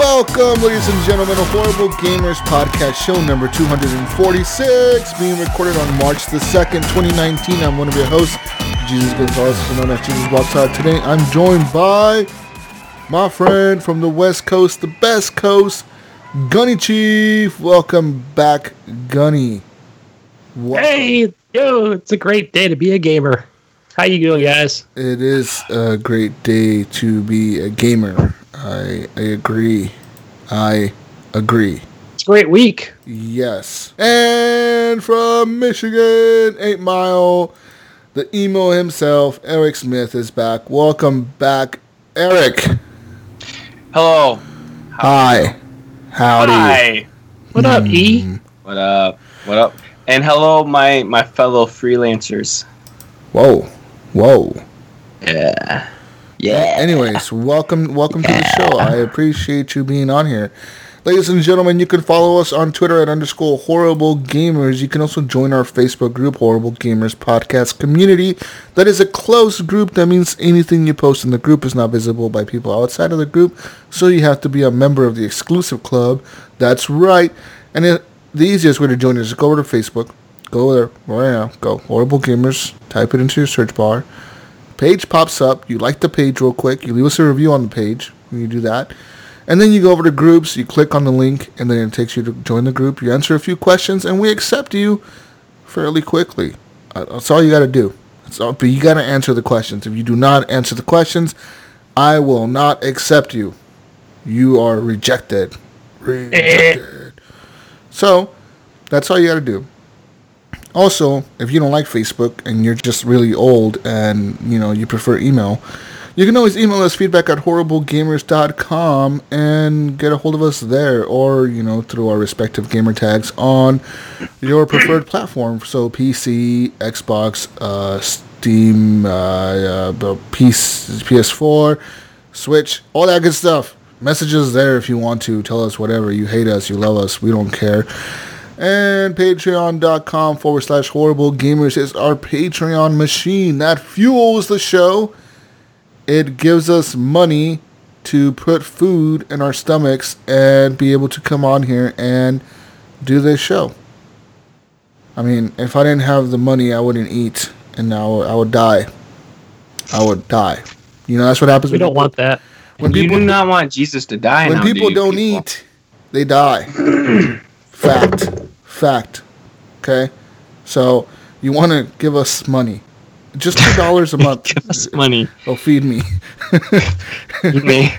Welcome, ladies and gentlemen, to Horrible Gamers podcast show number 246, being recorded on March the 2nd, 2019. I'm one of your hosts, Jesus Gonzalez, known as Jesus Boxside. Today, I'm joined by my friend from the West Coast, the best coast, Gunny Chief. Welcome back, Gunny. Welcome. Hey, yo, it's a great day to be a gamer. How you doing, guys? It is a great day to be a gamer. I agree. It's a great week. Yes. And from Michigan, 8 Mile, the emo himself, Eric Smith, is back. Welcome back, Eric. Hello. Hi. Howdy. Hi. What up, E? What up? And hello, my fellow freelancers. Whoa. Yeah. Anyways, welcome to the show. I appreciate you being on here. Ladies and gentlemen, you can follow us on Twitter at _HorribleGamers. You can also join our Facebook group, Horrible Gamers Podcast Community. That is a closed group. That means anything you post in the group is not visible by people outside of the group, so you have to be a member of the exclusive club. That's right. And the easiest way to join is to go over to Facebook. Go there right now. Go Horrible Gamers. Type it into your search bar. Page pops up. You like the page real quick. You leave us a review on the page when you do that. And then you go over to groups. You click on the link, and then it takes you to join the group. You answer a few questions, and we accept you fairly quickly. That's all you got to do. But you got to answer the questions. If you do not answer the questions, I will not accept you. You are rejected. So that's all you got to do. Also, if you don't like Facebook and you're just really old and, you know, you prefer email, you can always email us feedback at horriblegamers.com and get a hold of us there or, you know, through our respective gamer tags on your preferred platform. So PC, Xbox, Steam, PS4, Switch, all that good stuff. Messages there if you want to. Tell us whatever. You hate us. You love us. We don't care. And patreon.com/horriblegamers is our Patreon machine that fuels the show. It gives us money to put food in our stomachs and be able to come on here and do this show. I mean, if I didn't have the money, I wouldn't eat, and now I would die. You know, that's what happens. We don't want that. When people do not want Jesus to die. When people don't eat, they die. Fact. Okay? So, you want to give us money. Just $2 a month. Give us money. Oh, feed me. Feed me.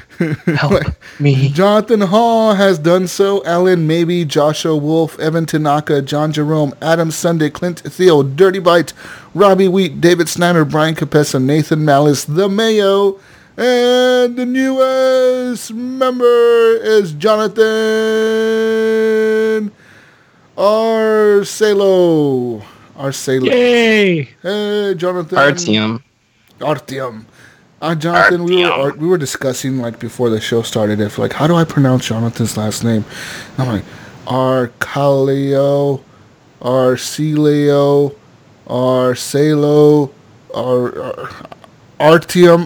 Help me. Jonathan Hall has done so. Alan Mabey, Joshua Wolf, Evan Tanaka, John Jerome, Adam Sunday, Clint Theo, Dirty Bite, Robbie Wheat, David Snyder, Brian Capessa, Nathan Malice, The Mayo, and the newest member is Jonathan Arcelo. Yay! Hey, Jonathan. Artyom. Jonathan, we were discussing, like, before the show started, if, like, how do I pronounce Jonathan's last name? And I'm like, Artyom,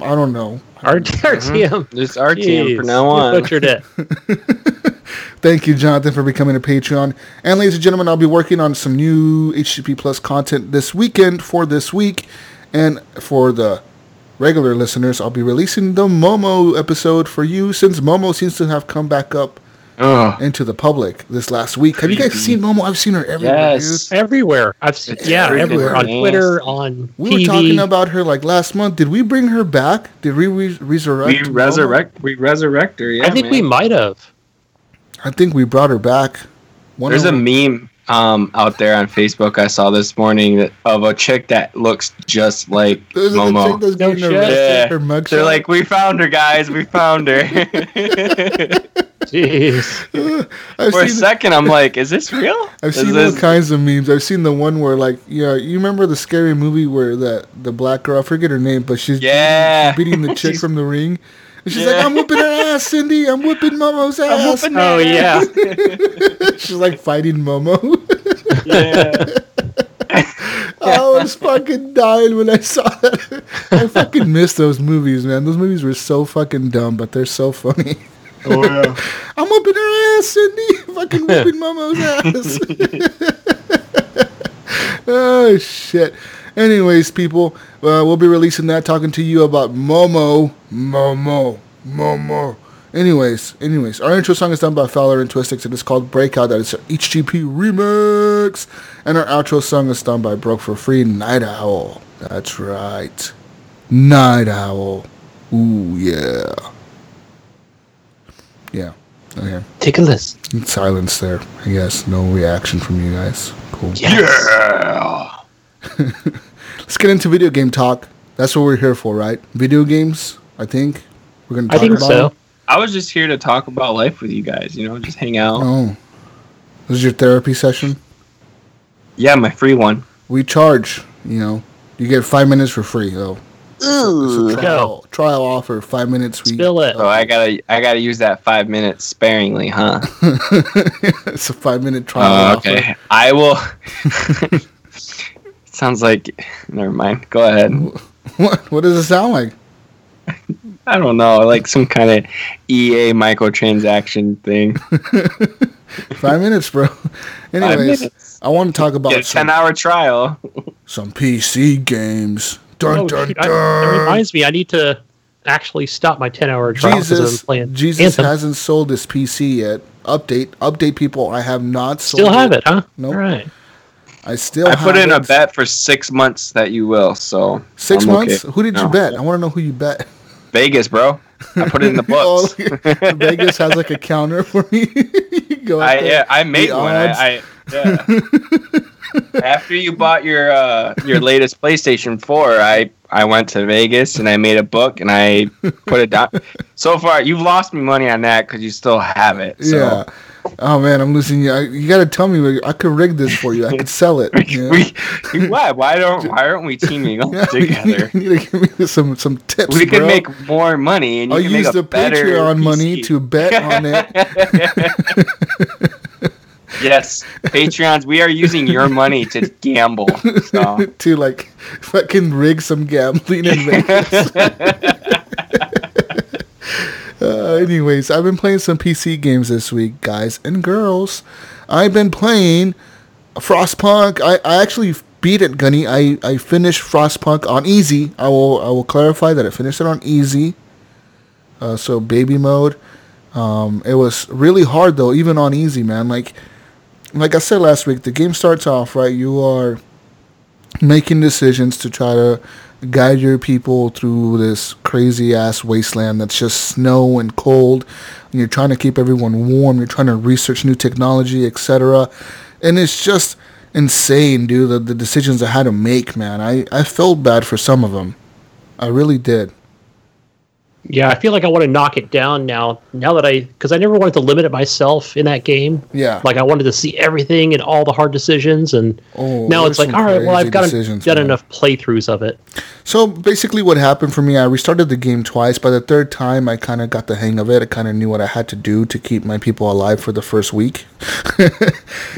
I don't know. RTM. There's RTM from now on. You butchered it. Thank you, Jonathan, for becoming a Patreon. And ladies and gentlemen, I'll be working on some new HTP Plus content this weekend for this week. And for the regular listeners, I'll be releasing the Momo episode for you, since Momo seems to have come back up into the public this last week. Have you guys seen Momo? I've seen her everywhere. Yes, everywhere. Everywhere. On Twitter, on we TV. We were talking about her like last month. Did we bring her back? Did we resurrect? We resurrect her. Yeah, I think we might have. I think we brought her back. There's a meme out there on Facebook I saw this morning of a chick that looks just like Momo. They're like, we found her, guys. We found her. Jeez. For a second, I'm like, is this real? I've seen all kinds of memes. I've seen the one where, like, yeah, you remember the scary movie where the black girl, I forget her name, but she's beating the chick from the ring. And she's like, I'm whipping her ass, Cindy. I'm whipping Momo's ass. Oh, yeah. She's like fighting Momo. Yeah. I was fucking dying when I saw that. I fucking miss those movies, man. Those movies were so fucking dumb, but they're so funny. Oh, yeah. I'm whooping her ass, Cindy. Fucking whooping Momo's ass. Oh, shit. Anyways, people, we'll be releasing that, talking to you about Momo. Anyways, our intro song is done by Fowler and Twistix, and it's called Breakout. That is an HGP remix. And our outro song is done by Broke for Free, Night Owl. That's right. Night Owl. Ooh, yeah. Yeah. Okay. Take a listen. Silence there, I guess. No reaction from you guys. Cool. Yes. Yeah. Let's get into video game talk. That's what we're here for, right? Video games, I think. We're gonna talk about them. I was just here to talk about life with you guys, you know, just hang out. Oh. This is your therapy session? Yeah, my free one. We charge, you know. You get 5 minutes for free, though. Ooh, it's a trial offer, 5 minutes. Spill it. Oh, I gotta use that 5 minutes sparingly, huh? It's a 5 minute trial offer. Okay, I will... Sounds like... Never mind. Go ahead. What does it sound like? I don't know. Like some kind of EA microtransaction thing. 5 minutes, bro. Anyways, 5 minutes. I want to talk about... Get a 10-hour trial. Some PC games. Dun, dun, dun. That reminds me. I need to actually stop my 10-hour trial because I'm playing Anthem. Hasn't sold his PC yet. Update people. I have not sold it. Still have it, huh? Nope. All right. I put in a bet for 6 months that you will, so... 6 months? Okay. Who did you bet? I want to know who you bet. Vegas, bro. I put it in the books. Oh, Vegas has, like, a counter for me. I made one. Yeah. After you bought your latest PlayStation 4, I went to Vegas, and I made a book, and I put it down. So far, you've lost me money on that because you still have it. So. Yeah. Oh man, I'm losing you. You gotta tell me. I could rig this for you. I could sell it. You know? Why aren't we teaming up together? You need to give me some tips. We can make more money, and you can make a better Patreon PC. Money to bet on it. Yes, Patreons, we are using your money to gamble. So. To like fucking rig some gambling in Vegas. Anyways, I've been playing some PC games this week, guys and girls. I've been playing Frostpunk. I actually beat it, Gunny. I finished Frostpunk on easy. I will clarify that I finished it on easy. So baby mode. It was really hard though, even on easy, man. Like I said last week, the game starts off right. You are making decisions to try to guide your people through this crazy ass wasteland that's just snow and cold, and you're trying to keep everyone warm, you're trying to research new technology, etc. And it's just insane, dude, the decisions I had to make, man. I felt bad for some of them. I really did. Yeah, I feel like I want to knock it down now that because I never wanted to limit it myself in that game. Yeah. Like, I wanted to see everything and all the hard decisions, and now it's like, all right, well, I've got enough playthroughs of it. So, basically what happened for me, I restarted the game twice. By the third time, I kind of got the hang of it. I kind of knew what I had to do to keep my people alive for the first week.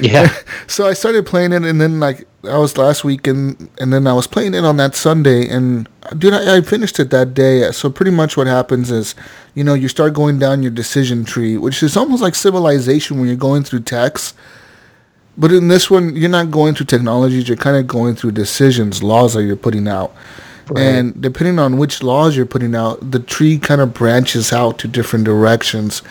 Yeah. So, I started playing it, and then, like, I was last week, and then I was playing it on that Sunday, and dude, I finished it that day. So pretty much what happens is, you know, you start going down your decision tree, which is almost like Civilization when you're going through text. But in this one, you're not going through technologies. You're kind of going through decisions, laws that you're putting out. Right. And depending on which laws you're putting out, the tree kind of branches out to different directions.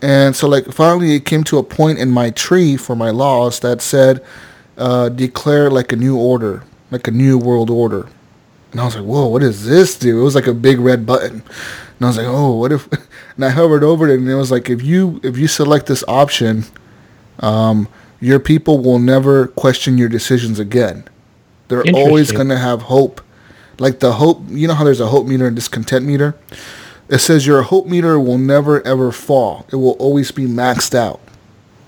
And so, like, finally it came to a point in my tree for my laws that said... declare like a new order, like a new world order. And I was like, whoa, what does this do? It was like a big red button. And I was like, oh, what if... And I hovered over it, and it was like, if you select this option, your people will never question your decisions again. They're always going to have hope. Like the hope... You know how there's a hope meter and discontent meter? It says your hope meter will never, ever fall. It will always be maxed out.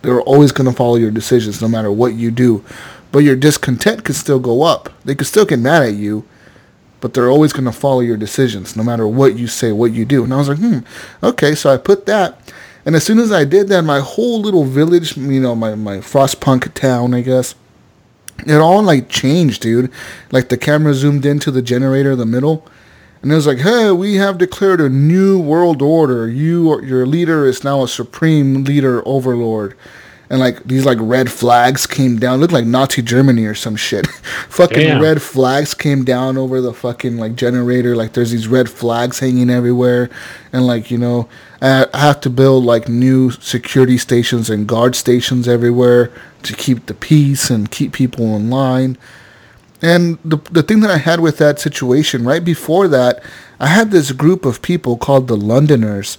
They're always going to follow your decisions no matter what you do. But your discontent can still go up. They can still get mad at you, but they're always going to follow your decisions no matter what you say, what you do. And I was like, okay. So I put that. And as soon as I did that, my whole little village, you know, my Frostpunk town, I guess, it all like changed, dude. Like the camera zoomed into the generator in the middle. And it was like, hey, we have declared a new world order. Your leader is now a supreme leader overlord. And like these like red flags came down. It looked like Nazi Germany or some shit. Fucking damn. Red flags came down over the fucking like generator. Like there's these red flags hanging everywhere. And like, you know, I have to build like new security stations and guard stations everywhere to keep the peace and keep people in line. And the thing that I had with that situation, right before that, I had this group of people called the Londoners,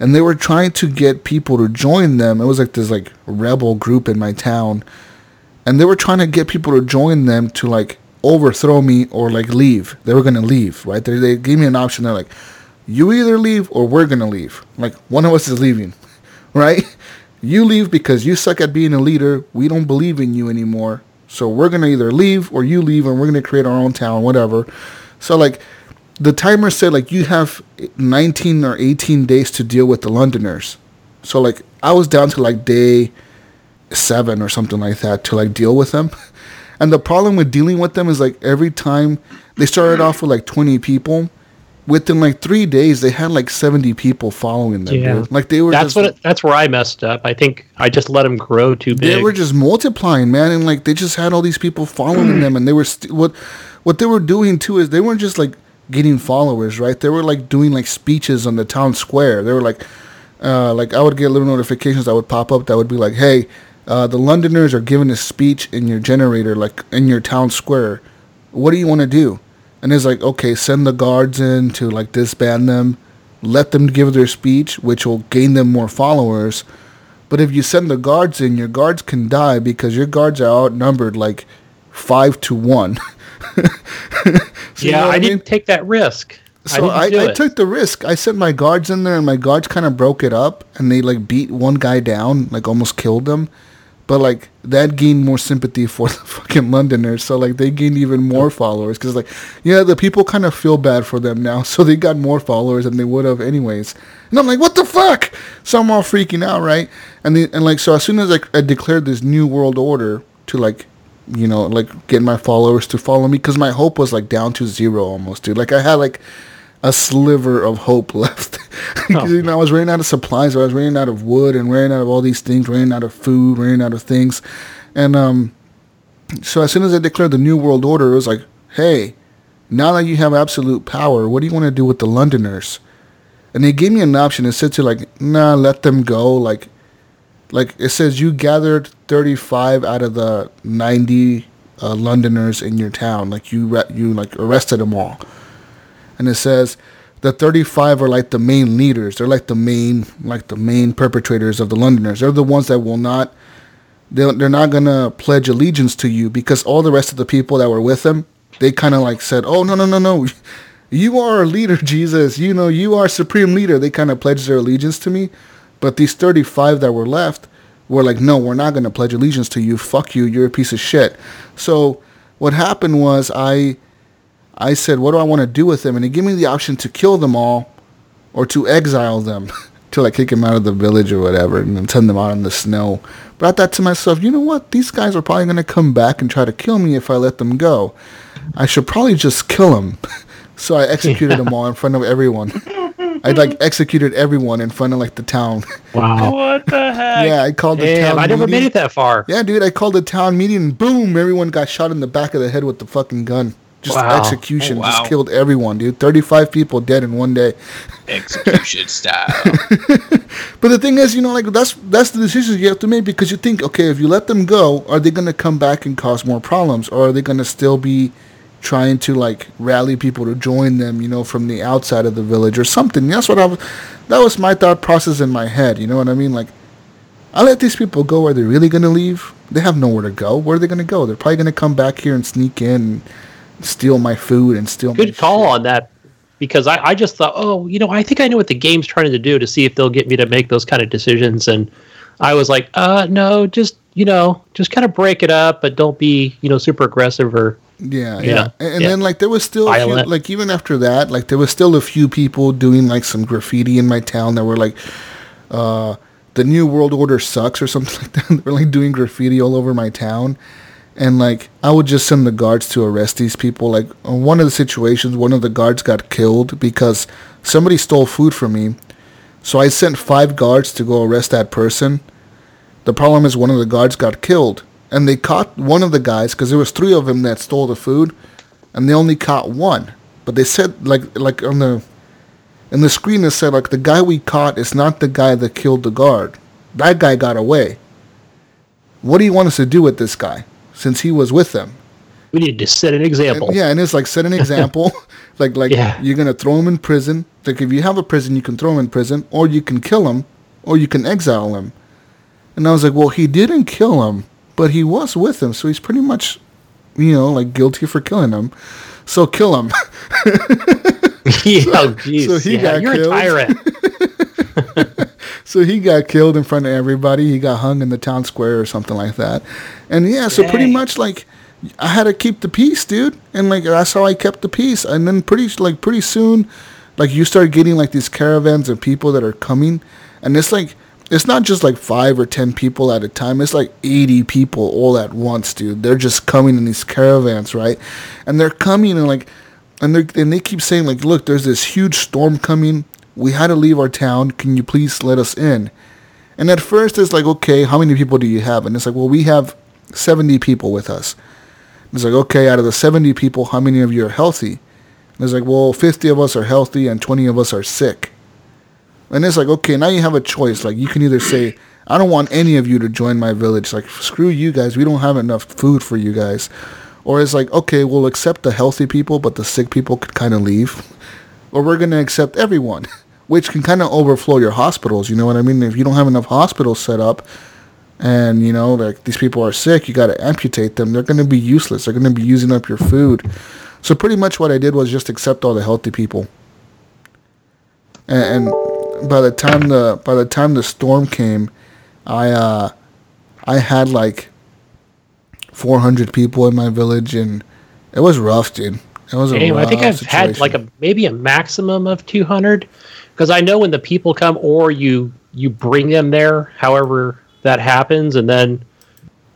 and they were trying to get people to join them. It was like this like rebel group in my town, and they were trying to get people to join them to like overthrow me or like leave. They were going to leave, right? They gave me an option. They're like, you either leave or we're going to leave. Like one of us is leaving, right? You leave because you suck at being a leader. We don't believe in you anymore. So we're going to either leave or you leave, and we're going to create our own town, whatever. So, like, the timer said, like, you have 19 or 18 days to deal with the Londoners. So, like, I was down to, like, day 7 or something like that to, like, deal with them. And the problem with dealing with them is, like, every time they started off with, like, 20 people. Within, like, 3 days, they had, like, 70 people following them. Yeah. Like, they were that's where I messed up. I think I just let them grow too big. They were just multiplying, man. And, like, they just had all these people following them. And they were... What they were doing, too, is they weren't just, like, getting followers, right? They were, like, doing, like, speeches on the town square. They were, like, I would get little notifications that would pop up that would be, like, hey, the Londoners are giving a speech in your generator, like, in your town square. What do you want to do? And it's like, okay, send the guards in to, like, disband them. Let them give their speech, which will gain them more followers. But if you send the guards in, your guards can die because your guards are outnumbered, like, 5-1. Yeah, I didn't take that risk. So I took the risk. I sent my guards in there, and my guards kind of broke it up. And they, like, beat one guy down, like, almost killed him. But, like, that gained more sympathy for the fucking Londoners. So, like, they gained even more followers. Because, like, yeah, the people kind of feel bad for them now. So they got more followers than they would have anyways. And I'm like, what the fuck? So I'm all freaking out, right? So as soon as I declared this new world order to, like, you know, like, get my followers to follow me. Because my hope was, like, down to 0 almost, dude. Like, I had, like, a sliver of hope left. Because, you know, I was running out of supplies. I was running out of wood and running out of all these things, running out of food, running out of things. And so as soon as I declared the New World Order, it was like, hey, now that you have absolute power, what do you want to do with the Londoners? And they gave me an option. It said to, like, nah, let them go. Like it says you gathered 35 out of the 90 Londoners in your town. Like, you arrested them all. And it says the 35 are like the main leaders. They're like the main perpetrators of the Londoners. They're the ones that will not. They're not gonna pledge allegiance to you because all the rest of the people that were with them, they kind of like said, "Oh no, you are a leader, Jesus. You know, you are supreme leader." They kind of pledged their allegiance to me, but these 35 that were left were like, "No, we're not gonna pledge allegiance to you. Fuck you. You're a piece of shit." So what happened was I said, what do I want to do with them? And they gave me the option to kill them all or to exile them, to like kick them out of the village or whatever and send them out in the snow. But I thought to myself, you know what? These guys are probably going to come back and try to kill me if I let them go. I should probably just kill them. So I executed them all in front of everyone. I like executed everyone in front of like the town. Wow. What the heck? Yeah, I called the town meeting. I never made it that far. Yeah, dude, I called the town meeting and boom, everyone got shot in the back of the head with the fucking gun. Just execution. Oh, wow. Just killed everyone, dude. 35 people dead in one day. Execution style. But the thing is, you know, like that's the decision you have to make because you think, okay, if you let them go, are they going to come back and cause more problems? Or are they going to still be trying to, like, rally people to join them, you know, from the outside of the village or something? That's what that was my thought process in my head. You know what I mean? Like, I let these people go. Are they really going to leave? They have nowhere to go. Where are they going to go? They're probably going to come back here and sneak in and steal my food and steal my shit. Good call on that. because I just thought, oh, you know, I think I know what the game's trying to do to see if they'll get me to make those kind of decisions. And I was like, no, just, you know, just kind of break it up, but don't be, you know, super aggressive or. Then like there was still a few, like even after that, like there was still a few people doing like some graffiti in my town that were like, the New World Order sucks or something like that. They were like doing graffiti all over my town. And like I would just send the guards to arrest these people. Like on one of the situations, one of the guards got killed because somebody stole food from me. So I sent 5 guards to go arrest that person. The problem is one of the guards got killed. And they caught one of the guys, because there was 3 of them that stole the food, and they only caught one. But they said, like on the in the screen, it said, like, the guy we caught is not the guy that killed the guard. That guy got away. What do you want us to do with this guy, since he was with them? We need to set an example. And, yeah, and it's like, set an example. You're going to throw him in prison. Like, if you have a prison, you can throw him in prison, or you can kill him, or you can exile him. And I was like, well, he didn't kill him. But he was with him, so he's pretty much, you know, like guilty for killing him. So kill him. Got you're killed. You're a tyrant. So he got killed in front of everybody. He got hung in the town square or something like that. And yeah, so pretty much like I had to keep the peace, dude. And like that's how I kept the peace. And then pretty soon, like you start getting like these caravans of people that are coming, and it's like. It's not just like 5 or 10 people at a time. It's like 80 people all at once, dude. They're just coming in these caravans, right? And they're coming and like, and they keep saying like, look, there's this huge storm coming. We had to leave our town. Can you please let us in? And at first it's like, okay, how many people do you have? And it's like, well, we have 70 people with us. And it's like, okay, out of the 70 people, how many of you are healthy? And it's like, well, 50 of us are healthy and 20 of us are sick. And it's like, okay, now you have a choice. Like, you can either say, I don't want any of you to join my village. Like, screw you guys. We don't have enough food for you guys. Or it's like, okay, we'll accept the healthy people, but the sick people could kind of leave. Or we're going to accept everyone, which can kind of overflow your hospitals. You know what I mean? If you don't have enough hospitals set up and, you know, like these people are sick, you got to amputate them. They're going to be useless. They're going to be using up your food. So pretty much what I did was just accept all the healthy people. And By the time the storm came, I had like 400 people in my village, and it was rough, dude. It was a rough I think I've situation. Had like maybe a maximum of 200, because I know when the people come or you bring them there, however that happens, and then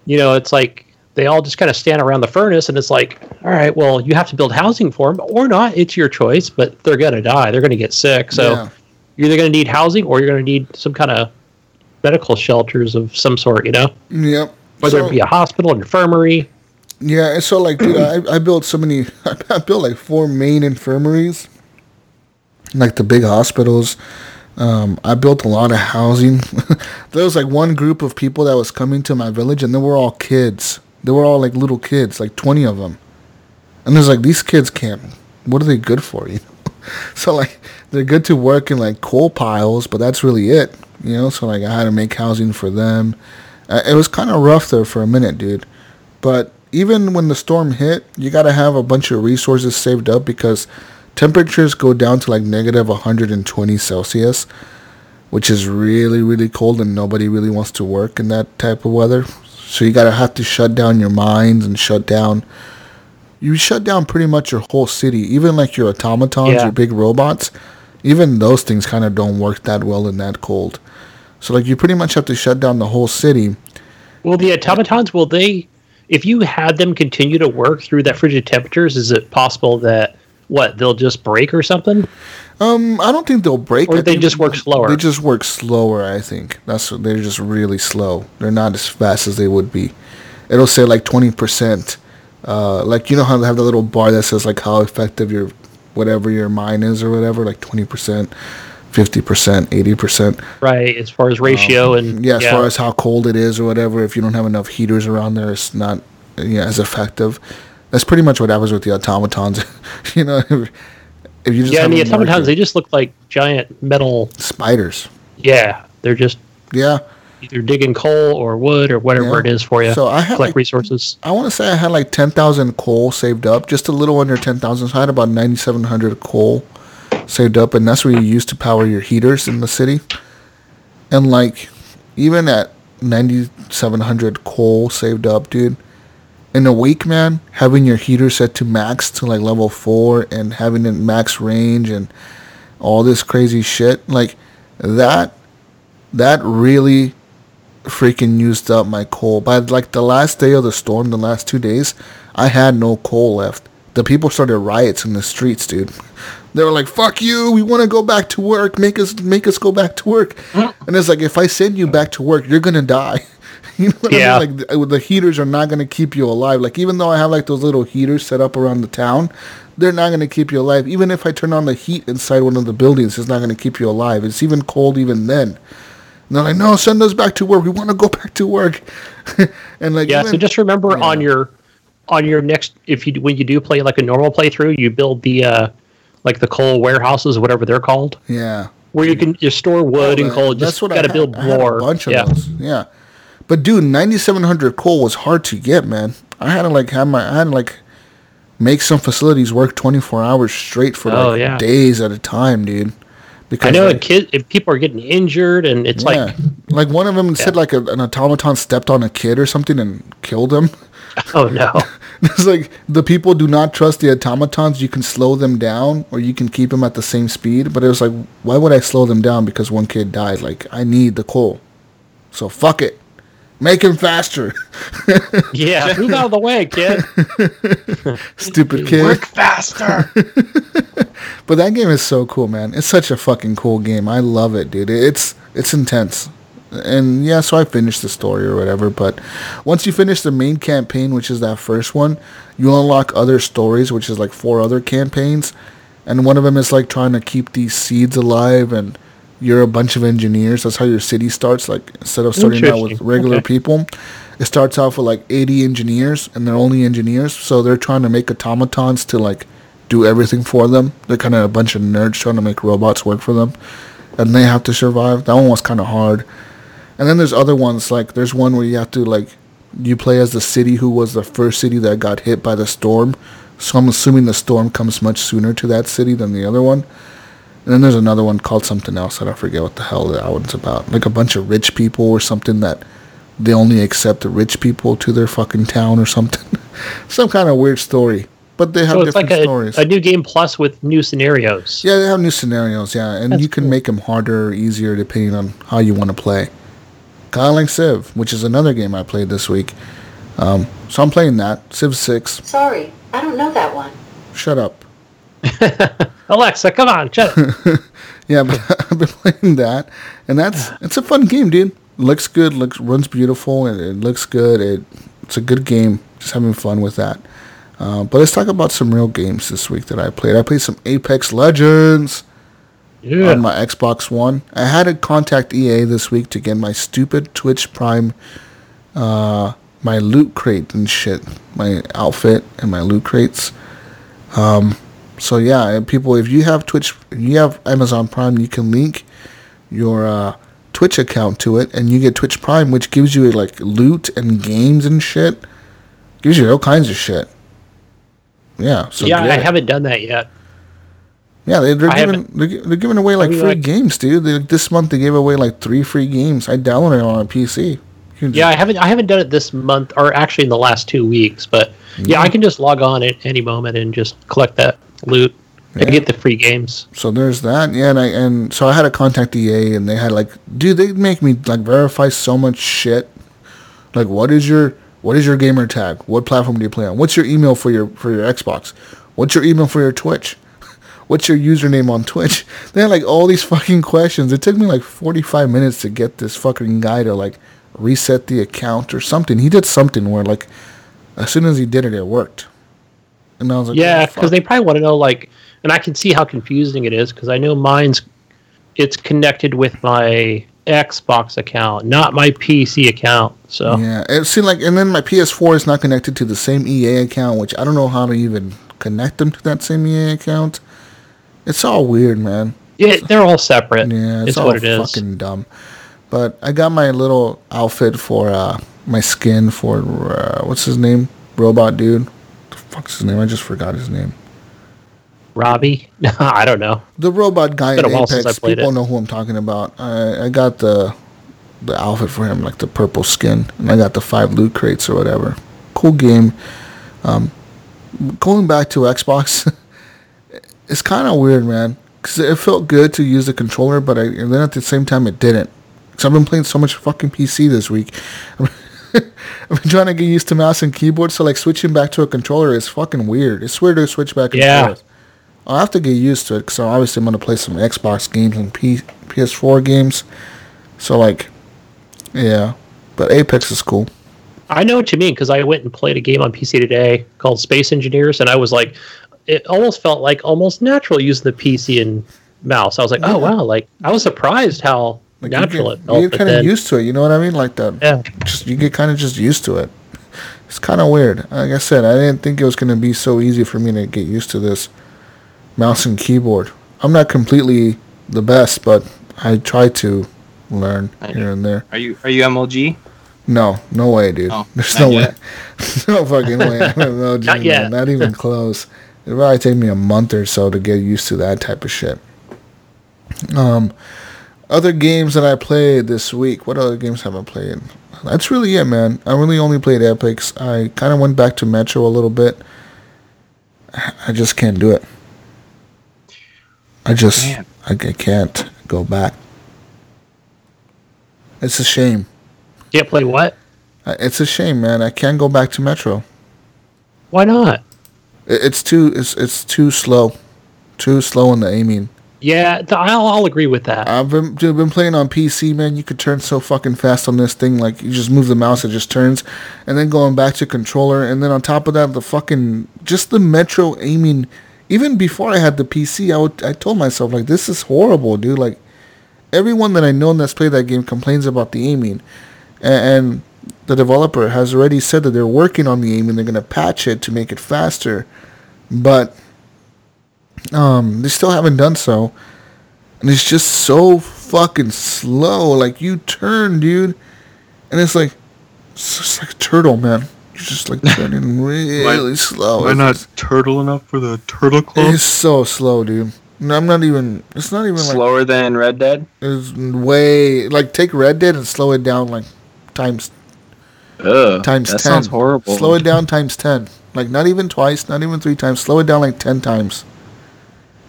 you know it's like they all just kind of stand around the furnace, and it's like, all right, well you have to build housing for them or not. It's your choice, but they're gonna die. They're gonna get sick, so. Yeah. You're either going to need housing or you're going to need some kind of medical shelters of some sort, you know? Yep. Whether it be a hospital, an infirmary. Yeah, so, like, dude, I built so many... I built, like, 4 main infirmaries, like the big hospitals. I built a lot of housing. There was, like, one group of people that was coming to my village, and they were all kids. They were all, like, little kids, like 20 of them. And there's, like, these kids can't... What are they good for, you know? So, like, they're good to work in, like, coal piles, but that's really it, you know? So, like, I had to make housing for them. It was kind of rough there for a minute, dude. But even when the storm hit, you got to have a bunch of resources saved up because temperatures go down to, like, negative 120 Celsius, which is really, really cold, and nobody really wants to work in that type of weather. So, you got to have to shut down your mines and shut down... You shut down pretty much your whole city, even like your automatons, your big robots. Even those things kind of don't work that well in that cold. So, like, you pretty much have to shut down the whole city. Well, the automatons, will they, if you had them continue to work through that frigid temperatures, is it possible that, what, they'll just break or something? I don't think they'll break. Or they just work slower? They just work slower, I think. They're just really slow. They're not as fast as they would be. It'll say, like, 20%. Like, you know how they have the little bar that says, like, how effective your, whatever your mine is or whatever, like 20%, 50%, 80%. Right, as far as ratio and... Yeah, as far as how cold it is or whatever, if you don't have enough heaters around there, it's not as effective. That's pretty much what happens with the automatons. You know, if you just... Yeah, and the automatons, they just look like giant metal... Spiders. Yeah, they're just... Yeah. Either digging coal or wood or whatever it is for you. So I had collect resources. I want to say I had like 10,000 coal saved up, just a little under 10,000. So I had about 9,700 coal, saved up, and that's what you use to power your heaters in the city. And like, even at 9,700 coal saved up, dude, in a week, man, having your heater set to max to like level 4 and having it max range and all this crazy shit, like that really freaking used up my coal. By like the last day of the storm, the last 2 days, I had no coal left. The people started riots in the streets, dude. They were like, fuck you, we want to go back to work, make us go back to work. And it's like, if I send you back to work, you're gonna die. You know what yeah. I mean? Like, the heaters are not gonna keep you alive. Like, even though I have like those little heaters set up around the town, they're not gonna keep you alive. Even if I turn on the heat inside one of the buildings, it's not gonna keep you alive. It's even cold even then. And they're like, no, send us back to work, we want to go back to work. And like, yeah, even, so just remember yeah. on your next, if you when you do play like a normal playthrough, you build the like the coal warehouses, whatever they're called. Yeah, where you can just store wood and coal. Just got to build more. A bunch of those. Yeah. But dude, 9,700 coal was hard to get, man. I had to make some facilities work 24 hours straight for days at a time, dude. Because I know people are getting injured, and it's like one of them said like an automaton stepped on a kid or something and killed him. Oh no. It's like, the people do not trust the automatons. You can slow them down or you can keep them at the same speed. But it was like, why would I slow them down because one kid died? Like, I need the coal. So fuck it. Make him faster. Yeah. Move out of the way, kid. Stupid kid. Work faster. But that game is so cool, man. It's such a fucking cool game. I love it, dude. It's intense. And yeah, so I finished the story or whatever, but once you finish the main campaign, which is that first one, you unlock other stories, which is like 4 other campaigns, and one of them is like trying to keep these seeds alive, and you're a bunch of engineers. That's how your city starts. Like, instead of starting out with regular people, it starts off with like 80 engineers, and they're only engineers, so they're trying to make automatons to like do everything for them. They're kind of a bunch of nerds trying to make robots work for them, and they have to survive. That one was kind of hard. And then there's other ones, like there's one where you have to, like, you play as the city who was the first city that got hit by the storm. So I'm assuming the storm comes much sooner to that city than the other one. And then there's another one called something else that I forget what the hell that one's about. Like a bunch of rich people or something that they only accept the rich people to their fucking town or something. Some kind of weird story. But they have different stories. A new game plus with new scenarios. Yeah, they have new scenarios, yeah. And you can make them harder or easier depending on how you want to play. Kind of like Civ, which is another game I played this week. So I'm playing that, Civ 6. Sorry, I don't know that one. Shut up. Alexa, come on, shut up. Yeah, but I've been playing that, and it's a fun game, dude. Looks good, runs beautiful, and it looks good. It's a good game. Just having fun with that. But let's talk about some real games this week that I played. I played some Apex Legends. Yeah. On my Xbox One. I had to contact EA this week to get my stupid Twitch Prime, my loot crate and shit, my outfit and my loot crates. So yeah, people, if you have Twitch, you have Amazon Prime, you can link your Twitch account to it, and you get Twitch Prime, which gives you like loot and games and shit. Gives you all kinds of shit. Yeah. So yeah, I haven't done that yet. Yeah, they're giving away like free games, dude. This month they gave away like 3 free games. I downloaded it on a PC. Yeah, I haven't done it this month, or actually in the last 2 weeks. But yeah, I can just log on at any moment and just collect that loot and get the free games. So there's that. Yeah, and so I had to contact EA, and they had like, dude, they make me like verify so much shit. Like, what is your gamer tag? What platform do you play on? What's your email for your Xbox? What's your email for your Twitch? What's your username on Twitch? They had like all these fucking questions. It took me like 45 minutes to get this fucking guy to like reset the account or something. He did something where like as soon as he did it worked. And I was like, yeah, because they probably want to know like, and I can see how confusing it is because I know it's connected with my Xbox account, not my PC account. So yeah, it seemed like, and then my PS4 is not connected to the same EA account, which I don't know how to even connect them to that same EA account. It's all weird, man. Yeah, they're all separate. Yeah, it's all what it is. Fucking dumb. But I got my little outfit for my skin for what's his name? Robot dude. What the fuck's his name? I just forgot his name. Robbie? No, I don't know. The robot guy in Apex, people know who I'm talking about. I got the outfit for him, like the purple skin, and I got the 5 loot crates or whatever. Cool game. Going back to Xbox, it's kind of weird, man, because it felt good to use the controller, but and then at the same time it didn't. Because I've been playing so much fucking PC this week. I've been trying to get used to mouse and keyboard, so like switching back to a controller is fucking weird. It's weird to switch back and forth. I'll have to get used to it, because obviously I'm going to play some Xbox games and PS4 games. So, like, yeah. But Apex is cool. I know what you mean, because I went and played a game on PC today called Space Engineers, and I was like, it almost felt like almost natural using the PC and mouse. I was like, oh, wow. Like, I was surprised how natural it felt. You get kind of used to it, you know what I mean? Like, that. Yeah. You get kind of just used to it. It's kind of weird. Like I said, I didn't think it was going to be so easy for me to get used to this. Mouse and keyboard. I'm not completely the best, but I try to learn here and there. Are you MLG? No, no way, dude. Oh, there's no way. No fucking way. I'm MLG, not yet. Not even close. It'll probably take me a month or so to get used to that type of shit. Other games that I played this week. What other games have I played? That's really it, man. I really only played Apex. I kind of went back to Metro a little bit. I just can't do it. I can't go back. It's a shame. Can't play what? It's a shame, man. I can't go back to Metro. Why not? It's too slow. Too slow in the aiming. Yeah, I'll agree with that. I've been playing on PC, man. You could turn so fucking fast on this thing. Like, you just move the mouse, it just turns. And then going back to controller. And then on top of that, the fucking... Just the Metro aiming... Even before I had the PC, I told myself, like, this is horrible, dude. Like, everyone that I know that's played that game complains about the aiming. And the developer has already said that they're working on the aiming. They're going to patch it to make it faster. But they still haven't done so. And it's just so fucking slow. Like, you turn, dude. And it's just like a turtle, man. You're just like turning really slow. Why not turtle enough for the turtle club? It's so slow, dude. No, I'm not even. It's not even slower than Red Dead. It's way like take Red Dead and slow it down like times. Ugh, times that 10. Sounds horrible. Slow it down times 10. Like not even twice, not even 3 times. Slow it down like 10 times.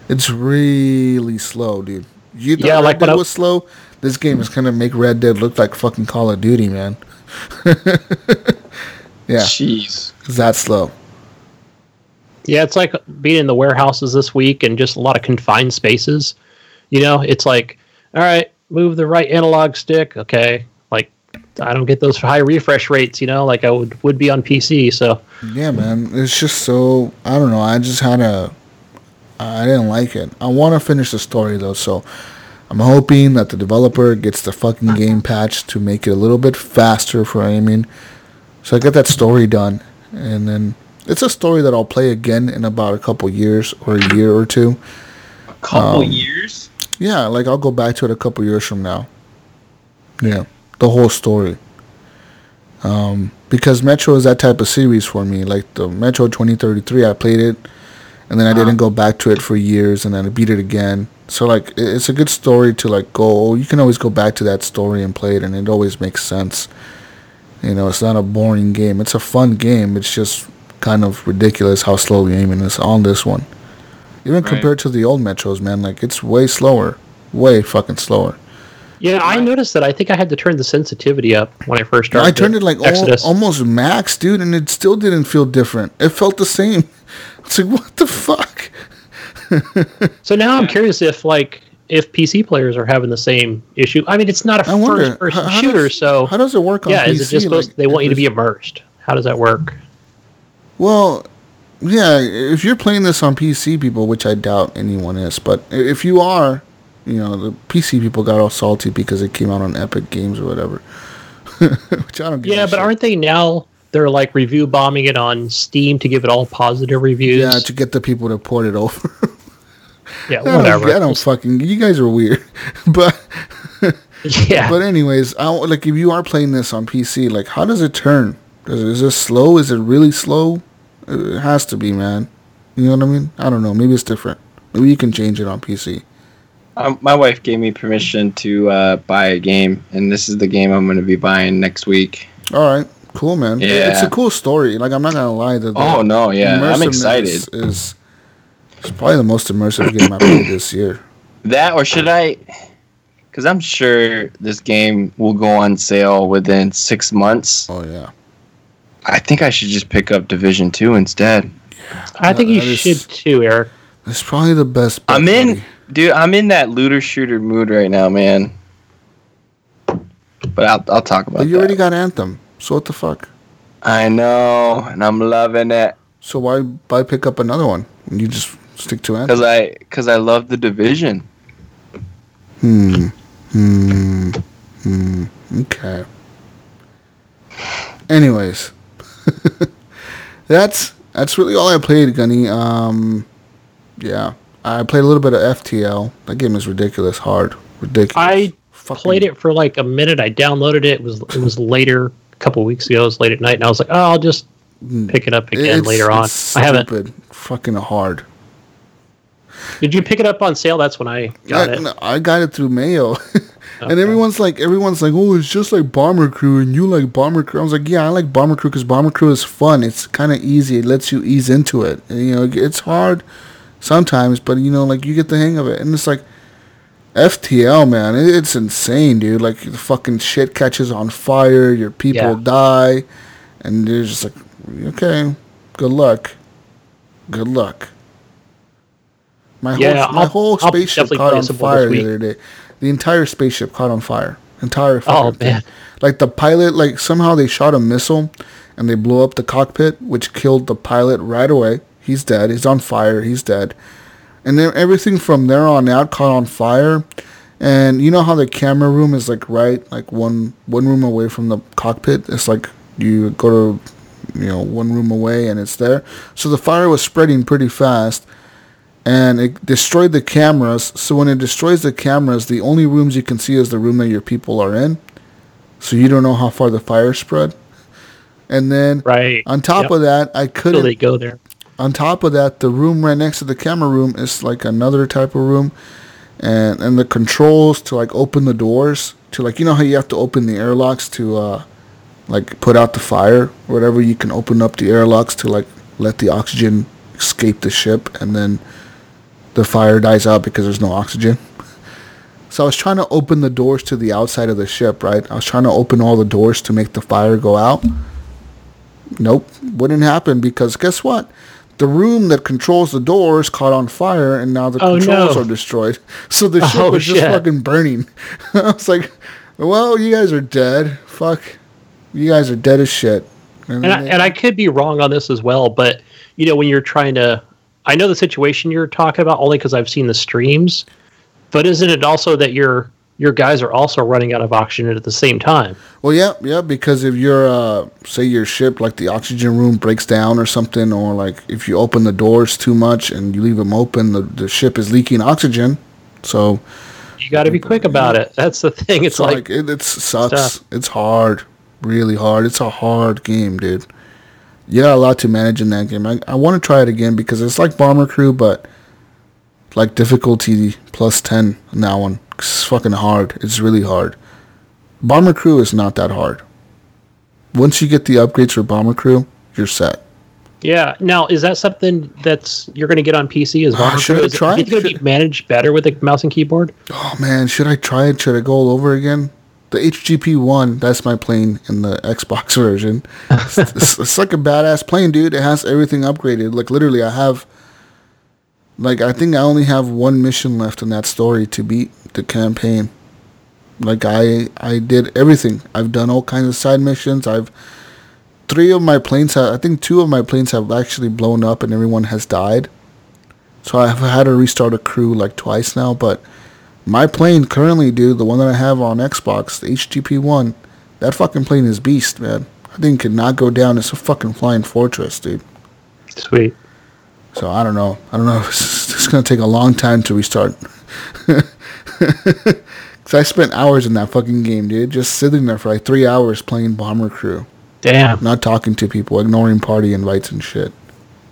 It's really slow, dude. You thought Red Dead was slow. This game is gonna make Red Dead look like fucking Call of Duty, man. Yeah. Jeez. It's that slow. Yeah, it's like being in the warehouses this week and just a lot of confined spaces. You know, it's like, all right, move the right analog stick. Okay. Like, I don't get those high refresh rates, you know, like I would be on PC. So, yeah, man. It's just so, I don't know. I just had I didn't like it. I want to finish the story, though. So, I'm hoping that the developer gets the fucking game patched to make it a little bit faster for aiming. So I got that story done, and then it's a story that I'll play again in about a couple years or a year or two. A couple years? Yeah, like I'll go back to it a couple years from now. Yeah, the whole story. Because Metro is that type of series for me. Like the Metro 2033, I played it, and then I didn't go back to it for years, and then I beat it again. So like it's a good story to like go. You can always go back to that story and play it, and it always makes sense. You know, it's not a boring game. It's a fun game. It's just kind of ridiculous how slow the aiming is on this one. Even compared to the old Metros, man, like, it's way slower. Way fucking slower. Yeah, I noticed that. I think I had to turn the sensitivity up when I first started. I turned it, like, almost max, dude, and it still didn't feel different. It felt the same. It's like, what the fuck? So now I'm curious if, like... If PC players are having the same issue, I mean, it's not a first-person shooter, so how does it work on PC? Yeah, is it just supposed they want you to be immersed? How does that work? Well, yeah, if you're playing this on PC, people, which I doubt anyone is, but if you are, you know, the PC people got all salty because it came out on Epic Games or whatever, which I don't get. Yeah, but aren't they now? They're like review bombing it on Steam to give it all positive reviews. Yeah, to get the people to port it over. Yeah, whatever. I don't fucking... You guys are weird. But... yeah. But anyways, like, if you are playing this on PC, like, how does it turn? Is it slow? Is it really slow? It has to be, man. You know what I mean? I don't know. Maybe it's different. Maybe you can change it on PC. My wife gave me permission to buy a game, and this is the game I'm going to be buying next week. All right. Cool, man. Yeah. It's a cool story. Like, I'm not going to lie. I'm excited. It's probably the most immersive game I've played this year. That, or should I... Because I'm sure this game will go on sale within 6 months. Oh, yeah. I think I should just pick up Division 2 instead. Yeah, I think you should too, Eric. That's probably the best. I'm in that looter shooter mood right now, man. But I'll talk about that. You already got Anthem, so what the fuck? I know, and I'm loving it. So why pick up another one? You just stick to Anthem. Because I love the Division. Okay. Anyways, that's really all I played, Gunny. Yeah, I played a little bit of FTL. That game is ridiculous hard. I played it for like a minute. I downloaded it. It was later a couple weeks ago. It was late at night, and I was like, oh, I'll just pick it up again later on. I haven't. Fucking hard. Did you pick it up on sale? That's when I got it. No, I got it through Mayo. Okay. And everyone's like, oh, it's just like Bomber Crew, and you like Bomber Crew. I was like, yeah, I like Bomber Crew because Bomber Crew is fun. It's kind of easy. It lets you ease into it. And, you know, it's hard sometimes, but, you know, like, you get the hang of it. And it's like, FTL, man, it's insane, dude. Like, the fucking shit catches on fire. Your people die. And you're just like, okay, good luck. My whole spaceship caught on fire the other day. The entire spaceship caught on fire. Entire fire. Oh, man. Like, the pilot, like, somehow they shot a missile, and they blew up the cockpit, which killed the pilot right away. He's dead. He's on fire. He's dead. And then everything from there on out caught on fire. And you know how the camera room is, like, right, like, one room away from the cockpit? It's like you go to, you know, one room away, and it's there. So the fire was spreading pretty fast. And it destroyed the cameras. So when it destroys the cameras, the only rooms you can see is the room that your people are in. So you don't know how far the fire spread. And then on top of that, I couldn't... So they go there. On top of that, the room right next to the camera room is like another type of room. And the controls to like open the doors. To like, you know how you have to open the airlocks to like put out the fire? Or whatever, you can open up the airlocks to like let the oxygen escape the ship. And then... the fire dies out because there's no oxygen. So I was trying to open the doors to the outside of the ship, right? I was trying to open all the doors to make the fire go out. Nope, wouldn't happen because guess what? The room that controls the doors caught on fire and now the controls are destroyed. So the ship was just fucking burning. I was like, well, you guys are dead. Fuck. You guys are dead as shit. And I could be wrong on this as well, but you know, when you're trying to... I know the situation you're talking about only because I've seen the streams, but isn't it also that your guys are also running out of oxygen at the same time? Well, yeah, because if you're, say your ship, like the oxygen room breaks down or something, or like if you open the doors too much and you leave them open, the ship is leaking oxygen, so... You got to be quick about it. That's the thing. It's like... It sucks. Stuff. It's hard. Really hard. It's a hard game, dude. You got a lot to manage in that game. I want to try it again because it's like Bomber Crew, but like difficulty plus 10 on that one. It's fucking hard. It's really hard. Bomber Crew is not that hard. Once you get the upgrades for Bomber Crew, you're set. Yeah. Now, is that something you're going to get on PC as Bomber Crew? Should I try it? Is it going to be managed better with a mouse and keyboard? Oh, man. Should I try it? Should I go all over again? The HGP1, that's my plane in the Xbox version. It's like a badass plane, dude. It has everything upgraded. Like, literally, I have... Like, I think I only have one mission left in that story to beat the campaign. Like, I did everything. I've done all kinds of side missions. I think two of my planes have actually blown up and everyone has died. So I've had to restart a crew, like, twice now, but... My plane currently, dude, the one that I have on Xbox, the HTP1, that fucking plane is beast, man. I think it could not go down. It's a fucking flying fortress, dude. Sweet. So I don't know. It's going to take a long time to restart. Because I spent hours in that fucking game, dude, just sitting there for like 3 hours playing Bomber Crew. Damn. Not talking to people, ignoring party invites and shit.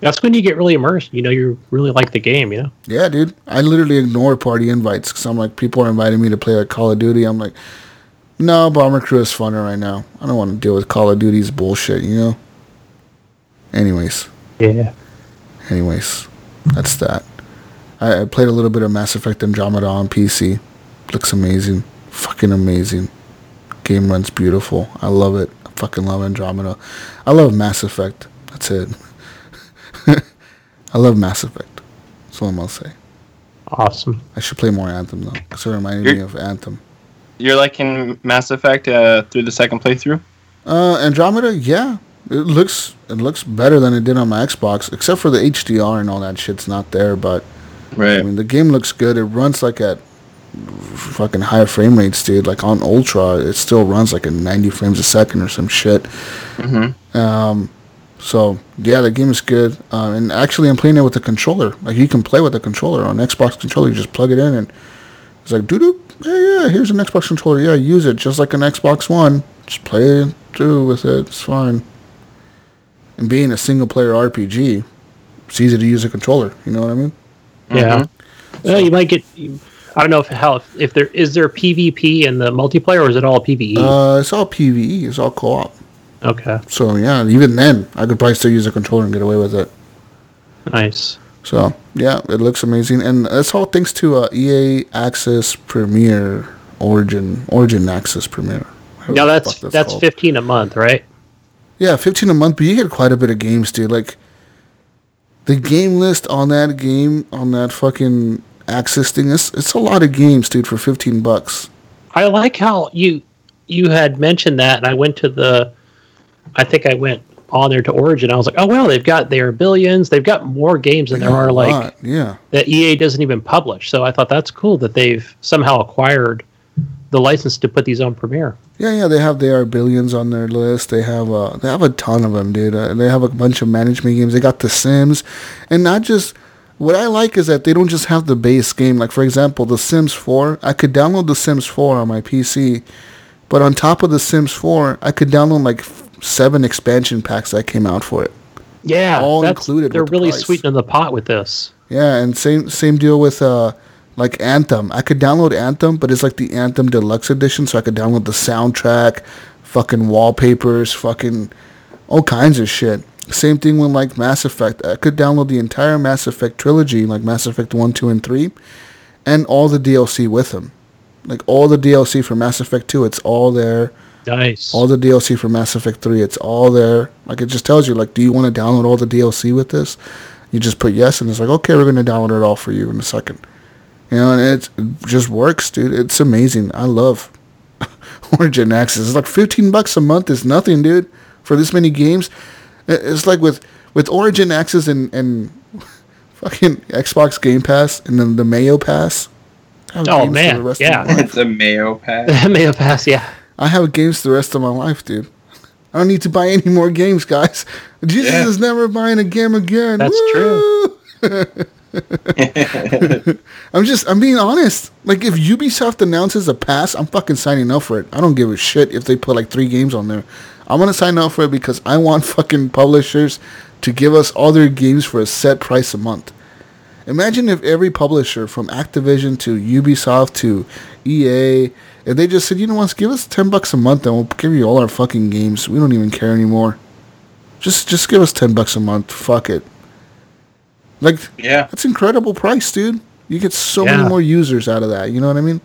That's when you get really immersed. You know, you really like the game, you know? Yeah, dude. I literally ignore party invites because I'm like, people are inviting me to play like Call of Duty. I'm like, no, Bomber Crew is funner right now. I don't want to deal with Call of Duty's bullshit, you know? Anyways. Yeah. Anyways, that's that. I played a little bit of Mass Effect Andromeda on PC. Looks amazing. Fucking amazing. Game runs beautiful. I love it. I fucking love Andromeda. I love Mass Effect. That's it. I love Mass Effect. That's all I'm going to say. Awesome. I should play more Anthem, though, because it reminded me of Anthem. You're liking Mass Effect through the second playthrough? Andromeda, yeah. It looks better than it did on my Xbox, except for the HDR and all that shit's not there, but right. I mean, the game looks good. It runs like at fucking high frame rates, dude. Like on Ultra, it still runs like at 90 frames a second or some shit. Mm-hmm. So, yeah, the game is good. And actually, I'm playing it with a controller. Like, you can play with a controller on Xbox controller. You just plug it in, and it's like, doo-doo. Yeah, here's an Xbox controller. Yeah, use it just like an Xbox One. Just play it through with it. It's fine. And being a single-player RPG, it's easy to use a controller. You know what I mean? Yeah. Mm-hmm. Well, you might get... I don't know if there... Is there PvP in the multiplayer, or is it all PvE? It's all PvE. It's all co-op. Okay. So, yeah, even then, I could probably still use a controller and get away with it. Nice. So, yeah, it looks amazing. And that's all thanks to EA Access Premier, Origin Access Premier. Now, that's $15 a month, right? Yeah, $15 a month, but you get quite a bit of games, dude. Like, the game list on that game, on that fucking Access thing, it's a lot of games, dude, for $15. I like how you had mentioned that, and I went to the... I think I went on there to Origin. I was like, oh, wow, they've got their billions. They've got more games than there are, like, yeah, that EA doesn't even publish. So I thought that's cool that they've somehow acquired the license to put these on Premiere. Yeah, they have their billions on their list. They have a ton of them, dude. They have a bunch of management games. They got The Sims. And not just... What I like is that they don't just have the base game. Like, for example, The Sims 4. I could download The Sims 4 on my PC. But on top of The Sims 4, I could download, like... 7 expansion packs that came out for it. Yeah, all included. They're really sweetening the pot with this. Yeah, and same deal with like Anthem. I could download Anthem, but it's like the Anthem Deluxe Edition, so I could download the soundtrack, fucking wallpapers, fucking all kinds of shit. Same thing with like Mass Effect. I could download the entire Mass Effect trilogy, like Mass Effect 1, 2, and 3, and all the DLC with them. Like all the DLC for Mass Effect 2, it's all there. Nice. All the DLC for Mass Effect 3, it's all there. Like, it just tells you, like, do you want to download all the DLC with this? You just put yes, and it's like, okay, we're going to download it all for you in a second. You know, and it just works, dude. It's amazing. I love Origin Access. It's like $15 a month is nothing, dude, for this many games. It's like with Origin Access and fucking Xbox Game Pass and then the Mayo Pass. Oh, man, yeah. The Mayo Pass. The Mayo Pass, yeah. I have games the rest of my life, dude. I don't need to buy any more games, guys. Jesus is never buying a game again. That's Woo! True. I'm being honest. Like, if Ubisoft announces a pass, I'm fucking signing up for it. I don't give a shit if they put like 3 games on there. I'm gonna sign up for it because I want fucking publishers to give us all their games for a set price a month. Imagine if every publisher, from Activision to Ubisoft to EA, if they just said, you know what, give us $10 a month and we'll give you all our fucking games. We don't even care anymore. Just give us $10 a month. Fuck it. Like, yeah, that's an incredible price, dude. You get so many more users out of that. You know what I mean?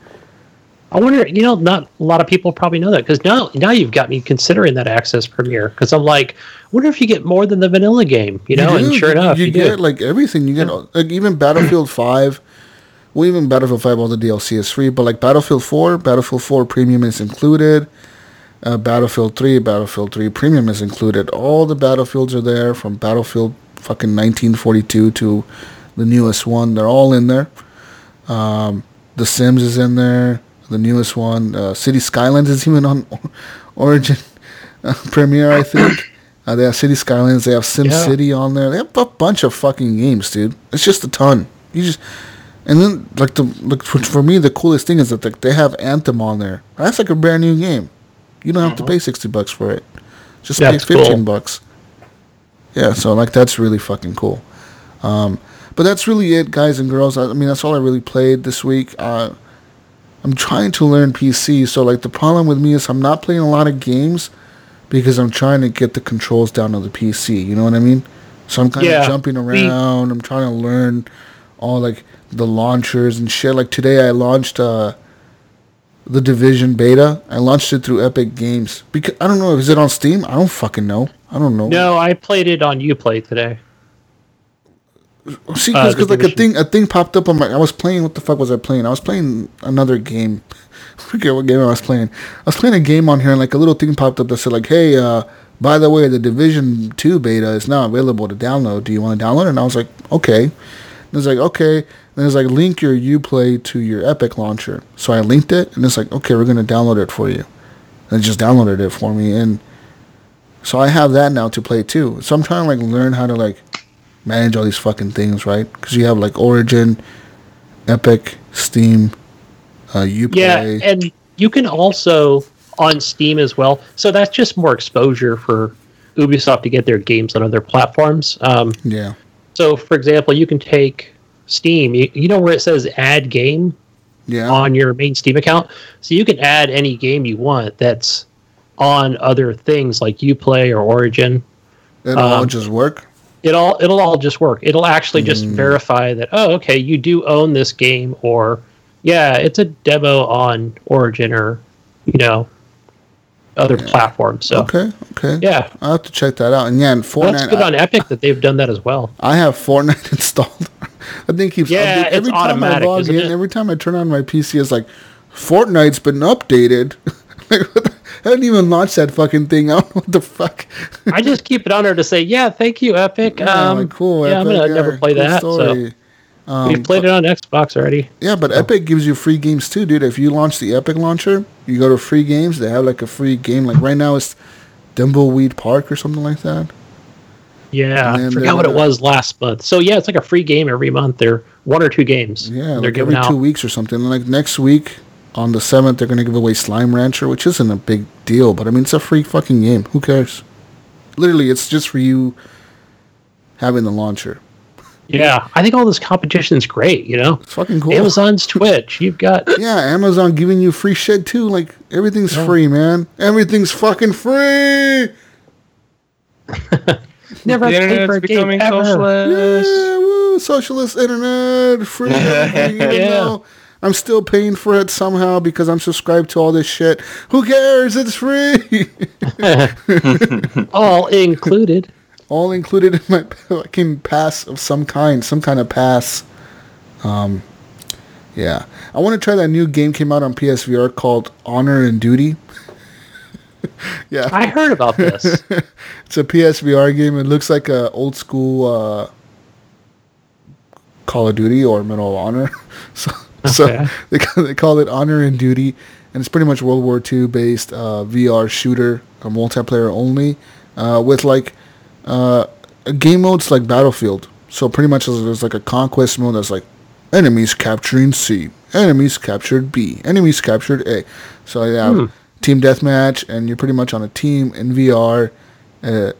I wonder, you know, not a lot of people probably know that, because now you've got me considering that Access Premiere, because I'm like, I wonder if you get more than the vanilla game, you know? You and sure enough, you get, do. Like, everything. You get, like, even Battlefield 5... Well, even Battlefield 5, all the DLC is free, but like Battlefield 4 Premium is included. Battlefield 3 Premium is included. All the Battlefields are there, from Battlefield fucking 1942 to the newest one. They're all in there. The Sims is in there, the newest one. City Skylines is even on Origin Premiere, I think. They have City Skylines. They have SimCity on there. They have a bunch of fucking games, dude. It's just a ton. You just... And then, like, for me, the coolest thing is that they have Anthem on there. That's like a brand new game. You don't have to pay $60 for it. Just pay $15 bucks. Yeah, so like that's really fucking cool. But that's really it, guys and girls. I mean, that's all I really played this week. I'm trying to learn PC, so like the problem with me is I'm not playing a lot of games because I'm trying to get the controls down on the PC. You know what I mean? So I'm kind of jumping around. I'm trying to learn all like the launchers and shit. Like today I launched the Division beta. I launched it through Epic Games. Because I don't know, is it on Steam? I don't fucking know. I don't know. No, I played it on Uplay today. See, because like a thing popped up on my... I was playing... What the fuck was I playing? I was playing another game. I forget what game I was playing. I was playing a game on here and like a little thing popped up that said like, hey, by the way, the Division 2 beta is now available to download. Do you want to download it? And I was like, okay. And it was like, okay. And it was like, link your Uplay to your Epic launcher. So I linked it and it's like, okay, we're going to download it for you. And it just downloaded it for me. And so I have that now to play too. So I'm trying to like learn how to like manage all these fucking things, right? Because you have like Origin, Epic, Steam, Uplay. Yeah, and you can also on Steam as well. So that's just more exposure for Ubisoft to get their games on other platforms. Yeah. So, for example, you can take Steam. You know where it says add game on your main Steam account? So you can add any game you want that's on other things like Uplay or Origin. It'll all just work? It'll all just work. It'll actually just verify that, oh, okay, you do own this game, or, yeah, it's a demo on Origin or, you know, other platforms. So. Okay. Yeah. I'll have to check that out. And, yeah, and Fortnite... That's good on Epic that they've done that as well. I have Fortnite installed. I think keeps... Yeah, it's every automatic, time I log isn't in, it? Every time I turn on my PC, it's like, Fortnite's been updated. Like, what the... I didn't even launch that fucking thing. I don't know what the fuck. I just keep it on there to say, yeah, thank you, Epic. Like, cool. Yeah, Epic, I'm going to never play that. So. We've played it on Xbox already. Yeah, but Epic gives you free games too, dude. If you launch the Epic launcher, you go to free games. They have like a free game. Like right now it's Dimbleweed Park or something like that. Yeah, I forgot what it was last month. So yeah, it's like a free game every month. They're one or two games. Yeah, they're like giving every 2 weeks or something. And like next week... On the 7th, they're going to give away Slime Rancher, which isn't a big deal, but I mean, it's a free fucking game. Who cares? Literally, it's just for you having the launcher. Yeah, I think all this competition is great, you know? It's fucking cool. Amazon's Twitch. You've got... Yeah, Amazon giving you free shit, too. Like, everything's free, man. Everything's fucking free! Never have to pay for a game ever. Socialist. Yeah, woo, socialist internet. Free. I'm still paying for it somehow because I'm subscribed to all this shit. Who cares? It's free. All included. All included in my fucking pass of some kind of pass. Yeah. I want to try that new game came out on PSVR called Honor and Duty. Yeah. I heard about this. It's a PSVR game. It looks like a old school Call of Duty or Medal of Honor. So they call it Honor and Duty, and it's pretty much World War II based VR shooter, a multiplayer only, with like game modes like Battlefield. So pretty much there's like a conquest mode that's like enemies capturing C, enemies captured B, enemies captured A. So you have team deathmatch, and you're pretty much on a team in VR.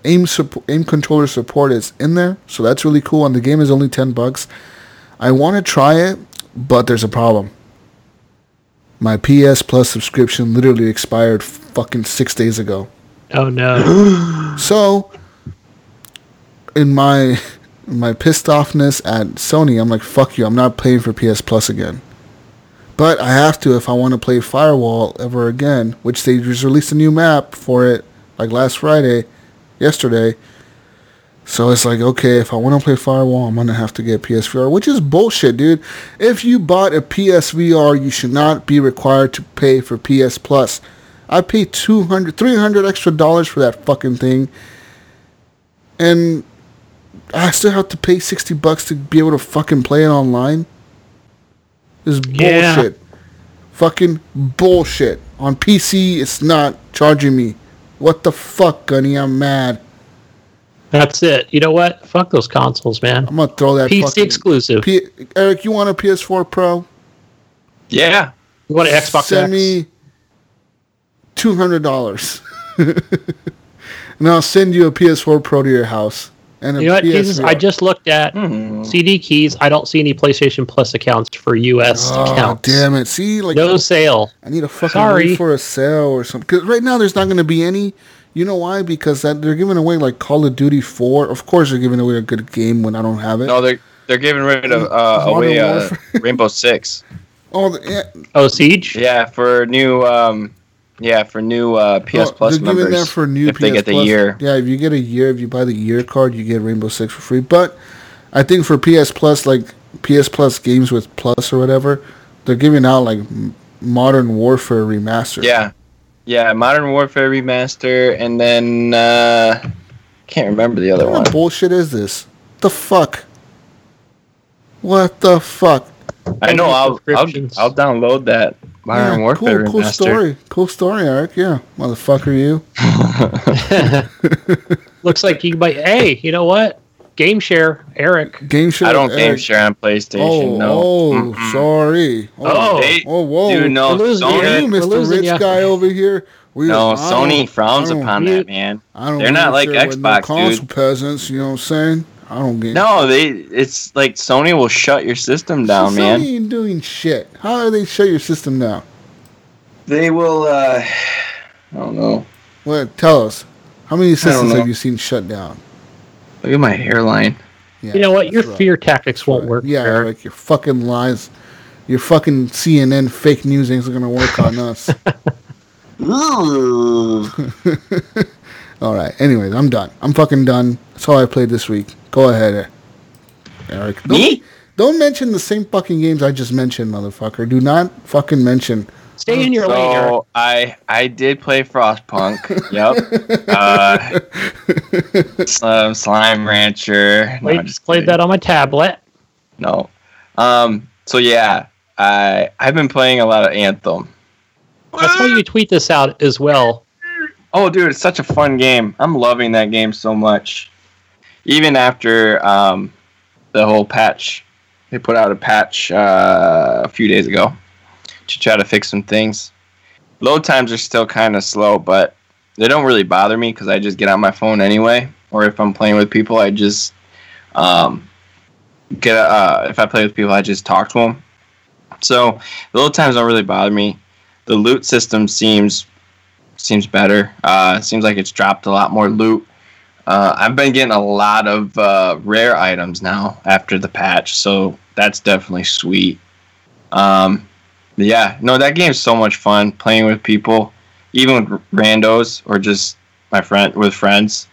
Aim controller support is in there, so that's really cool. And the game is only $10. I want to try it. But there's a problem. My PS Plus subscription literally expired fucking 6 days ago. Oh, no. So, in my pissed offness at Sony, I'm like, fuck you, I'm not paying for PS Plus again. But I have to if I want to play Firewall ever again, which they just released a new map for it, like yesterday. So it's like, okay, if I want to play Firewall, I'm going to have to get PSVR, which is bullshit, dude. If you bought a PSVR, you should not be required to pay for PS Plus. I paid $300 extra dollars for that fucking thing. And I still have to pay $60 to be able to fucking play it online. This is bullshit. Yeah. Fucking bullshit. On PC, it's not charging me. What the fuck, Gunny? I'm mad. That's it. You know what? Fuck those consoles, man. I'm going to throw that PC fucking... PC exclusive. Eric, you want a PS4 Pro? Yeah. You want an Xbox X? Send me $200. And I'll send you a PS4 Pro to your house. And you know what, Jesus? I just looked at CD keys. I don't see any PlayStation Plus accounts for US accounts. Oh, damn it. See, like, no sale. I need a fucking lead for a sale or something. Because right now, there's not going to be any. You know why? Because that they're giving away, like, Call of Duty 4. Of course, they're giving away a good game when I don't have it. No, they're giving rid of Rainbow Six. Siege? Yeah, for new. PS Plus members. They're giving that for new PS Plus. If they get the year. Yeah, if you get a year, if you buy the year card, you get Rainbow Six for free. But I think for PS Plus, like PS Plus games with Plus or whatever, they're giving out like Modern Warfare Remastered. Yeah, Modern Warfare Remaster, and then can't remember the other one. What kind of bullshit is this? The fuck? What the fuck? I know. I'll download that. Modern Warfare Remastered. Cool story, Eric. Yeah, motherfucker, you. Looks like you might. Hey, you know what? Game share, Eric. I don't game share on PlayStation. Sorry. Whoa. Dude, no, Sony, Mr. Rich guy over here. Sony frowns upon that, man. They're not like Xbox, console peasants. You know what I'm saying? I don't get it. No, it's like Sony will shut your system down, man. Sony ain't doing shit. How are they shut your system down? They will, I don't know. Well, tell us. How many systems have you seen shut down? Look at my hairline. Yeah, you know what? Your fear tactics won't work. Yeah, like your fucking lies. Your fucking CNN fake news ain't going to work on us. All right. Anyways, I'm done. I'm fucking done. That's all I played this week. Go ahead, Eric. Don't mention the same fucking games I just mentioned, motherfucker. Do not fucking mention. Stay in your lane, Eric. So I did play Frostpunk. Yep. Slime Rancher. I just played that on my tablet. No. So yeah, I've been playing a lot of Anthem. That's why you tweet this out as well. Oh, dude, it's such a fun game. I'm loving that game so much. Even after the whole patch, they put out a patch a few days ago to try to fix some things. Load times are still kind of slow, but they don't really bother me because I just get on my phone anyway. Or if I'm playing with people, I just if I play with people, I just talk to them. So the load times don't really bother me. The loot system seems better. Seems like it's dropped a lot more loot. I've been getting a lot of rare items now after the patch, so that's definitely sweet. That game's so much fun playing with people, even with randos or just friends.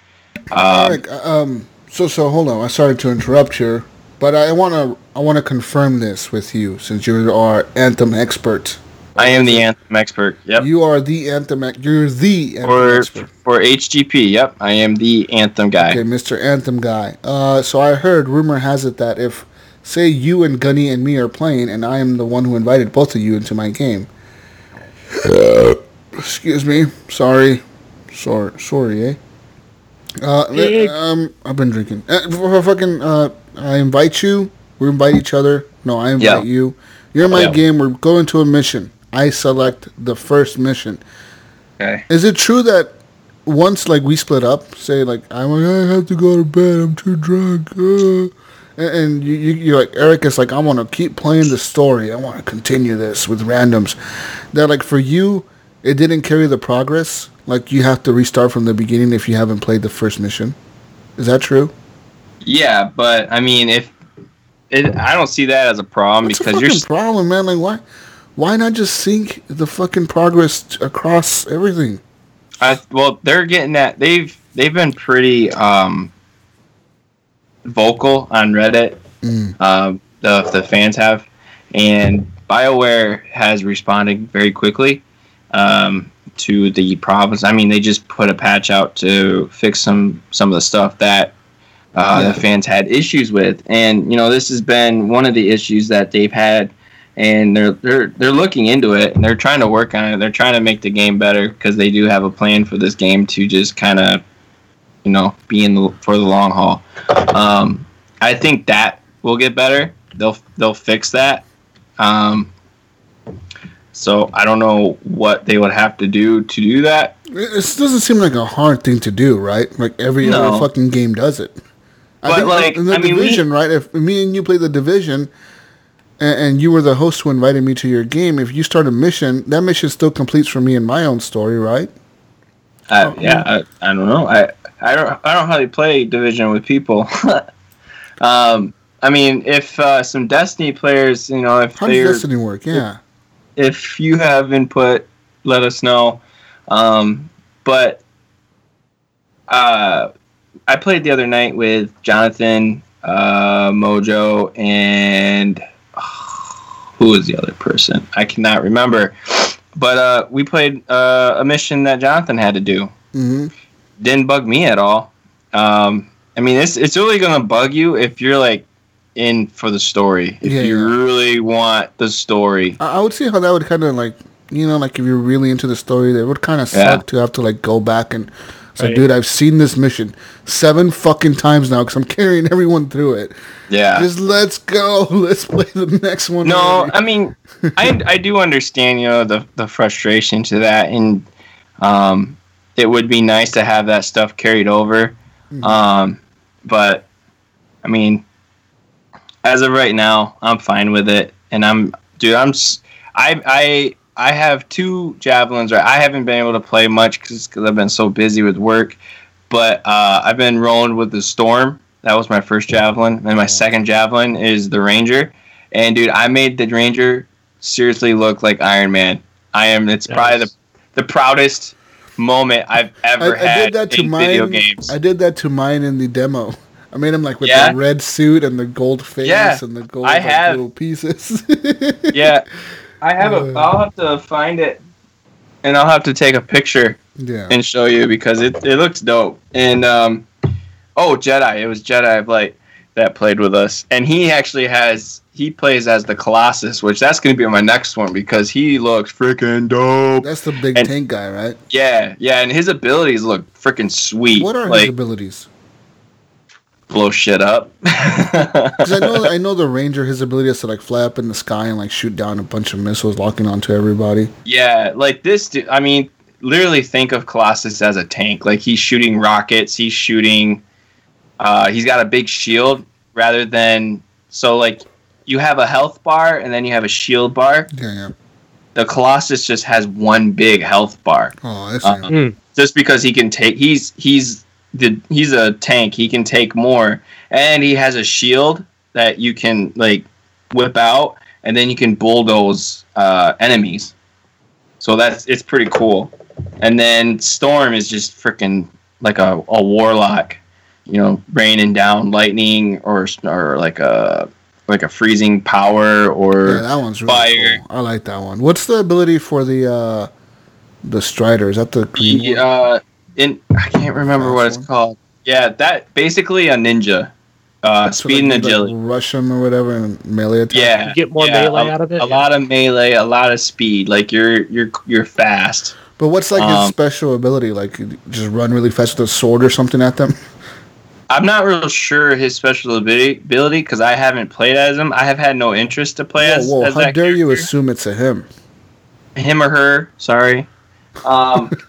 Eric, so hold on. I'm sorry to interrupt here, but I want to confirm this with you since you are Anthem expert. I am the Anthem expert. Yep. You are the Anthem. You're the Anthem expert for HGP. Yep. I am the Anthem guy. Okay, Mr. Anthem guy. So I heard rumor has it that if say you and Gunny and me are playing, and I am the one who invited both of you into my game. Excuse me. Sorry. I've been drinking. I invite you. We invite each other. No, I invite you. You're in my game. We're going to a mission. I select the first mission. Okay. Is it true that once like we split up, say like I'm like I have to go to bed, I'm too drunk, and you're like Eric is like I want to keep playing the story, I want to continue this with randoms. That like for you, it didn't carry the progress. Like you have to restart from the beginning if you haven't played the first mission. Is that true? Yeah, but I mean I don't see that as a problem. That's because you're problem, man. Like why? Why not just sync the fucking progress across everything? They're getting that. They've been pretty vocal on Reddit. The fans have, and BioWare has responded very quickly to the problems. I mean, they just put a patch out to fix some of the stuff that the fans had issues with, and you know, this has been one of the issues that they've had. And they're looking into it, and they're trying to work on it. They're trying to make the game better because they do have a plan for this game to just kind of, you know, be for the long haul. I think that will get better. They'll fix that. So I don't know what they would have to do that. It doesn't seem like a hard thing to do, right? Like every other fucking game does it. I mean, Division, right? If me and you played the Division, and you were the host who invited me to your game, if you start a mission, that mission still completes for me in my own story, right? Yeah, I don't know. I don't hardly play Division with people. I mean, if some Destiny players, you know, if how does Destiny work? Yeah. If you have input, let us know. But I played the other night with Jonathan, Mojo, and who was the other person? I cannot remember. But we played a mission that Jonathan had to do. Mm-hmm. Didn't bug me at all. I mean, it's really going to bug you if you're, like, in for the story. If you really want the story. I would see how that would kind of, like, you know, like, if you're really into the story, it would kind of suck to have to, like, go back and say, dude, I've seen this mission 7 fucking times now because I'm carrying everyone through it. Yeah. Just let's go. Let's play the next one. No, I mean, I do understand, you know, the frustration to that. And it would be nice to have that stuff carried over. Mm-hmm. But I mean, as of right now, I'm fine with it, and I have 2 javelins. Right, I haven't been able to play much because I've been so busy with work. But I've been rolling with the storm. That was my first javelin, and my second javelin is the ranger. And dude, I made the ranger seriously look like Iron Man. It's probably the proudest moment I've ever had in video games. I did that to mine in the demo. I made him like with the red suit and the gold face and the gold little pieces. I'll have to find it and I'll have to take a picture and show you because it looks dope. And Jedi, it was Jedi of Light that played with us, and he plays as the Colossus, which that's going to be my next one because he looks freaking dope. That's the big tank guy, right? Yeah, and his abilities look freaking sweet. What are his abilities? Blow shit up. Because I know the ranger, his ability is to like fly up in the sky and like shoot down a bunch of missiles, locking onto everybody. Yeah, like this dude. I mean, literally think of Colossus as a tank. Like he's shooting rockets. He's shooting. He's got a big shield rather than You have a health bar, and then you have a shield bar. Yeah. The Colossus just has one big health bar. Oh, that's just because he can take. He's a tank. He can take more, and he has a shield that you can like whip out, and then you can bulldoze enemies. So it's pretty cool. And then Storm is just freaking like a warlock, you know, raining down lightning or like a. Like a freezing power or that one's really fire. Cool. I like that one. What's the ability for the Strider? Is that the green one? I can't remember what it's called. Yeah, that basically a ninja. Speed and agility. Like rush him or whatever and melee attack. Yeah. You get more melee out of it. A lot of melee, a lot of speed. Like you're fast. But what's like his special ability? Like just run really fast with a sword or something at them? I'm not real sure his special ability because I haven't played as him. I have had no interest to play as that character. How dare you assume it's a him? Him or her, sorry. But a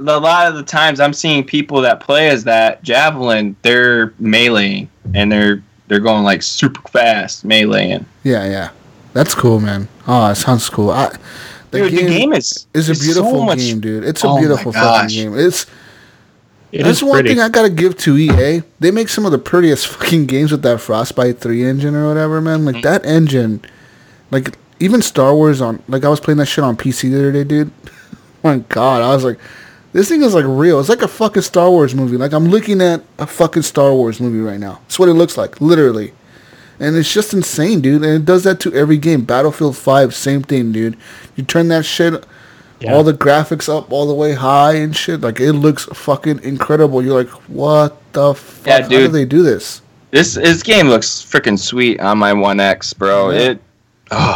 lot of the times I'm seeing people that play as that javelin, they're meleeing and they're going like super fast meleeing. Yeah. That's cool, man. Oh, it sounds cool. The game is a beautiful game, dude. It's a beautiful fucking game. That's one thing I gotta give to EA. They make some of the prettiest fucking games with that Frostbite 3 engine or whatever, man. Like that engine, like even Star Wars I was playing that shit on PC the other day, dude. My God, I was like, this thing is like real. It's like a fucking Star Wars movie. Like I'm looking at a fucking Star Wars movie right now. That's what it looks like, literally. And it's just insane, dude. And it does that to every game. Battlefield 5, same thing, dude. You turn that shit. Yeah. All the graphics up all the way high and shit. Like, it looks fucking incredible. You're like, what the fuck? Yeah, dude. How do they do this? This game looks freaking sweet on my 1X, bro. Yeah.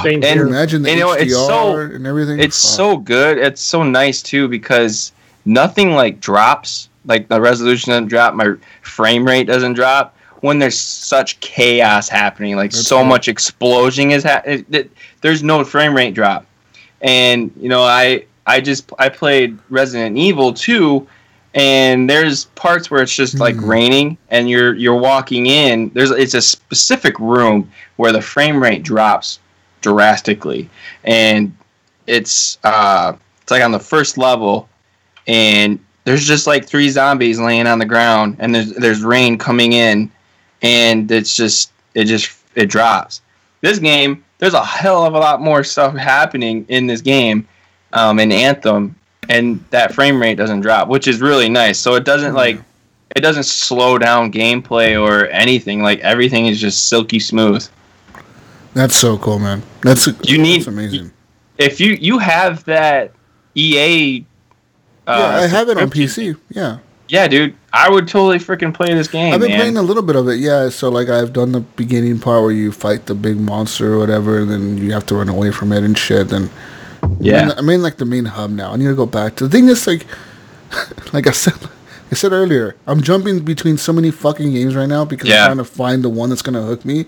Imagine the HDR and everything. It's so good. It's so nice, too, because nothing, like, drops. Like, the resolution doesn't drop. My frame rate doesn't drop. When there's such chaos happening, like, much explosion is happening. There's no frame rate drop. And, you know, I played Resident Evil 2, And there's parts where it's just like raining, and you're walking in. It's a specific room where the frame rate drops drastically, and it's like on the first level, and there's just like three zombies laying on the ground, and there's rain coming in, and it drops. This game, there's a hell of a lot more stuff happening in this game, in Anthem. And that frame rate doesn't drop, which is really nice. So it doesn't slow down gameplay or anything. Like, everything is just silky smooth. That's so cool, man. That's amazing. If you have that EA, I have it on PC. Yeah. Yeah, dude, I would totally freaking play this game. I've been playing a little bit of it, yeah. So, like, I've done the beginning part where you fight the big monster or whatever, and then you have to run away from it and shit, and. Yeah, I mean, like the main hub now. I need to go back to the thing. Is like I said earlier, I'm jumping between so many fucking games right now because I'm trying to find the one that's gonna hook me.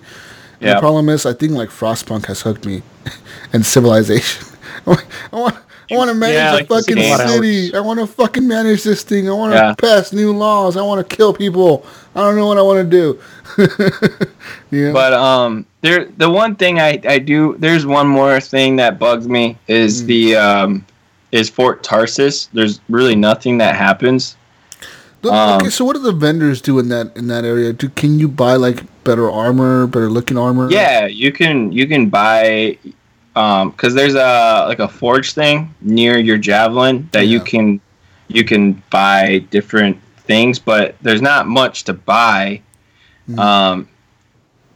Yeah. The problem is, I think like Frostpunk has hooked me, and Civilization. I want to manage a fucking city. I want to fucking manage this thing. I want to pass new laws. I want to kill people. I don't know what I want to do. Yeah. But the one thing I do, there's one more thing that bugs me is is Fort Tarsis. There's really nothing that happens. Okay, so what do the vendors do in that area? Can you buy like better armor, better looking armor? Yeah, you can buy. Because there's a forge thing near your javelin that you can buy different things, but there's not much to buy.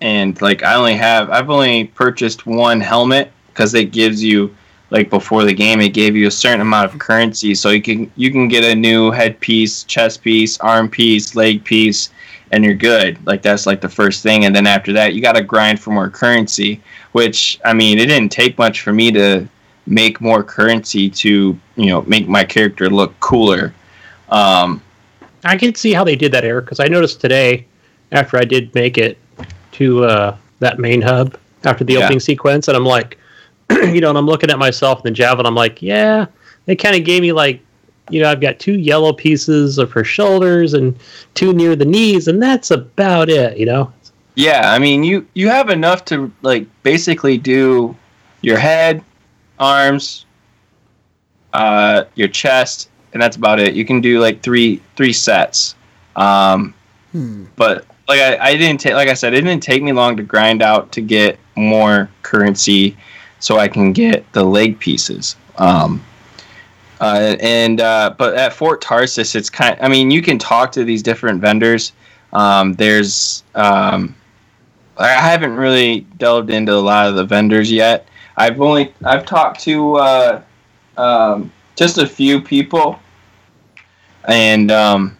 And like I've only purchased one helmet because it gives you like before the game it gave you a certain amount of currency, so you can get a new headpiece, chest piece, arm piece, leg piece, and you're good. Like that's like the first thing, and then after that you gotta grind for more currency. Which, I mean, it didn't take much for me to make more currency to, you know, make my character look cooler. I can see how they did that, Eric, because I noticed today, after I did make it to that main hub, after the opening sequence, and I'm like, you know, and I'm looking at myself in the javelin, I'm like, yeah, they kind of gave me like, you know, I've got two yellow pieces for shoulders and two near the knees, and that's about it, you know? Yeah, I mean, you have enough to, like, basically do your head, arms, your chest, and that's about it. You can do, like, three sets. But, like, I said, it didn't take me long to grind out to get more currency so I can get the leg pieces. But at Fort Tarsis, it's kind of, I mean, you can talk to these different vendors. I haven't really delved into a lot of the vendors yet. I've talked to just a few people, and I'm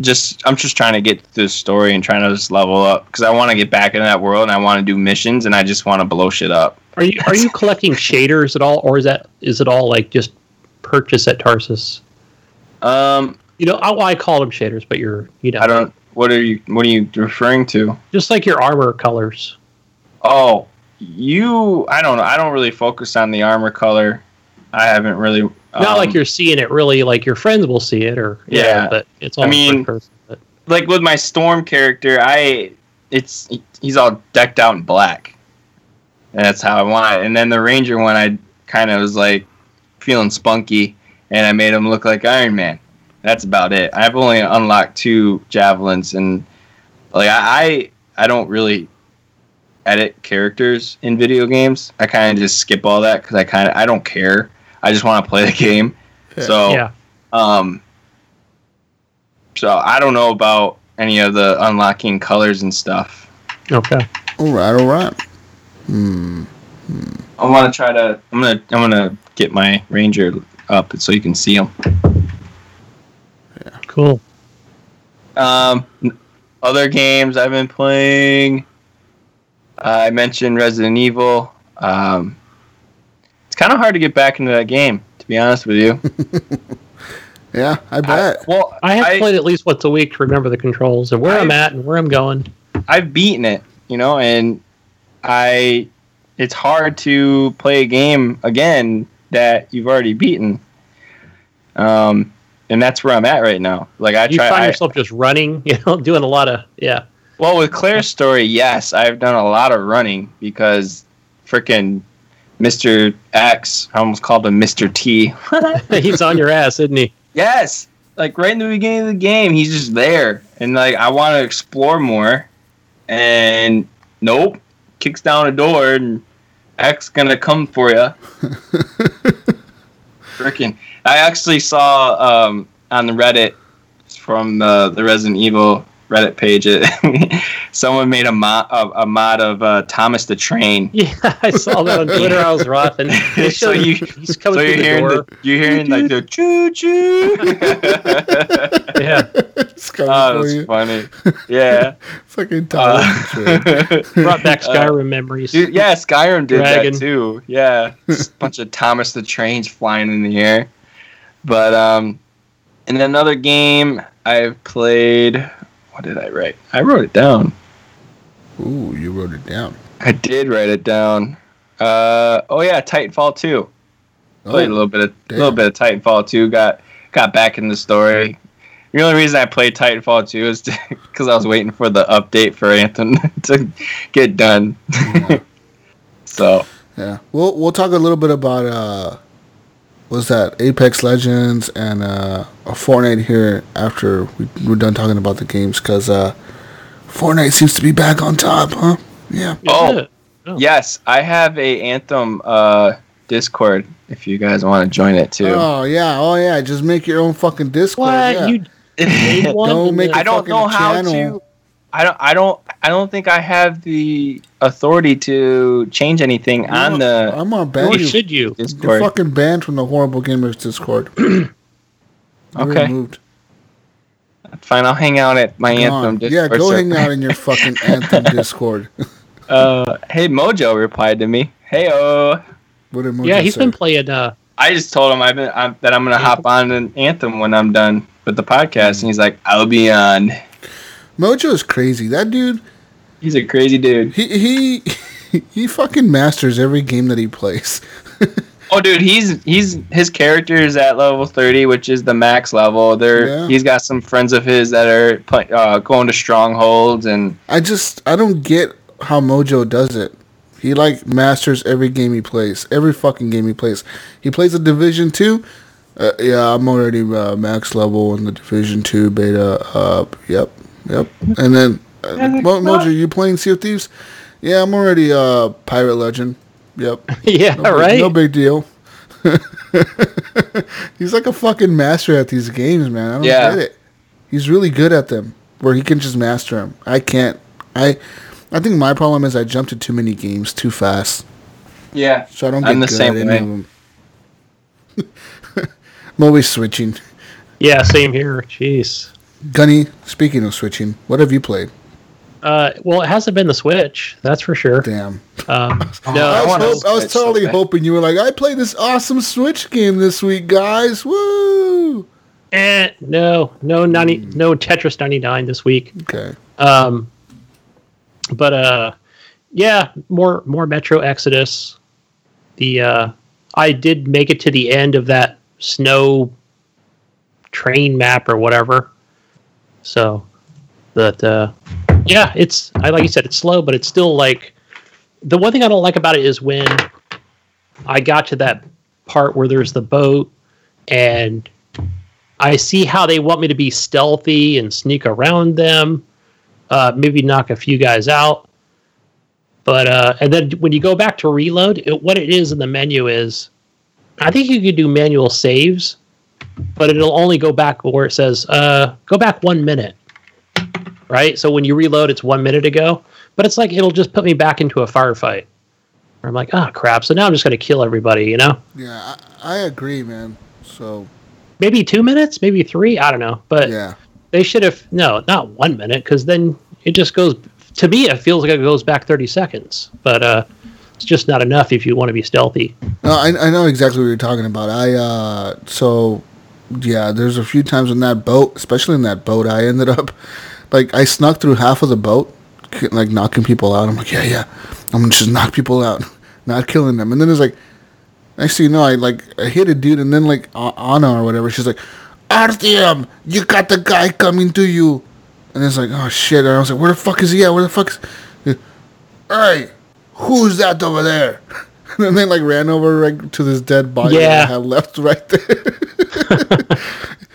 just trying to get through the story and trying to just level up because I want to get back into that world and I want to do missions and I just want to blow shit up. Are you collecting shaders at all, or is it all like just purchase at Tarsis? You know, I call them shaders, but you know. I don't. What are you referring to? Just like your armor colors. Oh, I don't know. I don't really focus on the armor color. I haven't really. Not like you're seeing it really. Like your friends will see it, or yeah. But it's all. I mean, person, like with my Storm character, he's all decked out in black, and that's how I want it. And then the Ranger one, I kind of was like feeling spunky, and I made him look like Iron Man. That's about it. I've only unlocked two javelins, and like I don't really edit characters in video games. I kind of just skip all that because I don't care. I just want to play the game. So, so I don't know about any of the unlocking colors and stuff. Okay. All right. I want to try to. I'm gonna get my Ranger up so you can see him. Cool. Other games I've been playing. I mentioned Resident Evil. It's kind of hard to get back into that game, to be honest with you. Yeah, I bet. I played at least once a week to remember the controls and where I'm at and where I'm going. I've beaten it, you know, and it's hard to play a game again that you've already beaten. And that's where I'm at right now. Like you find yourself just running, doing a lot of Well, with Claire's story, yes, I've done a lot of running because freaking Mr. X, I almost called him Mr. T. He's on your ass, isn't he? Yes. Like right in the beginning of the game, he's just there. And like I want to explore more. And nope, kicks down a door and X gonna come for ya. Freaking! I actually saw on the Reddit from the Resident Evil Reddit page, someone made a mod of Thomas the Train. Yeah, I saw that on Twitter. I was rotten. He's coming through the door. You're hearing like the choo choo. Yeah, it's coming for you. Funny. Yeah, fucking Thomas the Train. Brought back Skyrim memories. Dude, yeah, Skyrim did that too. Yeah, just a bunch of Thomas the Trains flying in the air. But in another game I've played. What did I write? I wrote it down. Ooh, you wrote it down. I did write it down. Titanfall 2. Played a little bit of Titanfall 2. Got back in the story. The only reason I played Titanfall 2 is because I was waiting for the update for Anthem to get done. Yeah. So yeah, we'll talk a little bit about what's that? Apex Legends and Fortnite here after we're done talking about the games because Fortnite seems to be back on top, huh? Yeah. Oh, yes. I have a Anthem Discord if you guys want to join it too. Oh yeah. Just make your own fucking Discord. What you don't make? I don't know how channel. To. I don't think I have the authority to change anything on the. I'm on ban. Why should you? Discord. You're fucking banned from the Horrible Gamers Discord. Okay. Removed. Fine, I'll hang out at my Anthem Discord. Yeah, go hang out in your fucking Anthem Discord. Hey, Mojo replied to me. Heyo. What did Mojo say? Yeah, he's been playing. I just told him that I'm gonna Anthem? Hop on an Anthem when I'm done with the podcast, and he's like, "I'll be on." Mojo's crazy. That dude. He's a crazy dude. He fucking masters every game that he plays. Oh, dude, his character is at level 30, which is the max level. He's got some friends of his that are going to strongholds, and I don't get how Mojo does it. He masters every game he plays, every fucking game he plays. He plays a Division 2. I'm already max level in the Division 2 beta. Yep. And then, Mojo, you playing Sea of Thieves? Yeah, I'm already Pirate Legend. Yep. Yeah, no big deal. He's like a fucking master at these games, man. I don't get it. He's really good at them, where he can just master them. I can't. I think my problem is I jumped to too many games too fast. Yeah. So I don't get good at any of them. I'm always switching. Yeah, same here. Jeez. Gunny, speaking of switching, what have you played? Well, it hasn't been the Switch, that's for sure. Damn. I was totally hoping you were like, I played this awesome Switch game this week, guys. Woo! No Tetris 99 this week. Okay. But yeah, more Metro Exodus. The I did make it to the end of that snow train map or whatever. So, but yeah, it's like you said, it's slow, but it's still like the one thing I don't like about it is when I got to that part where there's the boat and I see how they want me to be stealthy and sneak around them, maybe knock a few guys out. But and then when you go back to reload, what it is in the menu is I think you could do manual saves. But it'll only go back where it says, go back 1 minute, right? So when you reload, it's 1 minute ago. But it's like it'll just put me back into a firefight. I'm like, oh, crap. So now I'm just going to kill everybody, Yeah, I agree, man. So maybe 2 minutes, maybe three. I don't know. But they should have, not 1 minute, because then it just goes, to me, it feels like it goes back 30 seconds. But it's just not enough if you want to be stealthy. No, I know exactly what you're talking about. Yeah, there's a few times in that boat, especially in that boat, I ended up, I snuck through half of the boat, knocking people out. I'm like, yeah, I'm going to just knock people out, not killing them. And then it's next thing you know, I hit a dude, and then, Anna or whatever, she's like, Artyom, you got the guy coming to you. And it's like, oh shit. And I was like, where the fuck is he at? Where the fuck is... Hey, who's that over there? And then they like ran over right to this dead body that I had left right there.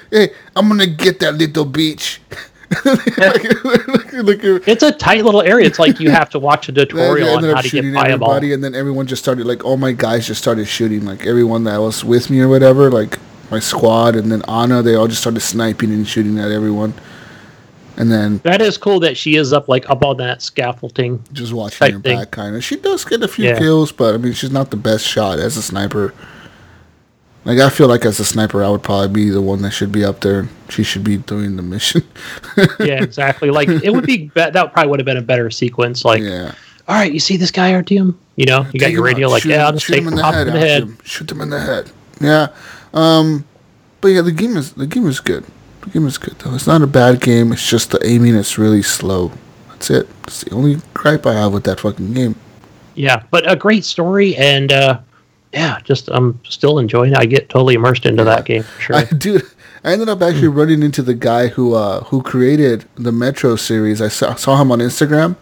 Hey, I'm going to get that little beach. It's a tight little area. It's like you have to watch a tutorial on how to get fireball. And then everyone just started, like, all my guys just started shooting. Like, everyone that was with me or whatever, like, my squad and then Anna, they all just started sniping and shooting at everyone. And then... That is cool that she is up, like, up on that scaffolding. Just watching her back, kind of. She does get a few kills, but, I mean, she's not the best shot as a sniper. Like, I feel like as a sniper, I would probably be the one that should be up there. She should be doing the mission. Yeah, exactly. Like, it would be... That probably would have been a better sequence. Like, all right, you see this guy, RTM? You know, you got your radio, like, yeah, I'll just take him in the head. Shoot him in the head. Yeah. But, yeah, the game is good. The game is good, though. It's not a bad game. It's just the aiming is really slow. That's it. It's the only gripe I have with that fucking game. Yeah, but a great story and... yeah, just I'm still enjoying it. I get totally immersed into that game. For sure, I ended up actually running into the guy who created the Metro series. I saw him on Instagram.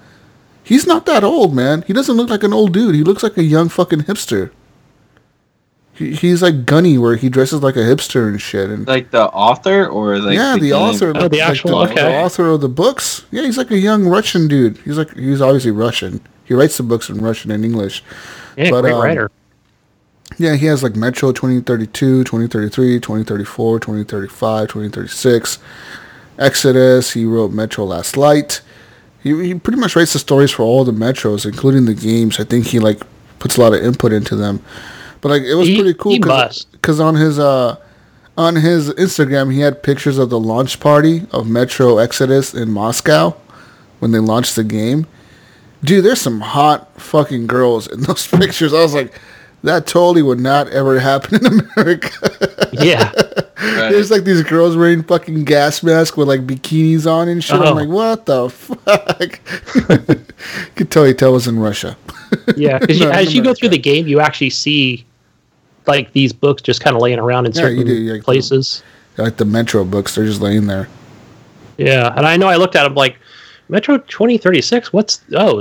He's not that old, man. He doesn't look like an old dude. He looks like a young fucking hipster. He's like Gunny, where he dresses like a hipster and shit. And like the author, or like the author. Oh, the actual the author of the books. Yeah, he's like a young Russian dude. He's obviously Russian. He writes the books in Russian and English. Yeah, but, great writer. Yeah, he has like Metro 2032, 2033, 2034, 2035, 2036, Exodus. He wrote Metro Last Light. He pretty much writes the stories for all the Metros, including the games. I think he like puts a lot of input into them. But like it was pretty cool because on his Instagram he had pictures of the launch party of Metro Exodus in Moscow when they launched the game. Dude, there's some hot fucking girls in those pictures. I was like, that totally would not ever happen in America. Yeah. Right. There's like these girls wearing fucking gas masks with like bikinis on and shit. I'm like, what the fuck? You could totally tell it was in Russia. Yeah. Because as you go through the game, you actually see like these books just kind of laying around in certain places. Like the Metro books, they're just laying there. Yeah. And I know I looked at them like, Metro 2036, is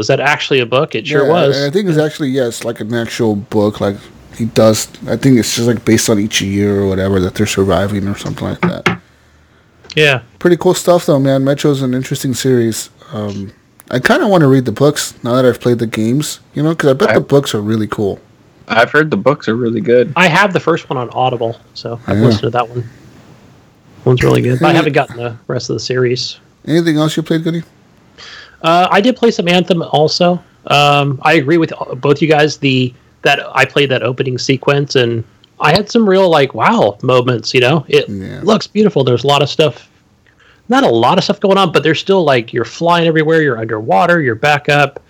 that actually a book? It sure was. I think it's actually, it's like an actual book. Like, he does, I think it's just like based on each year or whatever that they're surviving or something like that. Yeah. Pretty cool stuff, though, man. Metro's an interesting series. I kind of want to read the books now that I've played the games, you know, because I bet the books are really cool. I've heard the books are really good. I have the first one on Audible, so I've listened to that one. One's really good. But I haven't gotten the rest of the series. Anything else you played, Goody? I did play some Anthem also. I agree with both you guys. I played that opening sequence, and I had some real, like, wow moments, you know? It looks beautiful. There's a lot of stuff. Not a lot of stuff going on, but there's still, like, you're flying everywhere. You're underwater. You're back up.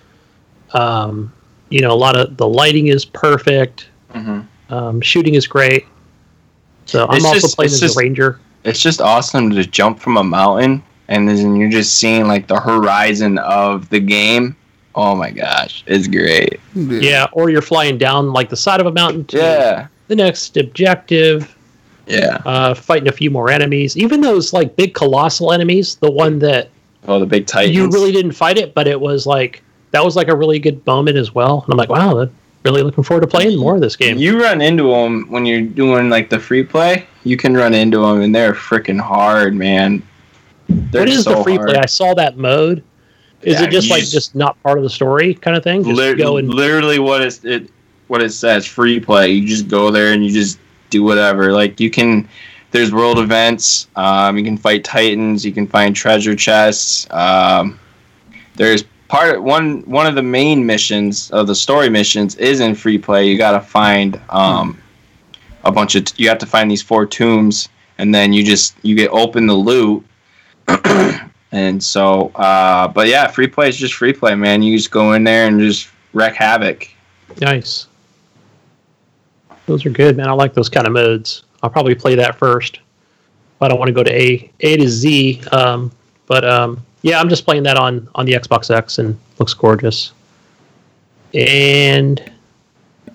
You know, a lot of the lighting is perfect. Mm-hmm. Shooting is great. So I'm also playing as a ranger. It's just awesome to jump from a mountain. And then you're just seeing, like, the horizon of the game. Oh, my gosh. It's great. Yeah, or you're flying down, like, the side of a mountain to the next objective. Yeah. Fighting a few more enemies. Even those, like, big colossal enemies, the one that... Oh, the big titans. You really didn't fight it, but it was, like... That was, like, a really good moment as well. And I'm like, wow, I'm really looking forward to playing more of this game. You run into them when you're doing, like, the free play. You can run into them, and they're freaking hard, man. What is the free play? I saw that mode. Is it just like just not part of the story kind of thing? Just go and literally what it says, free play. You just go there and you just do whatever. Like you can, there's world events. You can fight titans. You can find treasure chests. There's one of the main missions of the story missions is in free play. You got to find a bunch of. You have to find these 4 tombs, and then you get open the loot. And so but yeah, free play is just free play, man. You just go in there and just wreck havoc. Nice. Those are good, man. I like those kind of modes. I'll probably play that first. I don't want to go to A to Z. I'm just playing that on the Xbox X and looks gorgeous. And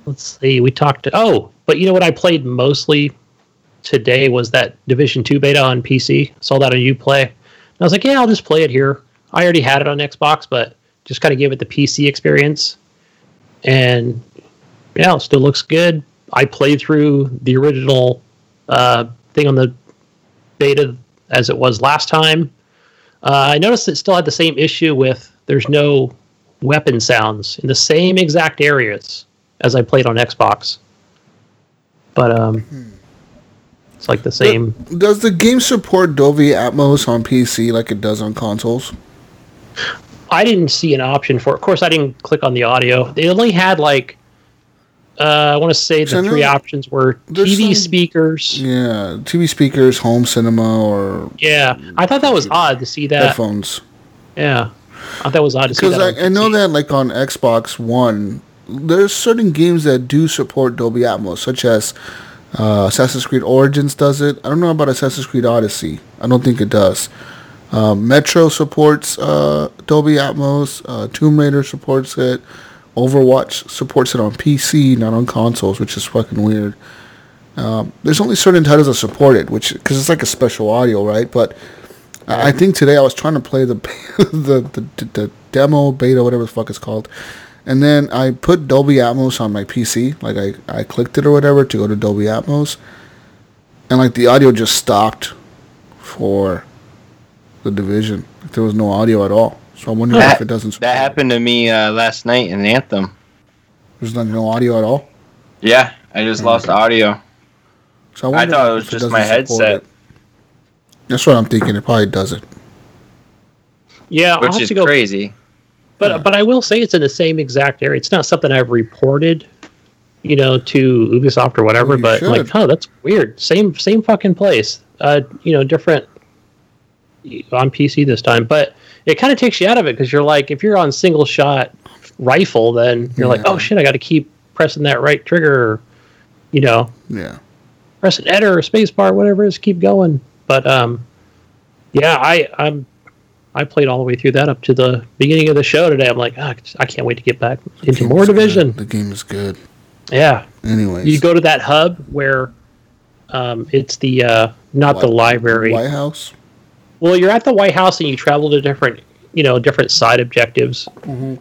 let's see, we talked but you know what I played mostly today was that Division 2 beta on PC. Saw that on Uplay. And I was like, yeah, I'll just play it here. I already had it on Xbox, but just kind of gave it the PC experience. And yeah, it still looks good. I played through the original thing on the beta as it was last time. I noticed it still had the same issue with there's no weapon sounds in the same exact areas as I played on Xbox. But it's like the same. Does the game support Dolby Atmos on PC like it does on consoles? I didn't see an option for it. Of course, I didn't click on the audio. They only had like, I want to say the three options were TV speakers. Yeah, TV speakers, home cinema, or... Yeah, I thought that was odd to see that. Headphones. Yeah, I thought that was odd to see that. Because I know that like on Xbox One, there's certain games that do support Dolby Atmos, such as Assassin's Creed Origins does it. I don't know about Assassin's Creed Odyssey. I don't think it does. Metro supports Dolby Atmos. Tomb Raider supports it. Overwatch supports it on PC, not on consoles, which is fucking weird. There's only certain titles that support it, which because it's like a special audio, right? But I think today I was trying to play the the demo beta, whatever the fuck it's called, and then I put Dolby Atmos on my PC, like I clicked it or whatever to go to Dolby Atmos, and like the audio just stopped for the Division. There was no audio at all. So I'm wondering if it doesn't support. That happened to me last night in Anthem. There's no audio at all? Yeah, I just lost audio. So I thought it was just my headset. That's what I'm thinking. It probably doesn't. Yeah, which is crazy. But but I will say it's in the same exact area. It's not something I've reported, you know, to Ubisoft or whatever. Well, but like, oh, that's weird. Same fucking place. You know, different on PC this time, but. It kind of takes you out of it because you're like, if you're on single shot rifle, then you're like, oh shit, I got to keep pressing that right trigger, you know, pressing enter or space bar, whatever it is, keep going. But yeah, I played all the way through that up to the beginning of the show today. I'm like, I can't wait to get back into more Division. The game is good. Yeah. Anyways, you go to that hub where it's the not the library, White House. Well, you're at the White House and you travel to different, you know, different side objectives. Mm-hmm.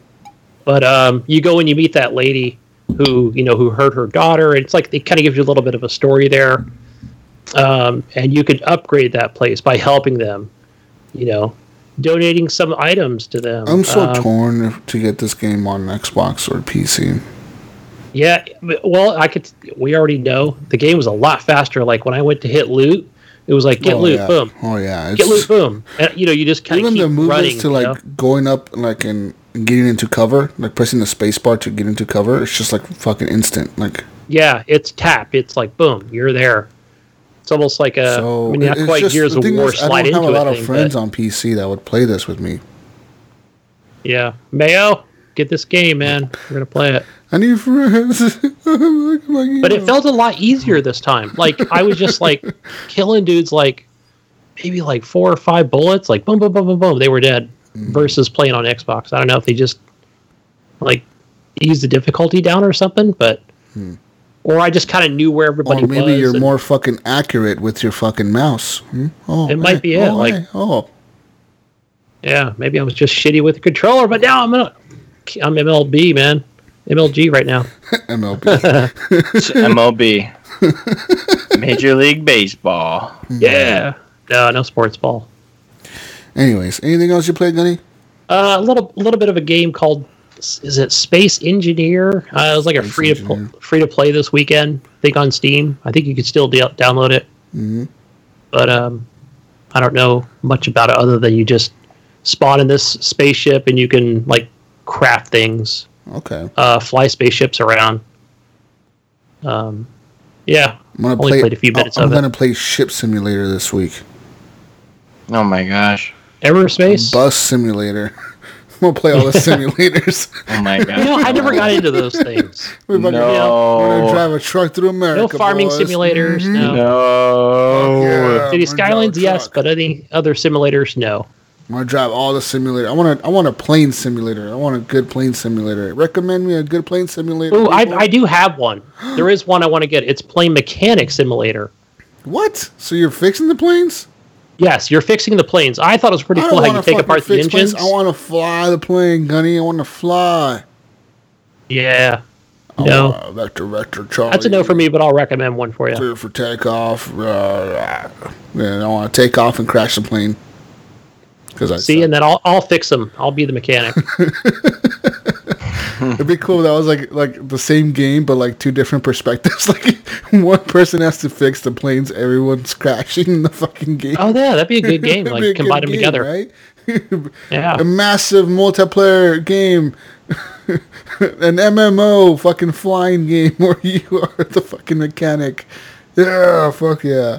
But you go and you meet that lady who, you know, who hurt her daughter. And it's like it kind of gives you a little bit of a story there. And you could upgrade that place by helping them, you know, donating some items to them. I'm so torn to get this game on Xbox or PC. Yeah, well, we already know the game was a lot faster. Like when I went to hit loot. It was like, get loot, boom. Oh, yeah. Get loot, boom. And, you know, you just kind of keep running. Even the movements to, like, going up like and getting into cover, like pressing the space bar to get into cover, it's just, like, fucking instant. Like, yeah, it's tap. It's like, boom, you're there. It's almost like a, so I mean, not quite Gears of War slide into it. I don't have a lot of friends on PC that would play this with me. Yeah. Mayo, get this game, man. We're going to play it. I need friends. But it felt a lot easier this time. Like, I was just, like, killing dudes, like, maybe, like, 4 or 5 bullets. Like, boom, boom, boom, boom, boom. They were dead. Versus playing on Xbox. I don't know if they just, like, eased the difficulty down or something. But, or I just kind of knew where everybody was. Or maybe you're more fucking accurate with your fucking mouse. It might be it. Yeah, maybe I was just shitty with the controller. But now I'm MLB, man. MLG right now. MLB. MLB. Major League Baseball. Yeah. No sports ball. Anyways, anything else you played, Gunny? A little bit of a game called, is it Space Engineer? It was like Space free to play this weekend. I think on Steam. I think you could still download it. Mm-hmm. But I don't know much about it other than you just spawn in this spaceship and you can like craft things. Okay. Fly spaceships around. Yeah. Played a few minutes of it. I'm going to play Ship Simulator this week. Oh my gosh. Everspace? Bus Simulator. We'll play all the simulators. Oh my gosh. You know, I never got into those things. We're going to drive a truck through America. No farming simulators. Mm-hmm. No. Yeah, City Skylines, yes, but any other simulators, no. I'm gonna drive all the simulator. I want a plane simulator. I want a good plane simulator. Recommend me a good plane simulator. Oh, I do have one. There is one I want to get. It's Plane Mechanic Simulator. What? So you're fixing the planes? Yes, you're fixing the planes. I thought it was pretty cool how you take apart the engines. Planes. I want to fly the plane, Gunny. I want to fly. Yeah. No. Vector Charlie. That's a no for me, but I'll recommend one for you. Clear for takeoff. Man, I want to take off and crash the plane. And then I'll fix them. I'll be the mechanic. It'd be cool. That was like the same game, but like two different perspectives. Like one person has to fix the planes. Everyone's crashing in the fucking game. Oh yeah, that'd be a good game. Like combine them together, right? Yeah, a massive multiplayer game, an MMO fucking flying game where you are the fucking mechanic. Yeah, fuck yeah.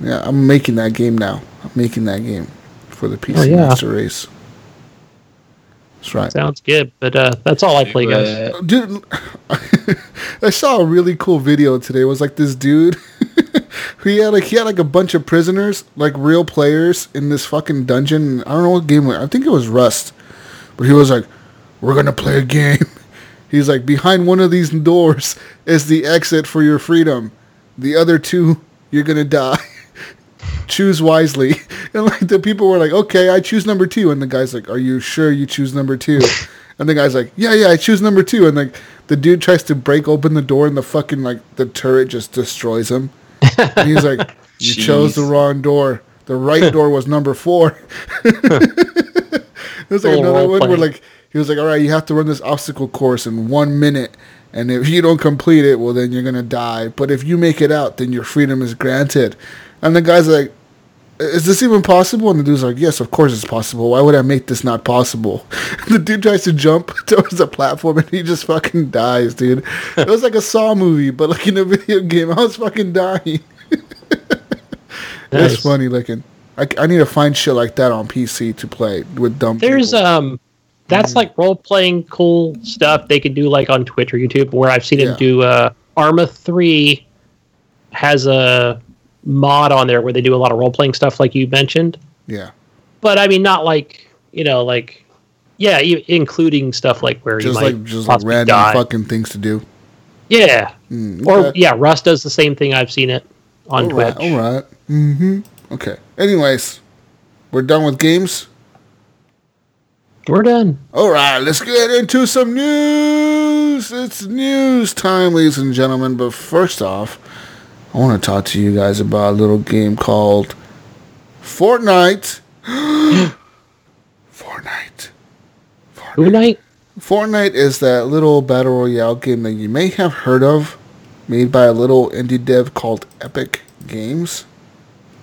Yeah, I'm making that game now. I'm making that game for the PC Master Race. That's right. Sounds good, but that's all I play, guys. Dude, I saw a really cool video today. It was like this dude he had like a bunch of prisoners, like real players, in this fucking dungeon. I don't know what game. I think it was Rust, but he was like, "We're gonna play a game." He's like, "Behind one of these doors is the exit for your freedom. The other two, you're gonna die. Choose wisely." And like the people were like, "Okay, I choose number two." And the guy's like, "Are you sure you choose number two?" And the guy's like, "Yeah, I choose number two." And like the dude tries to break open the door, and the fucking like the turret just destroys him. And he's like, "You chose the wrong door. The right door was number 4." There's like another one where like he was like, "All right, you have to run this obstacle course in 1 minute, and if you don't complete it, well then you're gonna die. But if you make it out, then your freedom is granted." And the guy's like, "Is this even possible?" And the dude's like, "Yes, of course it's possible. Why would I make this not possible?" The dude tries to jump towards the platform, and he just fucking dies, dude. It was like a Saw movie, but like in a video game. I was fucking dying. Nice. It's funny looking. I need to find shit like that on PC to play with dumb people. That's like role-playing cool stuff they can do like on Twitch or YouTube, where I've seen them do Arma 3 has a mod on there where they do a lot of role-playing stuff like you mentioned, but I mean not like, you know, like including stuff like where just you might just like random die. Fucking things to do okay. Or Rust does the same thing. I've seen it on Twitch. All right Okay, anyways, we're done with games. We're done. All right, let's get into some news. It's news time, ladies and gentlemen, but first off I want to talk to you guys about a little game called Fortnite. Fortnite. Fortnite is that little battle royale game that you may have heard of, made by a little indie dev called Epic Games.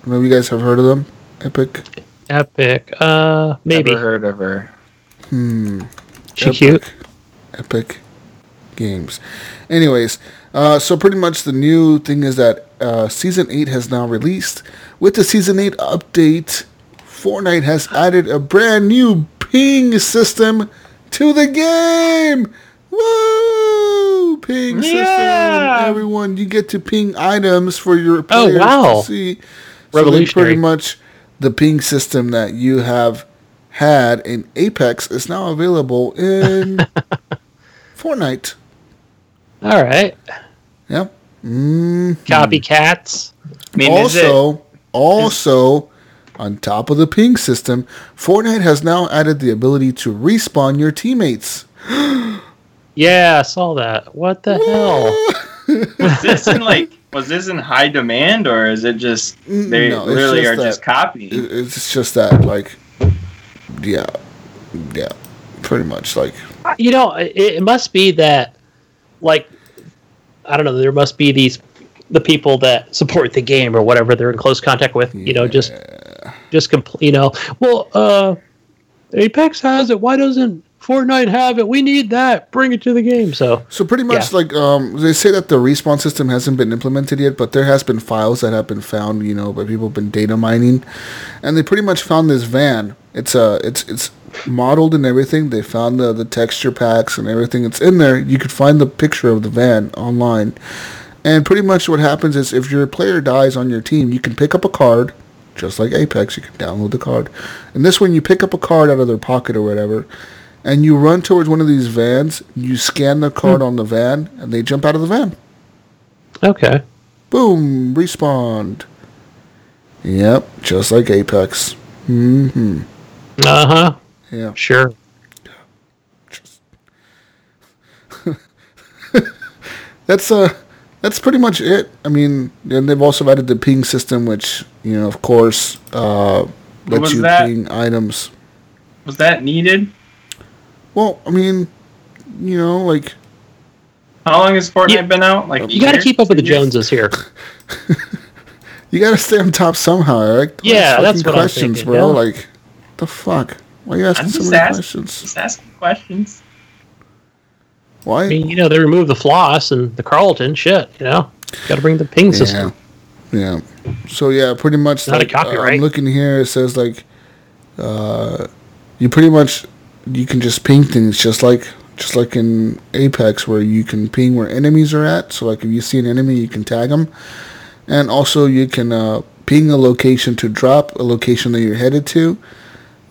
Maybe you guys have heard of them. Epic. Maybe. Never heard of her. She cute. Epic Games. Anyways. So pretty much the new thing is that Season 8 has now released. With the Season 8 update, Fortnite has added a brand new ping system to the game! Woo! Ping system, everyone. You get to ping items for your players to see. So they pretty much the ping system that you have had in Apex is now available in Fortnite. All right. Yep. Copycats. I mean, also, on top of the ping system, Fortnite has now added the ability to respawn your teammates. Yeah, I saw that. What the hell? Was this in high demand, or is it just just copying? It's just that, pretty much, You know, it must be that. Like, I don't know, there must be the people that support the game or whatever they're in close contact with, you know, just complete, you know, well, Apex has it. Why doesn't Fortnite have it? We need that. Bring it to the game. So pretty much they say that the respawn system hasn't been implemented yet, but there has been files that have been found, you know, by people have been data mining, and they pretty much found this van. It's modeled and everything. They found the texture packs and everything. It's in there. You could find the picture of the van online. And pretty much what happens is if your player dies on your team, you can pick up a card, just like Apex. You can download the card. And this one, you pick up a card out of their pocket or whatever, and you run towards one of these vans. You scan the card on the van, and they jump out of the van. Okay. Boom, respawned. Yep, just like Apex. Mm-hmm. Uh-huh. Yeah. Sure. Just... that's pretty much it. I mean, and they've also added the ping system, which, you know, of course, lets you ping items. Was that needed? Well, I mean, you know, like... How long has Fortnite been out? Like, you got to keep up with the Joneses here. You got to stay on top somehow, Eric. Yeah, that's what questions, I'm thinking, bro. Yeah. Like, the fuck? Why are you asking so many questions? Just asking questions. Why? I mean, you know, they removed the floss and the Carlton shit, you know? Got to bring the ping system. Yeah. So, yeah, pretty much... Not like, a copyright. I'm looking here, it says, like, you pretty much... You can just ping things just like in Apex, where you can ping where enemies are at. So, like, if you see an enemy, you can tag them. And also, you can ping a location to drop, a location that you're headed to.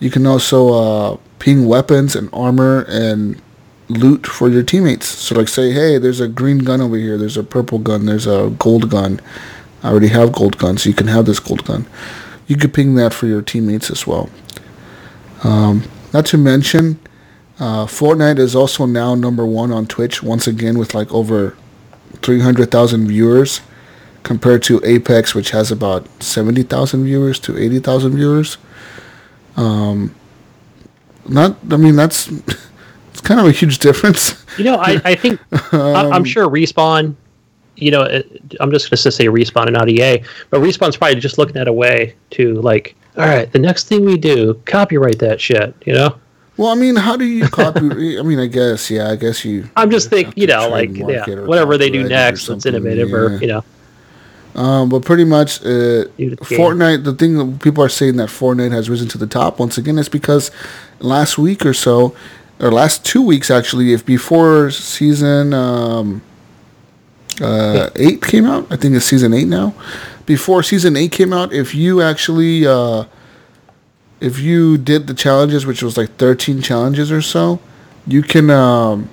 You can also ping weapons and armor and loot for your teammates. So, like, say, hey, there's a green gun over here. There's a purple gun. There's a gold gun. I already have gold guns, so you can have this gold gun. You could ping that for your teammates as well. Not to mention, Fortnite is also now #1 on Twitch, once again with like over 300,000 viewers, compared to Apex, which has about 70,000 viewers to 80,000 viewers. That's it's kind of a huge difference. You know, I think, I'm sure Respawn, you know, I'm just going to say Respawn and not EA, but Respawn's probably just looking at a way to, like, all right, the next thing we do, copyright that shit, you know? Well, I mean, how do you copy? I mean, I guess you... I'm just thinking, you know, like, yeah, whatever they do next that's innovative, or, you know. But pretty much, Fortnite, the thing that people are saying that Fortnite has risen to the top, once again, is because last week or so, or last 2 weeks, actually, if before season 8 came out, I think it's season 8 now, before season 8 came out, if you actually, if you did the challenges, which was like 13 challenges or so, you can,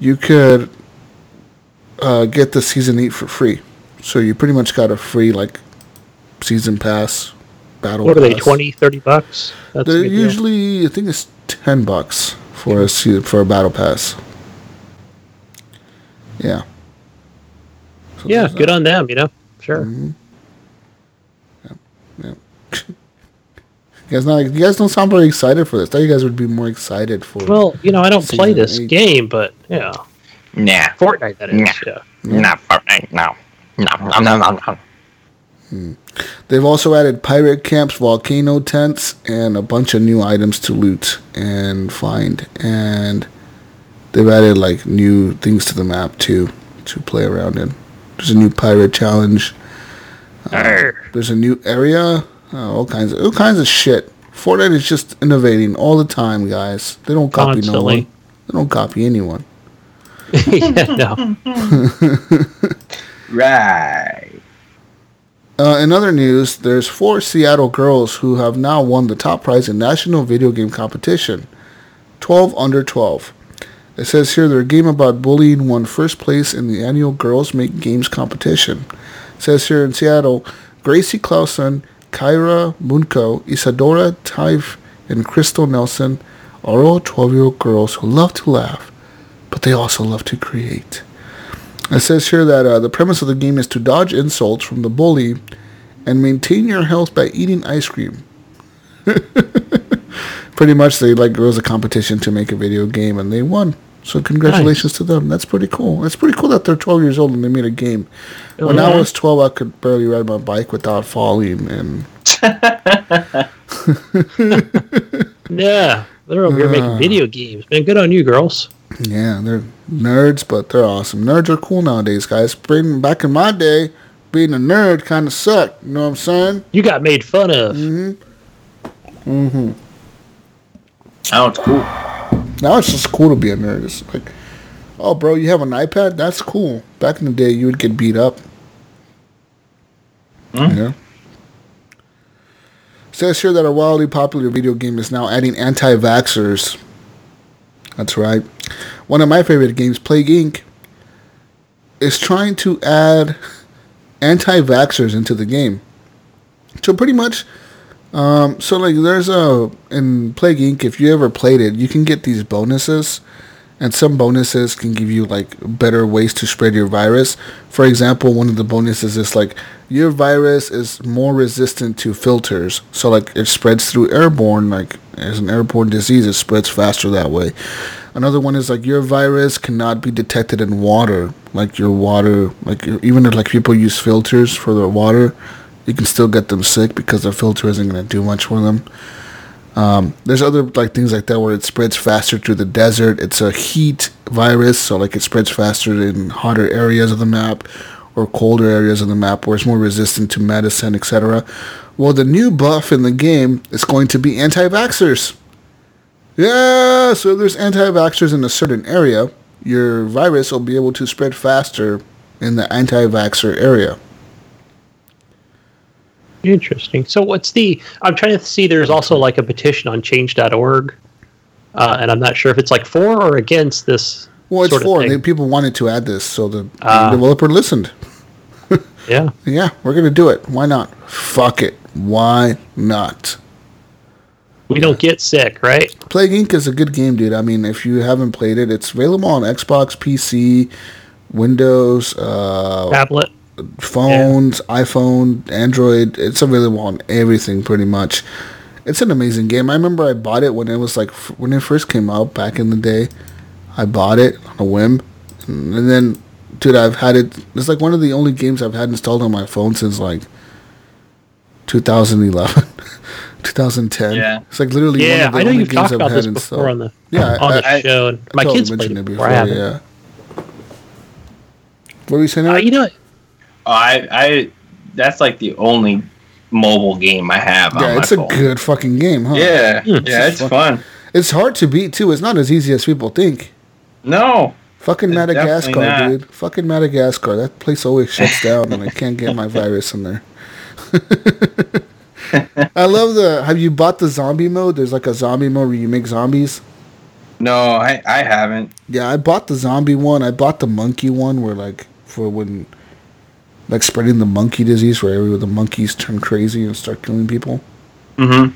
you could get the season 8 for free. So you pretty much got a free, like, season pass, battle pass. What are they, $20, $30? They're usually, I think it's $10 for a battle pass. Yeah. So yeah, good on them, you know. Sure. Mm-hmm. Yeah. You guys don't sound very excited for this. I thought you guys would be more excited for... Well, you know, I don't play this game, but, yeah. Nah. Fortnite, that is. Nah. Yeah. Not Fortnite, no. No. They've also added pirate camps, volcano tents, and a bunch of new items to loot and find. And they've added, like, new things to the map, too, to play around in. There's a new pirate challenge. There's a new area. All kinds of shit. Fortnite is just innovating all the time, guys. They don't copy no one. They don't copy anyone. Yeah, no. Right. In other news, there's 4 Seattle girls who have now won the top prize in National Video Game Competition, 12 under 12. It says here their game about bullying won first place in the annual Girls Make Games competition. It says here in Seattle, Gracie Clausen, Kyra Munko, Isadora Taif, and Crystal Nelson are all 12-year-old girls who love to laugh, but they also love to create. It says here that the premise of the game is to dodge insults from the bully and maintain your health by eating ice cream. Pretty much, they like it was a competition to make a video game, and they won. So congratulations to them. That's pretty cool. That's pretty cool that they're 12 years old and they made a game. Oh, when I was 12, I could barely ride my bike without falling. And yeah, they're over here making video games. Man, good on you, girls. Yeah, they're nerds, but they're awesome. Nerds are cool nowadays, guys. Back in my day, being a nerd kind of sucked. You know what I'm saying? You got made fun of. Mm-hmm. Mm-hmm. Now it's cool. Now it's just cool to be a nerd. It's like, oh, bro, you have an iPad? That's cool. Back in the day, you would get beat up. Mm. Yeah. It says here that a wildly popular video game is now adding anti-vaxxers. That's right. One of my favorite games, Plague Inc., is trying to add anti-vaxxers into the game. So pretty much, in Plague Inc., if you ever played it, you can get these bonuses, and some bonuses can give you, like, better ways to spread your virus. For example, one of the bonuses is, like, your virus is more resistant to filters. So, like, it spreads through airborne, like, as an airborne disease, it spreads faster that way. Another one is, like, your virus cannot be detected in water. Like, your water, like, even if, like, people use filters for their water, you can still get them sick because the filter isn't going to do much for them. There's other, like, things like that where it spreads faster through the desert. It's a heat virus, so, like, it spreads faster in hotter areas of the map or colder areas of the map where it's more resistant to medicine, etc. Well, the new buff in the game is going to be anti-vaxxers. Yeah, so if there's anti-vaxxers in a certain area, your virus will be able to spread faster in the anti-vaxxer area. Interesting. So what's the... I'm trying to see, there's also like a petition on change.org, and I'm not sure if it's like for or against this. Well, it's for. People wanted to add this, so the developer listened. Yeah. Yeah, we're going to do it. Why not? Fuck it. Why not? We don't get sick, right? Plague Inc. is a good game, dude. I mean, if you haven't played it, it's available on Xbox, PC, Windows, tablet, phones, iPhone, Android. It's available on everything pretty much. It's an amazing game. I remember I bought it when it was like when it first came out back in the day. I bought it on a whim, and then, dude, I've had it. It's like one of the only games I've had installed on my phone since like 2011, 2010. Yeah. It's like literally one of the only games I've had installed. Yeah, I know you've talked about this before on the show. And my kids played it before. Yeah. What were you saying? That's like the only mobile game I have. Yeah, it's a good fucking game, huh? Yeah, it's fun. It's hard to beat too. It's not as easy as people think. No, fucking Madagascar, dude. Fucking Madagascar. That place always shuts down, and I can't get my virus in there. I love the. Have you bought the zombie mode? There's like a zombie mode where you make zombies. No, I haven't. Yeah, I bought the zombie one. I bought the monkey one, where like for when. Like spreading the monkey disease where the monkeys turn crazy and start killing people. Mm-hmm.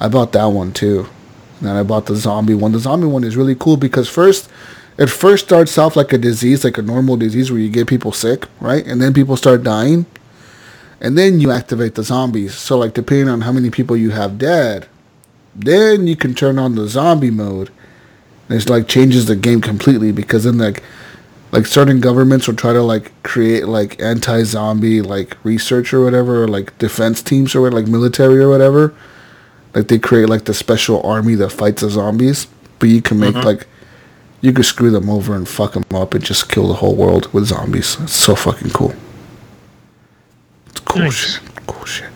I bought that one too. And then I bought the zombie one. The zombie one is really cool because it first starts off like a disease, like a normal disease where you get people sick, right? And then people start dying. And then you activate the zombies. So like depending on how many people you have dead, then you can turn on the zombie mode. And it's like changes the game completely because then like certain governments will try to like create like anti-zombie like research or whatever, or like defense teams or whatever, like military or whatever. Like they create like the special army that fights the zombies, but you can make like you can screw them over and fuck them up and just kill the whole world with zombies. It's so fucking cool. It's cool shit. Cool shit.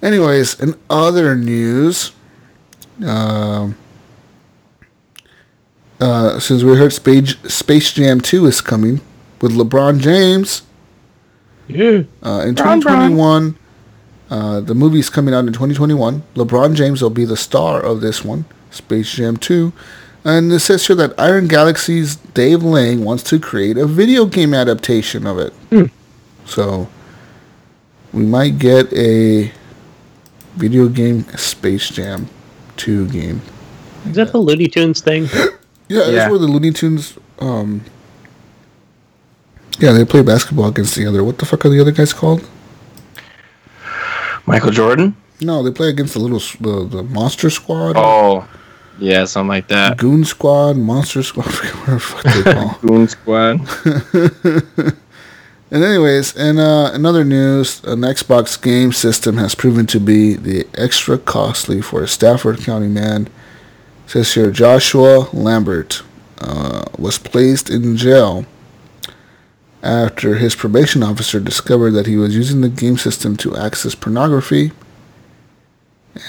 Anyways, in other news, since we heard Space Jam 2 is coming with LeBron James. Yeah. In 2021, the movie's coming out in 2021. LeBron James will be the star of this one, Space Jam 2. And it says here that Iron Galaxy's Dave Lang wants to create a video game adaptation of it. Mm. So, we might get a video game Space Jam 2 game. Is that the Looney Tunes thing? Yeah, that's where the Looney Tunes, they play basketball against the other. What the fuck are the other guys called? Michael Jordan? No, they play against the Monster Squad. Oh, yeah, something like that. Goon Squad, Monster Squad, whatever the fuck they call. Goon Squad. And anyways, in other news, an Xbox game system has proven to be the extra costly for a Stafford County man. It says here, Joshua Lambert was placed in jail after his probation officer discovered that he was using the game system to access pornography.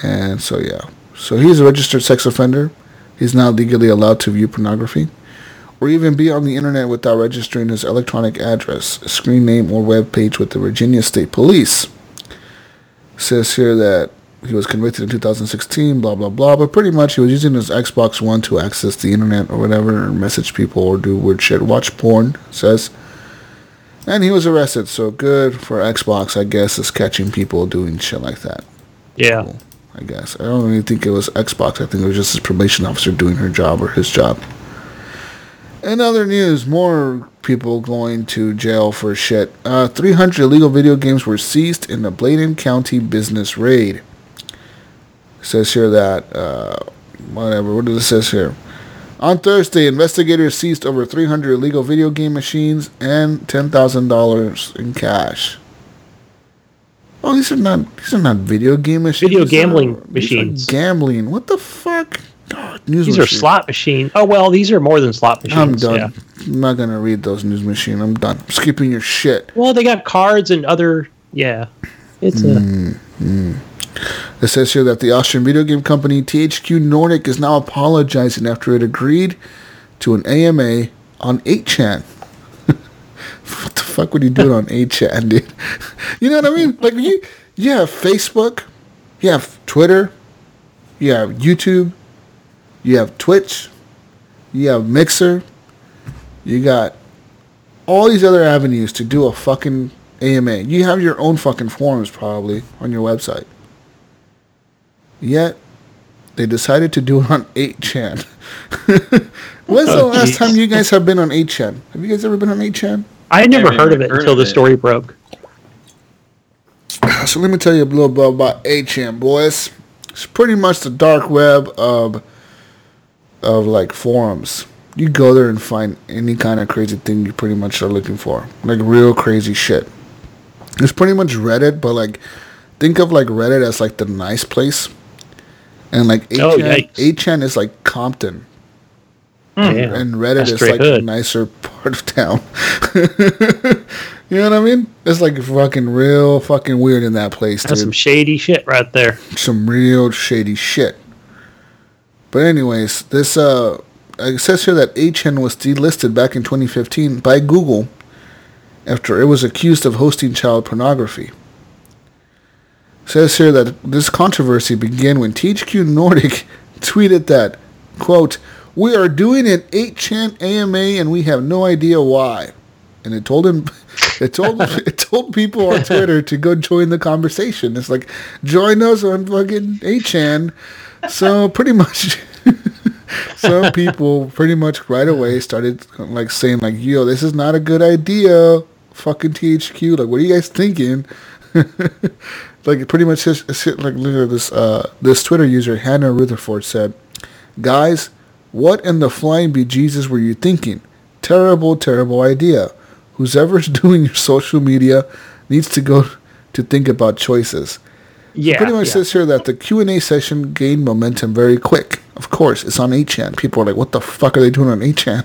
And so, yeah. So he's a registered sex offender. He's not legally allowed to view pornography or even be on the internet without registering his electronic address, screen name, or web page with the Virginia State Police. It says here that he was convicted in 2016, blah, blah, blah. But pretty much he was using his Xbox One to access the internet or whatever, or message people or do weird shit. Watch porn, it says. And he was arrested, so good for Xbox, I guess, is catching people doing shit like that. Yeah. Cool, I guess. I don't even think it was Xbox. I think it was just his probation officer doing her job or his job. In other news, more people going to jail for shit. 300 illegal video games were seized in the Bladen County business raid. It says here that, what does it say here? On Thursday, investigators seized over 300 illegal video game machines and $10,000 in cash. Oh, these are not video game machines. Video gambling machines. Gambling. What the fuck? Oh, these are slot machines. Oh, well, these are more than slot machines. I'm done. Yeah. I'm not going to read those news machines. I'm done. I'm skipping your shit. Well, they got cards and other... Yeah. It's It says here that the Austrian video game company THQ Nordic is now apologizing after it agreed to an AMA on 8chan. What the fuck would you do on 8chan, dude? You know what I mean? Like, you have Facebook, you have Twitter, you have YouTube, you have Twitch, you have Mixer, you got all these other avenues to do a fucking AMA. You have your own fucking forums probably on your website. Yet, they decided to do it on 8chan. When's the last time you guys have been on 8chan? Have you guys ever been on 8chan? I had never heard of it until the story broke. So let me tell you a little bit about 8chan, boys. It's pretty much the dark web of like forums. You go there and find any kind of crazy thing you pretty much are looking for. Like real crazy shit. It's pretty much Reddit, but like think of like Reddit as like the nice place. And like 8chan is like Compton. Yeah. And Reddit is like the nicer part of town. You know what I mean? It's like fucking real fucking weird in that place, dude. That's some shady shit right there. Some real shady shit. But anyways, this it says here that 8chan was delisted back in 2015 by Google after it was accused of hosting child pornography. It says here that this controversy began when THQ Nordic tweeted that, quote, "We are doing an 8chan AMA and we have no idea why." And it told him, it told people on Twitter to go join the conversation. It's like, join us on fucking 8chan. So pretty much, some people pretty much right away started like saying like, "Yo, this is not a good idea, fucking THQ. Like, what are you guys thinking?" Like, pretty much like literally this Twitter user Hannah Rutherford said, "Guys, what in the flying bejesus were you thinking? Terrible, terrible idea. Whoever's doing your social media needs to go to think about choices." Yeah. It pretty much says here that the Q&A session gained momentum very quick. Of course, it's on 8chan. People are like, what the fuck are they doing on 8chan?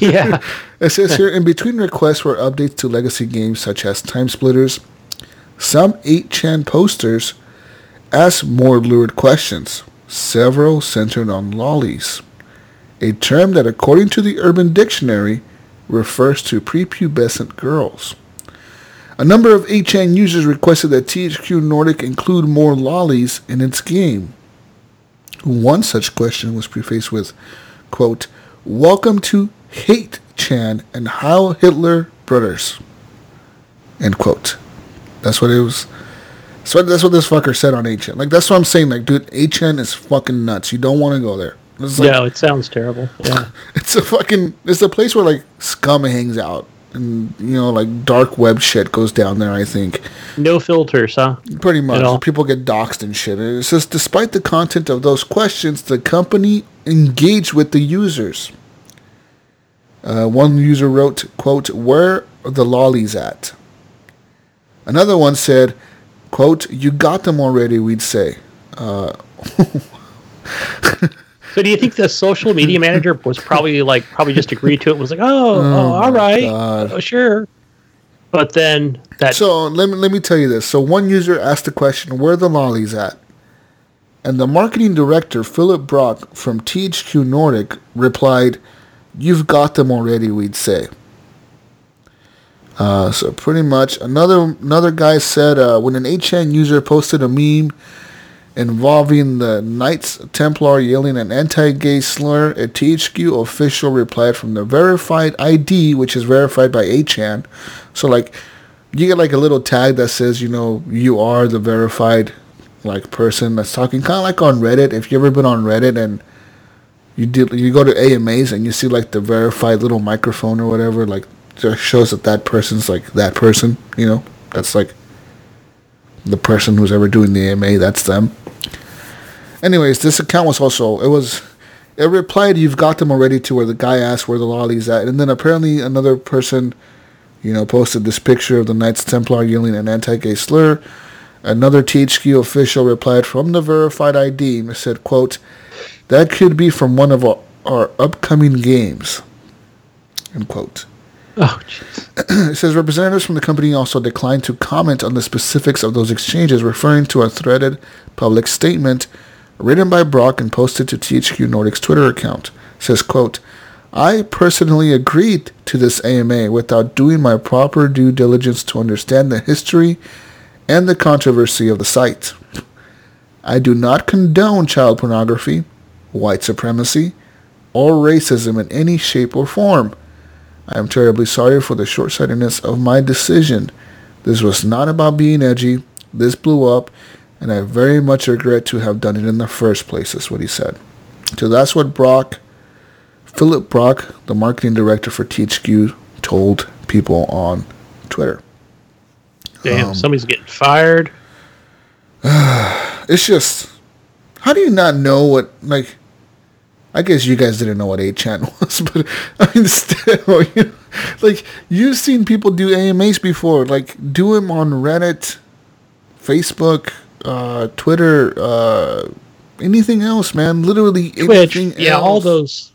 Yeah. It says here, in between requests were updates to legacy games such as Time Splitters. Some 8chan posters asked more lurid questions, several centered on lollies, a term that, according to the Urban Dictionary, refers to prepubescent girls. A number of 8chan users requested that THQ Nordic include more lollies in its game. One such question was prefaced with, quote, "Welcome to Hate-chan and Heil Hitler Brothers," end quote. That's what it was. So that's what this fucker said on 8chan. Like, that's what I'm saying. Like, dude, 8chan is fucking nuts. You don't want to go there. It's like, no, it sounds terrible. Yeah. It's a place where like scum hangs out, and you know, like dark web shit goes down there. I think no filters, huh? Pretty much, people get doxxed and shit. And it says, despite the content of those questions, the company engaged with the users. One user wrote, "Quote, where are the lollies at?" Another one said, "Quote, you got them already." We'd say. So do you think the social media manager was probably just agreed to it? Was like, oh all right, oh, sure. But then that. So let me tell you this. So one user asked the question, "Where are the lollies at?" And the marketing director Philip Brock from THQ Nordic replied, "You've got them already." We'd say. So pretty much another guy said when an 8chan user posted a meme involving the Knights Templar yelling an anti-gay slur, a THQ official replied from the verified ID, which is verified by 8chan. So, like, you get, like, a little tag that says, you know, you are the verified, like, person that's talking. Kind of like on Reddit. If you've ever been on Reddit and you go to AMAs and you see, like, the verified little microphone or whatever, like, just shows that that person's, like, that person, you know? That's, like, the person who's ever doing the AMA, that's them. Anyways, this account was also, it replied, "You've got them already," to where the guy asked where the lolly's at. And then apparently another person, you know, posted this picture of the Knights Templar yelling an anti-gay slur. Another THQ official replied from the verified ID and said, quote, "That could be from one of our upcoming games," end quote. Oh, jeez. It says representatives from the company also declined to comment on the specifics of those exchanges, referring to a threaded public statement written by Brock and posted to THQ Nordic's Twitter account. It says, quote, "I personally agreed to this AMA without doing my proper due diligence to understand the history and the controversy of the site. I do not condone child pornography, white supremacy, or racism in any shape or form. I am terribly sorry for the short-sightedness of my decision. This was not about being edgy. This blew up, and I very much regret to have done it in the first place," is what he said. So that's what Philip Brock, the marketing director for THQ, told people on Twitter. Damn, somebody's getting fired. It's just, how do you not know what, like, I guess you guys didn't know what 8chan was, but I mean, still, you know, like, you've seen people do AMAs before, like, do them on Reddit, Facebook, Twitter, anything else, man. Literally Twitch, anything else. Yeah, all those,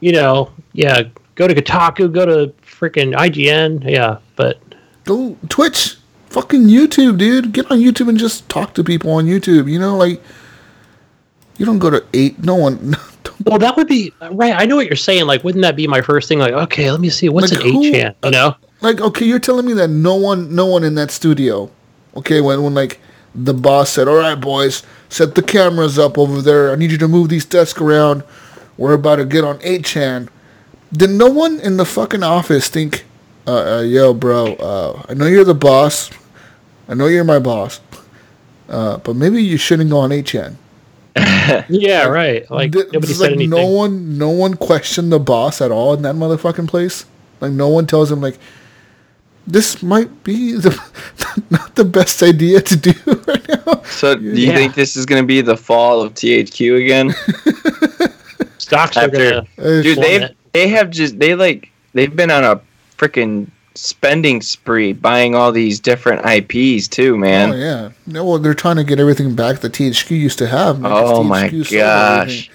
you know, yeah, go to Kotaku, go to freaking IGN, yeah, but. Go Twitch, fucking YouTube, dude. Get on YouTube and just talk to people on YouTube, you know, like. You don't go to eight. No one. Well, that would be right. I know what you're saying. Like, wouldn't that be my first thing? Like, okay, let me see. What's like an 8chan? You know? Like, okay, you're telling me that no one in that studio. Okay, when like the boss said, "All right, boys, set the cameras up over there. I need you to move these desks around. We're about to get on 8chan." Did no one in the fucking office think, "Yo, bro, I know you're the boss. I know you're my boss, but maybe you shouldn't go on 8chan." Yeah, like, right. Like nobody said anything. No one questioned the boss at all in that motherfucking place. Like no one tells him like this might be not the best idea to do right now. So do you think this is going to be the fall of THQ again? Stocks are gonna dude. They've been on a freaking spending spree buying all these different IPs too, man. Oh yeah. No, well they're trying to get everything back that THQ used to have. Man. Oh my gosh.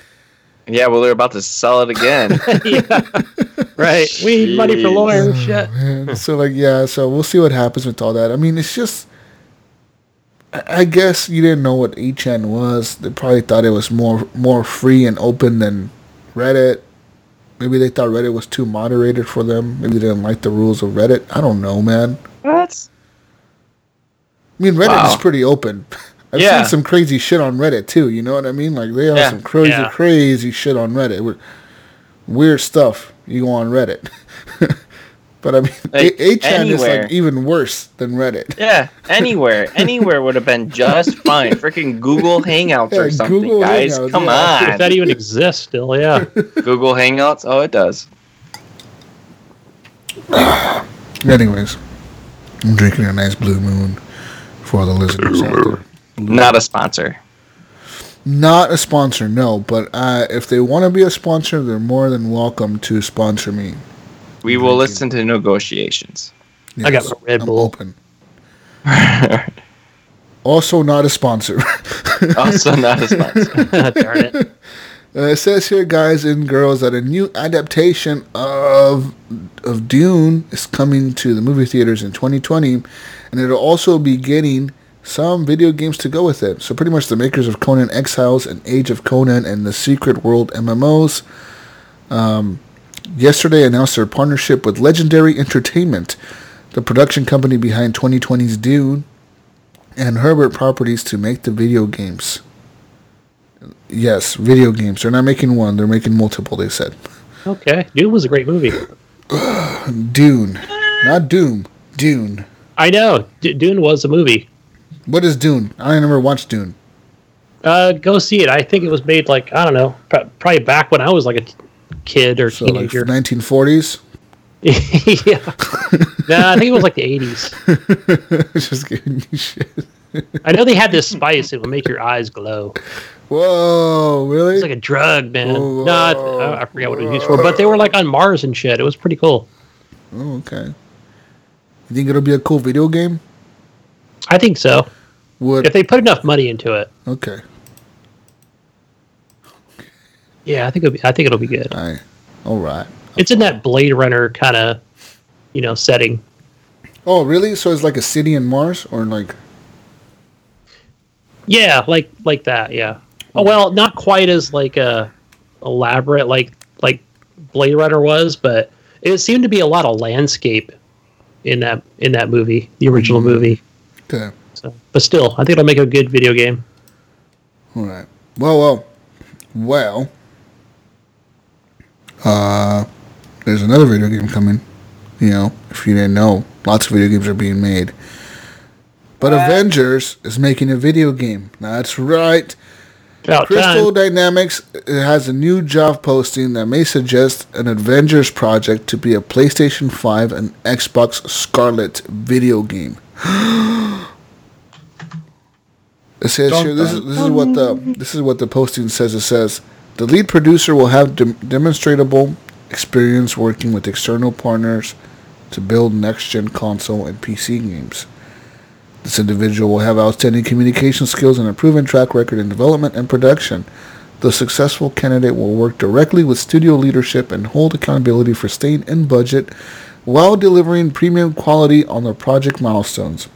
Yeah, well they're about to sell it again. Right. We need money for lawyers shit. Man. So like yeah, so we'll see what happens with all that. I mean it's just I guess you didn't know what 8chan was. They probably thought it was more free and open than Reddit. Maybe they thought Reddit was too moderated for them. Maybe they didn't like the rules of Reddit. I don't know, man. What? I mean, Reddit is pretty open. I've seen some crazy shit on Reddit, too. You know what I mean? Like, they have some crazy shit on Reddit. Weird stuff you go on Reddit. But, I mean, like, 8chan is, like, even worse than Reddit. Yeah, anywhere. Anywhere would have been just fine. Freaking Google Hangouts or something, Google guys. Hangouts, come on. If that even exists still, yeah. Google Hangouts? Oh, it does. Anyways, I'm drinking a nice Blue Moon for the listeners out there. Not a sponsor. Not a sponsor, no. But if they want to be a sponsor, they're more than welcome to sponsor me. We will listen to negotiations. Yes, I got my Red Bull. Open. Also not a sponsor. Also not a sponsor. Darn it. It says here, guys and girls, that a new adaptation of Dune is coming to the movie theaters in 2020, and it'll also be getting some video games to go with it. So pretty much the makers of Conan Exiles and Age of Conan and the Secret World MMOs... yesterday announced their partnership with Legendary Entertainment, the production company behind 2020's Dune, and Herbert Properties to make the video games. Yes, video games. They're not making one. They're making multiple, they said. Okay. Dune was a great movie. Dune. Not Doom. Dune. I know. Dune was a movie. What is Dune? I never watched Dune. Go see it. I think it was made like, I don't know, probably back when I was like a kid or so teenager. Like 1940s? Yeah. Nah, I think it was like the 80s. Just kidding. Shit. I know they had this spice. It would make your eyes glow. Whoa, really? It's like a drug, man. Whoa, no, I forget what it was used for, but they were like on Mars and shit. It was pretty cool. Oh, okay. You think it'll be a cool video game? I think so. If they put enough money into it. Okay. Yeah, I think it'll be good. All right. It's in that Blade Runner kind of, setting. Oh, really? So it's like a city in Mars, or like? Yeah, like that. Yeah. Oh, well, not quite as like elaborate like Blade Runner was, but it seemed to be a lot of landscape in that movie, the original movie. Okay. So, but still, I think it'll make a good video game. All right. Well. There's another video game coming. If you didn't know, lots of video games are being made. But Avengers is making a video game. That's right. Crystal Dynamics has a new job posting that may suggest an Avengers project to be a PlayStation 5 and Xbox Scarlet video game. It says here, this is what the posting says. It says the lead producer will have demonstrable experience working with external partners to build next-gen console and PC games. This individual will have outstanding communication skills and a proven track record in development and production. The successful candidate will work directly with studio leadership and hold accountability for staying in budget while delivering premium quality on the project milestones.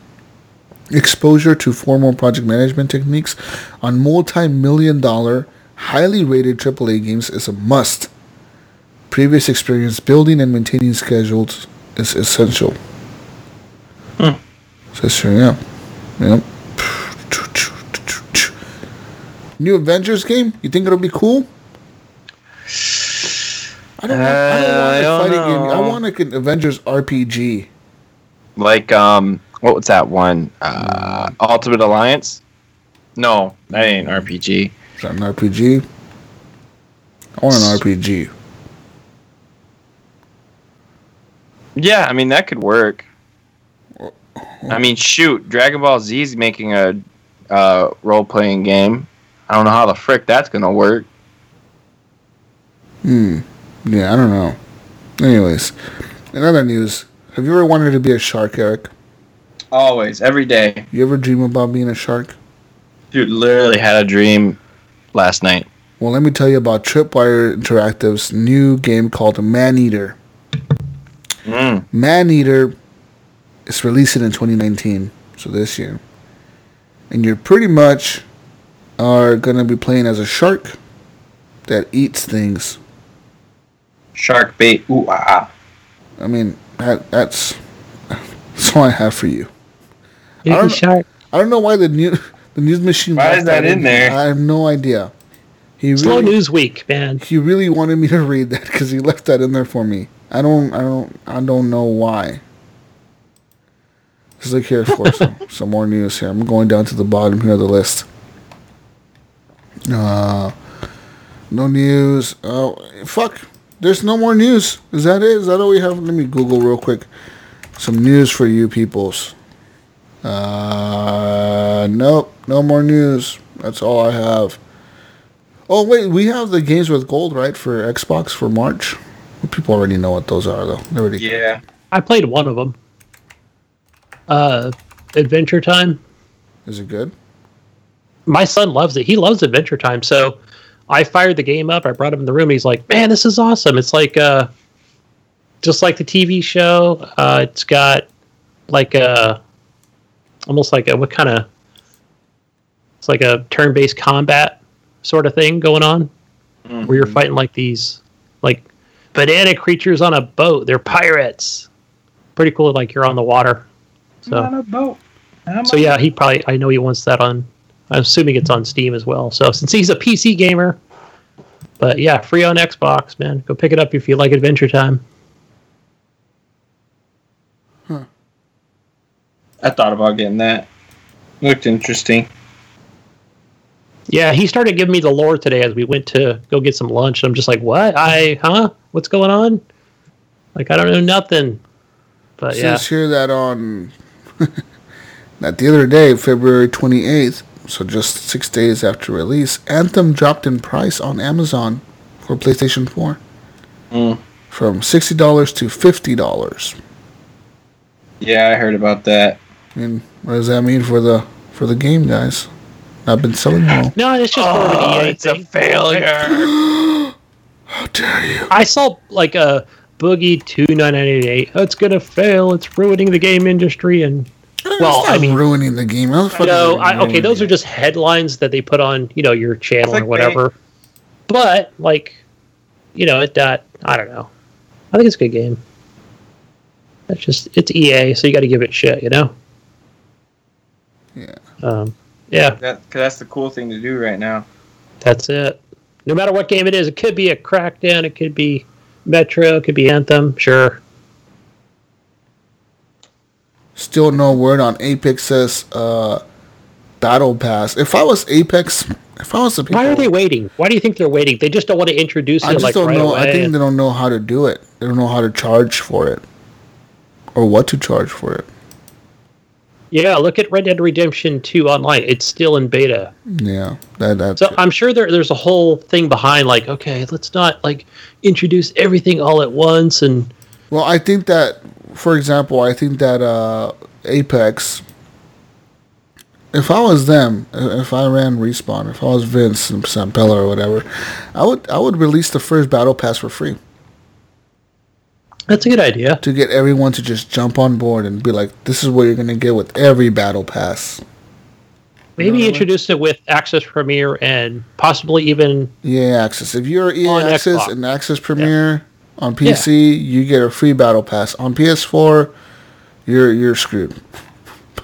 Exposure to formal project management techniques on multi-million-dollar, highly rated AAA games is a must. Previous experience building and maintaining schedules is essential. So, yeah. New Avengers game? You think it'll be cool? I don't want a fighting game. I want like an Avengers RPG. Like, what was that one? Ultimate Alliance? No, that ain't an RPG. Is that an RPG? I want an RPG. Yeah, I mean, that could work. I mean, shoot, Dragon Ball Z's making a role-playing game. I don't know how the frick that's going to work. Yeah, I don't know. Anyways, in other news, have you ever wanted to be a shark, Eric? Always, every day. You ever dream about being a shark? Dude, literally had a dream last night. Well, let me tell you about Tripwire Interactive's new game called Maneater. Maneater is releasing in 2019, so this year. And you're pretty much are going to be playing as a shark that eats things. Shark bait. Ooh, ah. I mean, that's all I have for you. I don't know why the news machine... Why is that in there? I have no idea. Slow News Week, man. He really wanted me to read that because he left that in there for me. I don't know why. Let's look here for some more news here. I'm going down to the bottom here of the list. No news. Oh, fuck. There's no more news. Is that it? Is that all we have? Let me Google real quick. Some news for you peoples. Nope. No more news. That's all I have. Oh, wait. We have the games with gold, right, for Xbox for March? People already know what those are, though. Yeah. I played one of them. Adventure Time. Is it good? My son loves it. He loves Adventure Time. So I fired the game up. I brought him in the room. He's like, man, this is awesome. It's like just like the TV show. It's got like it's like a turn-based combat sort of thing going on where you're fighting like these like banana creatures on a boat. They're pirates. Pretty cool. Like you're on the water. So. On a boat. So yeah, he probably, I know he wants that on, I'm assuming it's on Steam as well. So since he's a PC gamer, but yeah, free on Xbox, man. Go pick it up if you like Adventure Time. Huh. I thought about getting that. Looked interesting. Yeah, he started giving me the lore today as we went to go get some lunch. I'm just like, what? What's going on? Like, I don't know nothing. But yeah. Just hear that on... That the other day, February 28th, so just 6 days after release, Anthem dropped in price on Amazon for PlayStation 4. Mm. From $60 to $50. Yeah, I heard about that. I mean, what does that mean for the game, guys? Not been selling well. No, it's just more of an EA thing. A failure. How dare you? I saw like a Boogie 29988. It's gonna fail. It's ruining the game industry and. Well, I mean, ruining the game. Okay, those are just headlines that they put on, you know, your channel or whatever. But like, you know, I don't know. I think it's a good game. That's just it's EA, so you got to give it shit, you know. Yeah. Yeah. That's the cool thing to do right now. That's it. No matter what game it is, it could be a Crackdown, it could be Metro, it could be Anthem. Sure. Still no word on Apex's battle pass. If I was Apex, why are they waiting? Why do you think they're waiting? They just don't want to introduce it. I think they don't know how to do it. They don't know how to charge for it, or what to charge for it. Yeah, look at Red Dead Redemption 2 online. It's still in beta. Yeah, that's it. I'm sure there's a whole thing behind. Like, okay, let's not like introduce everything all at once and. Well, I think that. For example, I think that Apex, if I was them, if I ran Respawn, if I was Vince and Sampella or whatever, I would release the first battle pass for free. That's a good idea. To get everyone to just jump on board and be like, this is what you're going to get with every battle pass. Maybe introduce it with Access Premier and possibly even... Yeah, Access. If you're EA Access Xbox. And Access Premier... Yeah. On PC, You get a free battle pass. On PS4, you're screwed.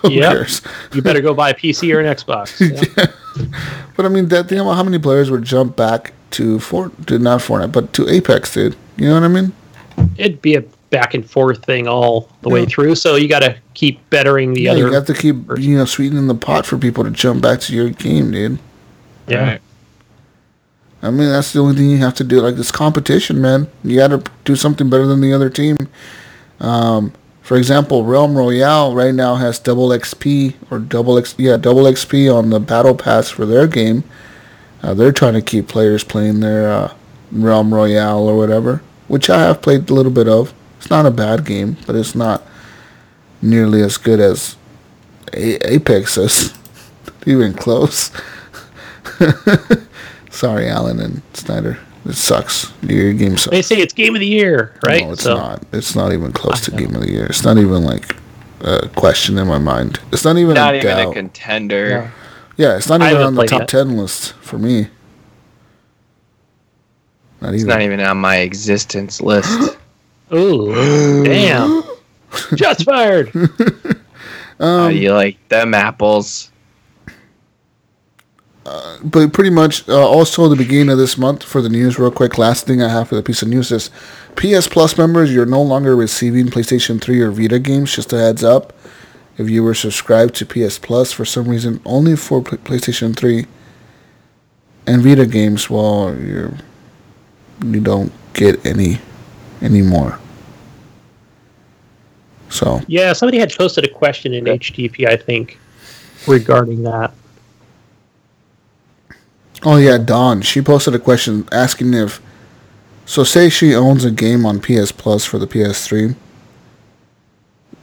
Yeah, you better go buy a PC or an Xbox. Yeah. Yeah. But I mean, that thing about how many players would jump back to to Apex, dude. You know what I mean? It'd be a back and forth thing all the way through. So you got to keep bettering the other. You have to keep sweetening the pot for people to jump back to your game, dude. Yeah. Right. I mean, that's the only thing you have to do. Like, this competition, man. You got to do something better than the other team. For example, Realm Royale right now has double XP on the Battle Pass for their game. They're trying to keep players playing their Realm Royale or whatever, which I have played a little bit of. It's not a bad game, but it's not nearly as good as Apex is. Even close. Sorry, Alan and Snyder. It sucks. Your game sucks. They say it's game of the year, right? No, it's not. It's not even close to game of the year. It's not even like a question in my mind. It's not even a contender. No. Yeah, it's not even on the top 10 list for me. It's not even on my existence list. Ooh, damn! Shots fired. You like them apples? But pretty much also the beginning of this month for the news real quick, last thing I have for the piece of news is PS Plus members, you're no longer receiving PlayStation 3 or Vita games, just a heads up. If you were subscribed to PS Plus for some reason only for PlayStation 3 and Vita games, well, you don't get any anymore. So yeah, somebody had posted a question in HTP, I think, regarding that. Oh yeah, Dawn. She posted a question asking if... So say she owns a game on PS Plus for the PS3.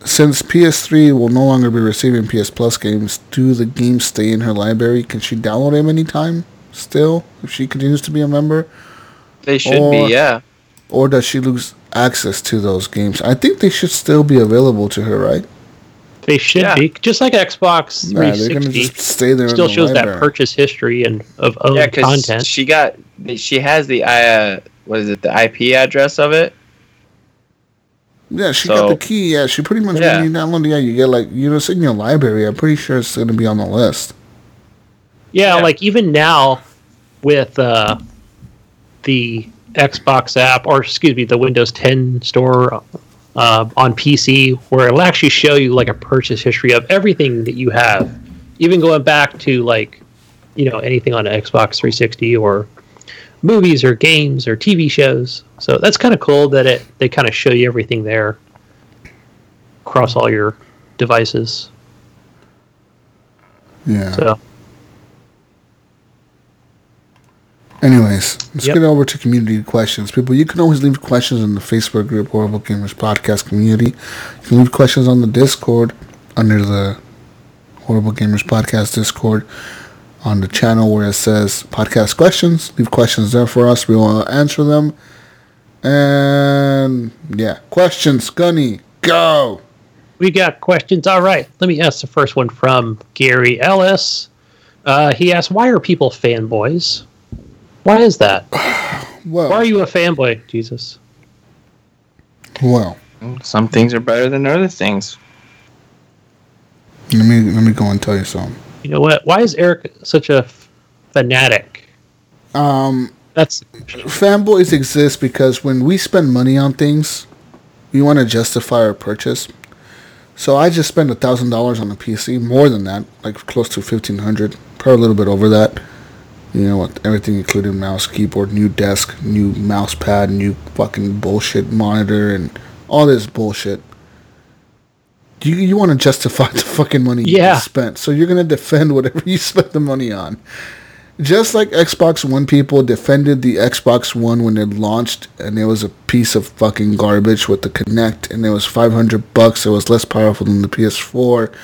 Since PS3 will no longer be receiving PS Plus games, do the games stay in her library? Can she download them anytime still if she continues to be a member? They should be, yeah. Or does she lose access to those games? I think they should still be available to her, right? They should be. Just like Xbox 360. Yeah, they're gonna just stay there. Still shows library. That purchase history and of own content. She has the IP address of it. Yeah, she got the key. Yeah, she pretty much when you download it, you get like, you know, it's in your library. I'm pretty sure it's going to be on the list. Yeah, like even now with the Xbox app, or excuse me, the Windows 10 store on PC, where it'll actually show you like a purchase history of everything that you have, even going back to like, you know, anything on an Xbox 360 or movies or games or TV shows. So that's kind of cool that they kind of show you everything there across all your devices. Yeah. So. Anyways, let's get over to community questions. People, you can always leave questions in the Facebook group, Horrible Gamers Podcast Community. You can leave questions on the Discord, under the Horrible Gamers Podcast Discord, on the channel where it says Podcast Questions. Leave questions there for us. We will answer them. And, yeah. Questions, Gunny, go! We got questions. All right. Let me ask the first one from Gary Ellis. He asked, why are people fanboys? Why is that? Well, why are you a fanboy, Jesus? Well, some things are better than other things. Let me go and tell you something. You know what? Why is Eric such a fanatic? That's fanboys exist because when we spend money on things, we want to justify our purchase. So I just spend $1,000 on a PC, more than that, like close to $1,500, probably a little bit over that. You know what? Everything included mouse, keyboard, new desk, new mouse pad, new fucking bullshit monitor, and all this bullshit. Do you want to justify the fucking money you spent? So you're gonna defend whatever you spent the money on. Just like Xbox One people defended the Xbox One when it launched, and it was a piece of fucking garbage with the Kinect, and it was $500. It was less powerful than the PS4.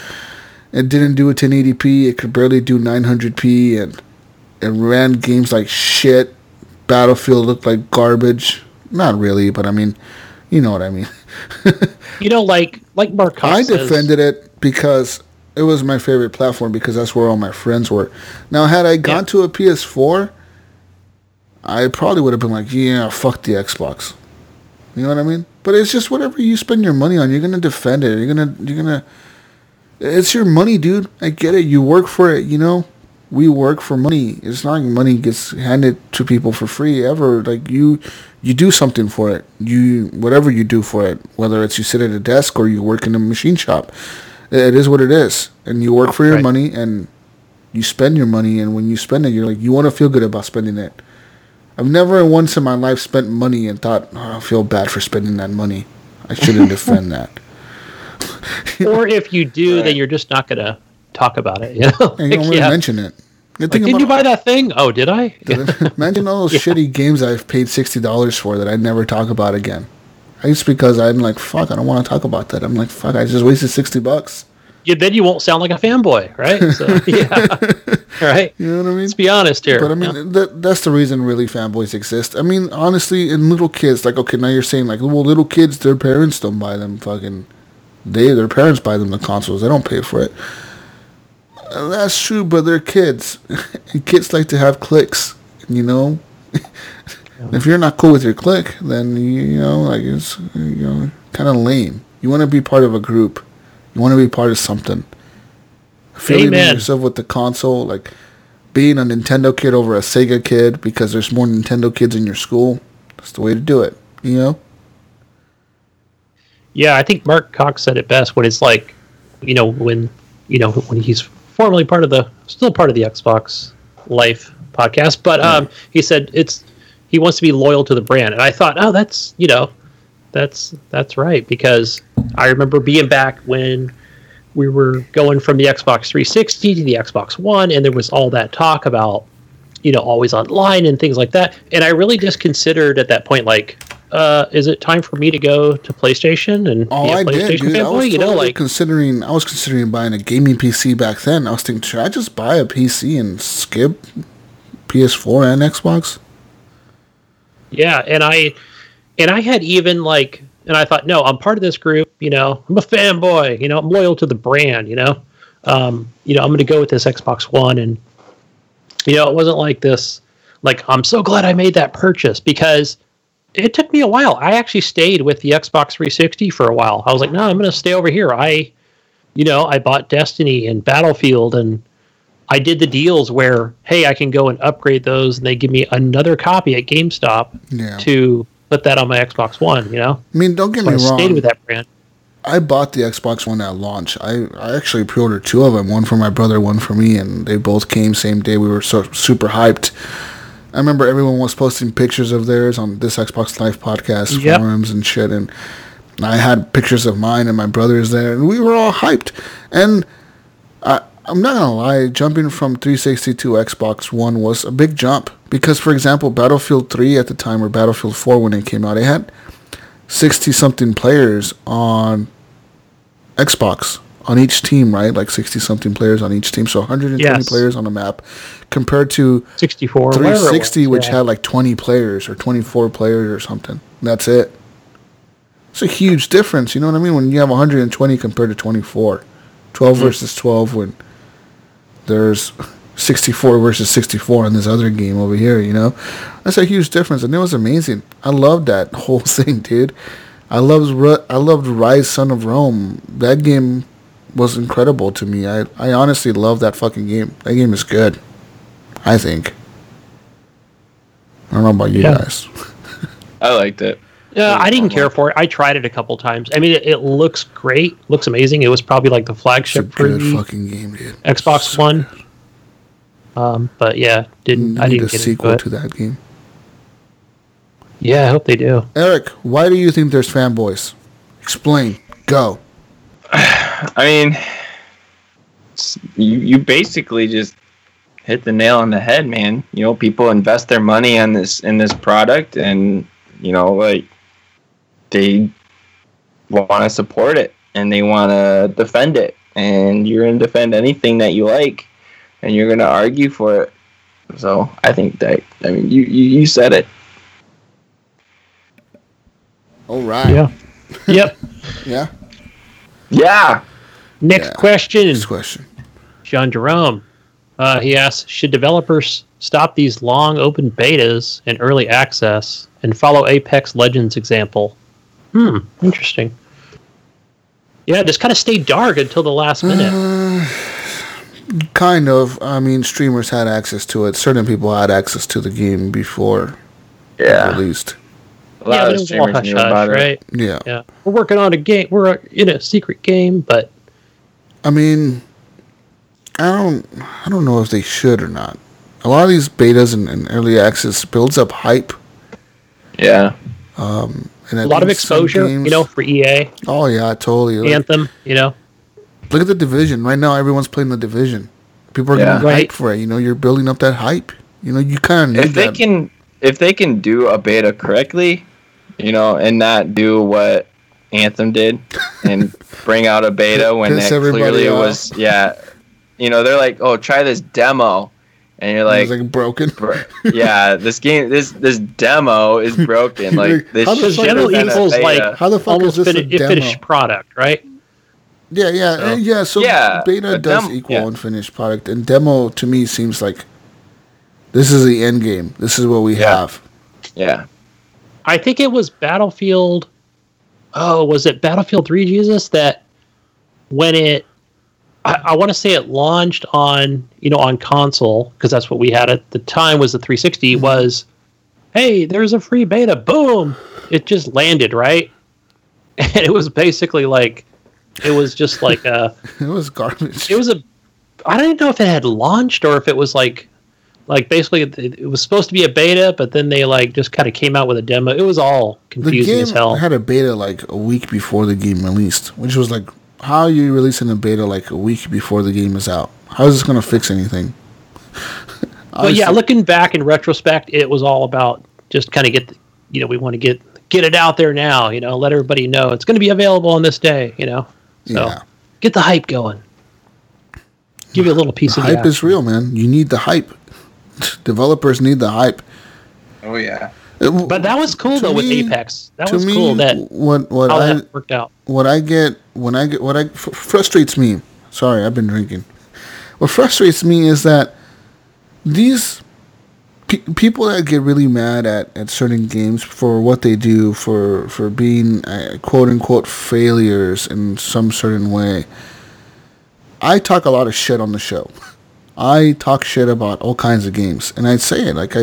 It didn't do a 1080p. It could barely do 900p, and it ran games like shit. Battlefield looked like garbage. Not really, but I mean, you know what I mean. You know, like Mark Huff says, I defended it because it was my favorite platform because that's where all my friends were. Now, had I gone to a PS4, I probably would have been like, yeah, fuck the Xbox. You know what I mean? But it's just whatever you spend your money on, you're gonna defend it. You're gonna. It's your money, dude. I get it. You work for it. You know. We work for money. It's not like money gets handed to people for free ever. Like you do something for it. You whatever you do for it, whether it's you sit at a desk or you work in a machine shop, it is what it is. And you work for your money and you spend your money. And when you spend it, you're like you want to feel good about spending it. I've never once in my life spent money and thought, oh, I feel bad for spending that money. I shouldn't defend that. Or if you do, then you're just not gonna talk about it, you know? And you don't really mention it. Like, did you buy that thing? Oh, did I? Imagine all those shitty games I've paid $60 for that I never talk about again. It's because I'm like, fuck, I don't want to talk about that. I'm like, fuck, I just wasted $60. Yeah, then you won't sound like a fanboy, right? So, yeah. Right? You know what I mean? Let's be honest here. But I mean, that's the reason really fanboys exist. I mean, honestly, in little kids, like, okay, now you're saying like, well, little kids, their parents don't buy them fucking... Their parents buy them the consoles. They don't pay for it. That's true, but they're kids. And kids like to have clicks, you know? If you're not cool with your click, then, you know, like it's kind of lame. You want to be part of a group. You want to be part of something. Feeling yourself with the console, like being a Nintendo kid over a Sega kid because there's more Nintendo kids in your school, that's the way to do it, you know? Yeah, I think Mark Cox said it best when it's like, when he's formerly part of the Xbox Life podcast, but he said he wants to be loyal to the brand, and I thought, oh, that's right, because I remember being back when we were going from the Xbox 360 to the Xbox One, and there was all that talk about always online and things like that, and I really just considered at that point like, is it time for me to go to PlayStation and be a PlayStation fanboy? I was considering buying a gaming PC back then. I was thinking, should I just buy a PC and skip PS4 and Xbox? Yeah, and I had even like, and I thought, no, I'm part of this group. I'm a fanboy. I'm loyal to the brand. I'm going to go with this Xbox One, and it wasn't like this. Like, I'm so glad I made that purchase because. it took me a while. I actually stayed with the Xbox 360 for a while. I was like, no, I'm going to stay over here. I bought Destiny and Battlefield, and I did the deals where, hey, I can go and upgrade those, and they give me another copy at GameStop to put that on my Xbox One, you know? I mean, don't get me wrong. I stayed with that brand. I bought the Xbox One at launch. I actually pre-ordered two of them, one for my brother, one for me, and they both came same day. We were so super hyped. I remember everyone was posting pictures of theirs on this Xbox Live podcast forums and shit, and I had pictures of mine and my brother's there, and we were all hyped. And I'm not going to lie, jumping from 360 to Xbox One was a big jump because, for example, Battlefield 3 at the time, or Battlefield 4 when it came out, it had 60-something players on Xbox on each team, right? Like 60-something players on each team, so 120 players on a map compared to 64 360, which had like 20 players or 24 players or something. That's it. It's a huge difference, you know what I mean? When you have 120 compared to 24. 12 versus 12 when there's 64 versus 64 in this other game over here, you know? That's a huge difference, and it was amazing. I loved that whole thing, dude. I loved Rise, Son of Rome. That game was incredible to me. I honestly love that fucking game. That game is good, I think. I don't know about you guys. I liked it. I didn't care for it. I tried it a couple times. I mean, it looks great. Looks amazing. It was probably like the flagship for the fucking game, dude. Xbox One. But yeah, I didn't get a sequel to that game. Yeah, I hope they do. Eric, why do you think there's fanboys? Explain. Go. I mean, you basically just hit the nail on the head, man. You know, people invest their money on this product, and you know, like they want to support it and they want to defend it, and you're going to defend anything that you like, and you're going to argue for it. So I think that, I mean, you said it. All right. Yeah. Yep. Yeah. Yeah. Next question. John Jerome. He asks, should developers stop these long open betas and early access and follow Apex Legends example? Interesting. Yeah, just kind of stay dark until the last minute. Kind of. I mean, streamers had access to it. Certain people had access to the game before it released. A lot of streamers knew about it. Right? Yeah. We're working on a game. We're in a secret game, but I mean, I don't know if they should or not. A lot of these betas and early access builds up hype. Yeah. And a lot of exposure, games, you know, for EA. Oh, yeah, totally. Like, Anthem, you know. Look at The Division. Right now, everyone's playing The Division. People are getting hype for it. You know, you're building up that hype. You know, you kind of need that. If they can do a beta correctly, you know, and not do what Anthem did and bring out a beta when that clearly was, you know, they're like, oh, try this demo. And you're like, it's like broken. This game, this demo is broken. Like this demo equals like how the fuck is this a demo? Finished product, right? Yeah. So beta does equal unfinished product, and demo to me seems like this is the end game. This is what we have. Yeah, I think it was Battlefield. Oh, was it Battlefield 3? Jesus, that when it. I want to say it launched on, you know, on console, because that's what we had at the time was the 360 was, hey, there's a free beta. Boom. It just landed, right? And it was basically like, it was just like a... it was garbage. It was a... I don't even know if it had launched or if it was like basically it was supposed to be a beta, but then they like just kind of came out with a demo. It was all confusing as hell. The game had a beta like a week before the game released, which was like... How are you releasing a beta like a week before the game is out? How is this going to fix anything? Well, yeah, looking back in retrospect, it was all about just kind of get, you know, we want to get it out there now, you know, let everybody know it's going to be available on this day, you know. So get the hype going. Give you a little piece of the hype is real, man. You need the hype. Developers need the hype. Oh, yeah. But that was cool though with Apex. That was cool that how that worked out. What frustrates me. Sorry, I've been drinking. What frustrates me is that these people that get really mad at certain games for what they do, for being quote-unquote failures in some certain way. I talk a lot of shit on the show. I talk shit about all kinds of games, and I'd say it. Like,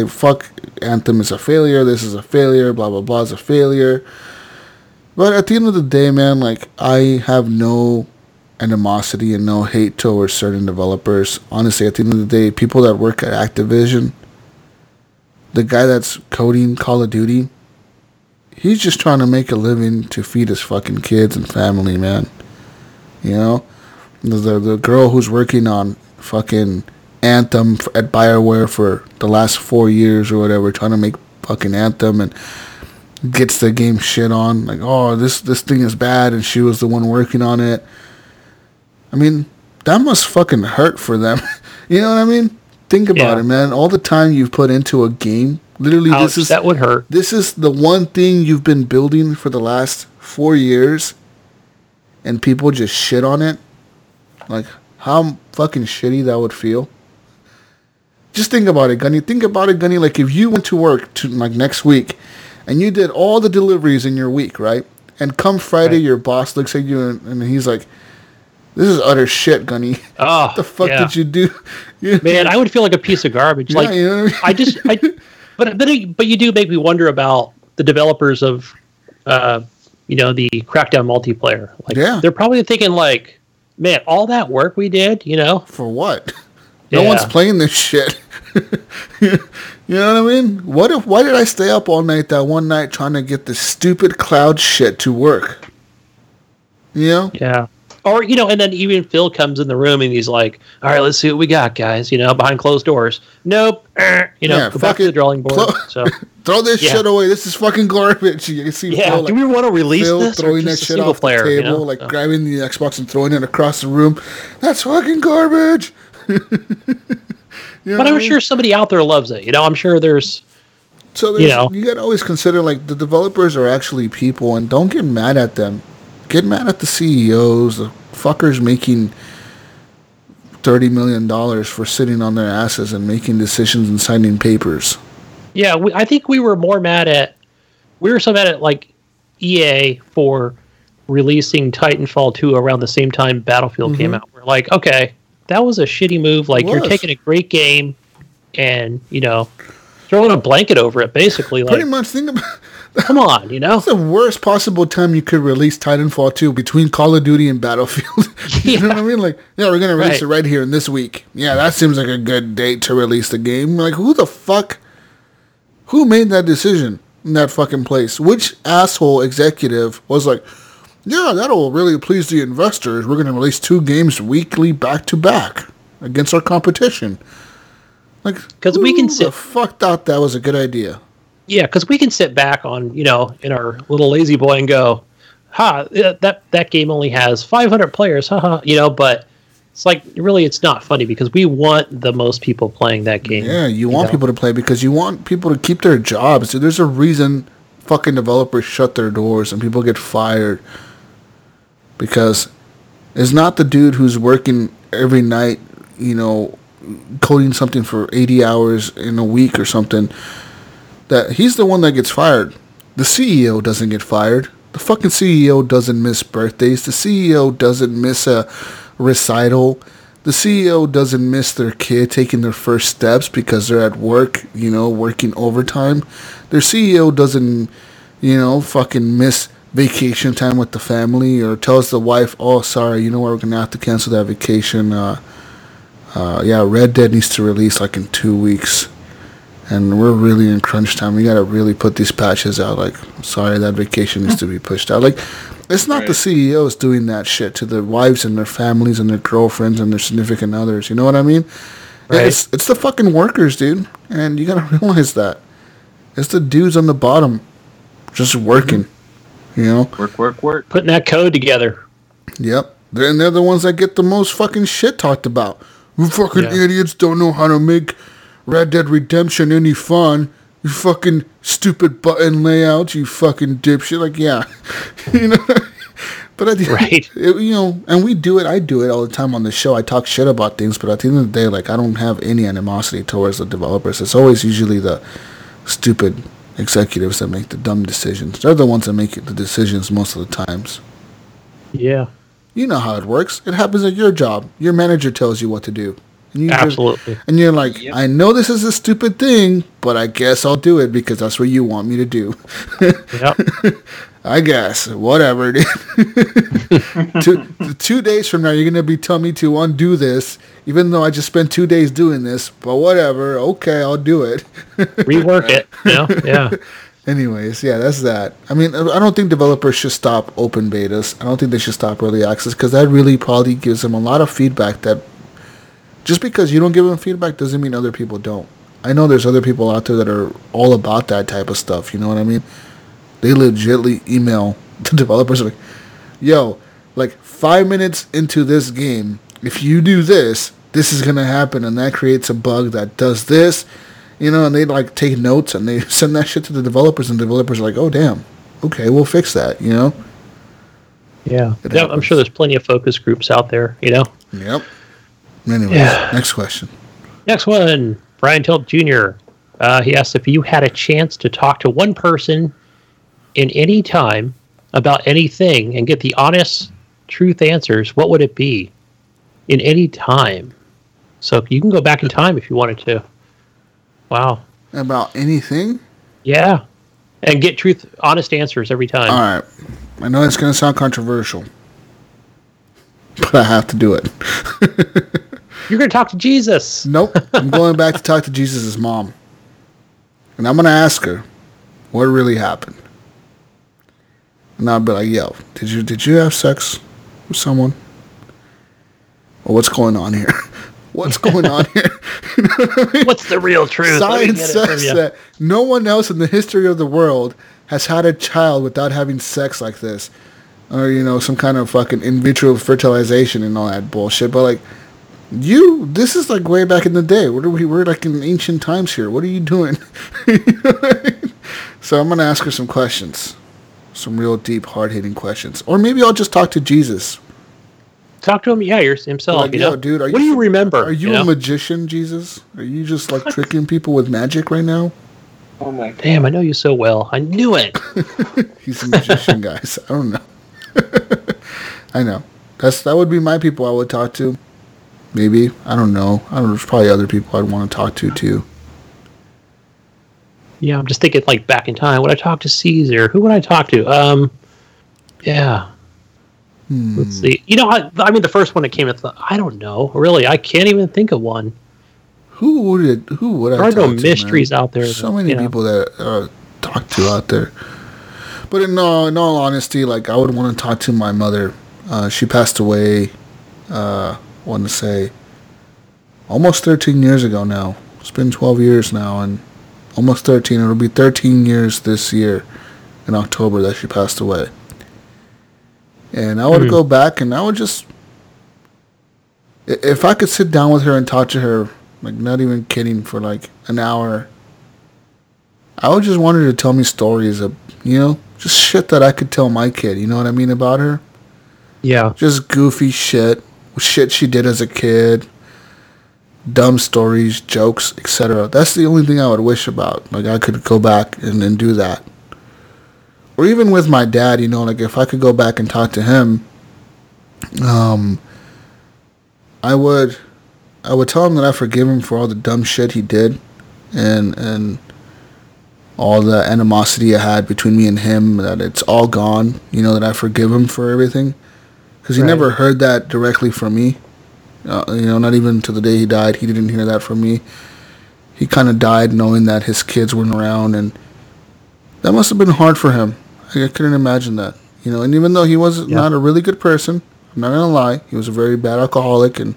Anthem is a failure, this is a failure, blah, blah, blah is a failure. But at the end of the day, man, like, I have no animosity and no hate towards certain developers. Honestly, at the end of the day, people that work at Activision... The guy that's coding Call of Duty, he's just trying to make a living to feed his fucking kids and family, man. You know? The girl who's working on fucking Anthem at BioWare for the last 4 years or whatever, trying to make fucking Anthem and gets the game shit on. Like, oh, this thing is bad, and she was the one working on it. I mean, that must fucking hurt for them. You know what I mean? Think about it, man. All the time you've put into a game, literally, ouch, that would hurt. This is the one thing you've been building for the last 4 years, and people just shit on it. Like, how fucking shitty that would feel. Just think about it, Gunny. Like, if you went to work next week, and you did all the deliveries in your week, right? And come Friday, your boss looks at you and he's like, "This is utter shit, Gunny. Oh, what the fuck did you do?" Man, I would feel like a piece of garbage. Yeah, like, you know what I mean? But you do make me wonder about the developers of, the Crackdown multiplayer. Like, they're probably thinking, like, man, all that work we did, you know, for what? No one's playing this shit. You know what I mean? Why did I stay up all night that one night trying to get this stupid cloud shit to work? You know? Yeah. Or, and then even Phil comes in the room and he's like, all right, let's see what we got, guys, behind closed doors. Nope. Go back to the drawing board. Throw this shit away. This is fucking garbage. You can see Phil, do we want to release Phil this? Throwing that shit off the table, grabbing the Xbox and throwing it across the room. That's fucking garbage. But I'm sure somebody out there loves it. I'm sure there's... you got to always consider, like, the developers are actually people, and don't get mad at them. Get mad at the CEOs, the fuckers making $30 million for sitting on their asses and making decisions and signing papers. Yeah, I think we were more mad at... We were so mad at, like, EA for releasing Titanfall 2 around the same time Battlefield came out. We're like, okay, that was a shitty move. Like, you're taking a great game and, throwing a blanket over it, basically. Like, pretty much, think about... Come on, It's the worst possible time you could release Titanfall 2 between Call of Duty and Battlefield. You know what I mean? Like, yeah, we're going to release it right here in this week. Yeah, that seems like a good date to release the game. Like, who the fuck? Who made that decision in that fucking place? Which asshole executive was like, yeah, that'll really please the investors. We're going to release two games weekly back-to-back against our competition. Like, fuck thought that was a good idea? Yeah, because we can sit back on, in our little lazy boy and go, ha, that game only has 500 players, haha, but it's like, really, it's not funny because we want the most people playing that game. Yeah, you want people to play because you want people to keep their jobs. Dude, there's a reason fucking developers shut their doors and people get fired because it's not the dude who's working every night, coding something for 80 hours in a week or something. That he's the one that gets fired. The CEO doesn't get fired. The fucking CEO doesn't miss birthdays. The CEO doesn't miss a recital. The CEO doesn't miss their kid taking their first steps because they're at work, working overtime. Their CEO doesn't, fucking miss vacation time with the family or tells the wife, oh, sorry, what, we're going to have to cancel that vacation. Red Dead needs to release like in 2 weeks. And we're really in crunch time. We got to really put these patches out. Like, sorry, that vacation needs to be pushed out. Like, it's not the CEOs doing that shit to their wives and their families and their girlfriends and their significant others. You know what I mean? Right. It's the fucking workers, dude. And you got to realize that. It's the dudes on the bottom just working, Work. Putting that code together. Yep. And they're the ones that get the most fucking shit talked about. You fucking idiots don't know how to make... Red Dead Redemption any fun, you fucking stupid button layout, you fucking dipshit. Like, yeah. But at the right, it, you know, and we do it. I do it all the time on the show. I talk shit about things, but at the end of the day, like, I don't have any animosity towards the developers. It's always usually the stupid executives that make the dumb decisions. They're the ones that make the decisions most of the times. Yeah. You know how it works. It happens at your job. Your manager tells you what to do. And absolutely. Just, and you're like, yep. I know this is a stupid thing, but I guess I'll do it because that's what you want me to do. Yep. I guess. Whatever. 2 days from now, you're going to be telling me to undo this, even though I just spent 2 days doing this. But whatever. Okay, I'll do it. Rework it. Yeah. Yeah. Anyways, yeah, that's that. I mean, I don't think developers should stop open betas. I don't think they should stop early access because that really probably gives them a lot of feedback that just because you don't give them feedback doesn't mean other people don't. I know there's other people out there that are all about that type of stuff. You know what I mean? They legitly email the developers like, yo, like 5 minutes into this game, if you do this, this is going to happen and that creates a bug that does this. You know, and they like take notes and they send that shit to the developers, and the developers are like, "Oh damn, okay, we'll fix that." You know? Yeah, yeah, I'm sure there's plenty of focus groups out there. You know? Yep. Anyway, yeah. Next question. Next one, Brian Tilt Jr. He asked if you had a chance to talk to one person in any time about anything and get the honest, truth answers, what would it be? In any time. So you can go back in time if you wanted to. Wow. About anything? Yeah. And get truth, honest answers every time. All right. I know it's going to sound controversial, but I have to do it. You're going to talk to Jesus. Nope. I'm going back to talk to Jesus' mom. And I'm going to ask her what really happened. And I'll be like, yo, did you have sex with someone? Or what's going on here? What's going on here? You know what I mean? What's the real truth? Science says that no one else in the history of the world has had a child without having sex like this. Or, you know, some kind of fucking in vitro fertilization and all that bullshit. But, like, this is, like, way back in the day. We're like, in ancient times here. What are you doing? You know what I mean? So I'm going to ask her some questions. Some real deep, hard-hitting questions. Or maybe I'll just talk to Jesus. Talk to him, yeah, himself. Like, you know? Dude, what do you remember? Are you a magician, Jesus? Are you just like tricking people with magic right now? Oh my God. Damn, I know you so well. I knew it. He's a magician, guys. I don't know. I know. That would be my people I would talk to. Maybe. I don't know. I don't know. There's probably other people I'd want to talk to too. Yeah, I'm just thinking like back in time. Would I talk to Caesar? Who would I talk to? Yeah. Let's see. You know, I mean, the first one that came, I don't know. Really, I can't even think of one. Who would I talk to? There are no mysteries out there. So many people that talk to out there. But in all honesty, like, I would want to talk to my mother. She passed away, I want to say, almost 13 years ago now. It's been 12 years now, and almost 13. It'll be 13 years this year in October that she passed away. And I would go back and I would just, if I could sit down with her and talk to her, like not even kidding, for like an hour, I would just want her to tell me stories of, you know, just shit that I could tell my kid, you know what I mean, about her? Yeah. Just goofy shit she did as a kid, dumb stories, jokes, etc. That's the only thing I would wish about. Like I could go back and then do that. Or even with my dad, you know, like if I could go back and talk to him, I would tell him that I forgive him for all the dumb shit he did, and all the animosity I had between me and him, that it's all gone, you know, that I forgive him for everything. Because he never heard that directly from me. You know, not even to the day he died, he didn't hear that from me. He kind of died knowing that his kids weren't around, and that must have been hard for him. I couldn't imagine that. You know, and even though he was not a really good person, I'm not going to lie, he was a very bad alcoholic and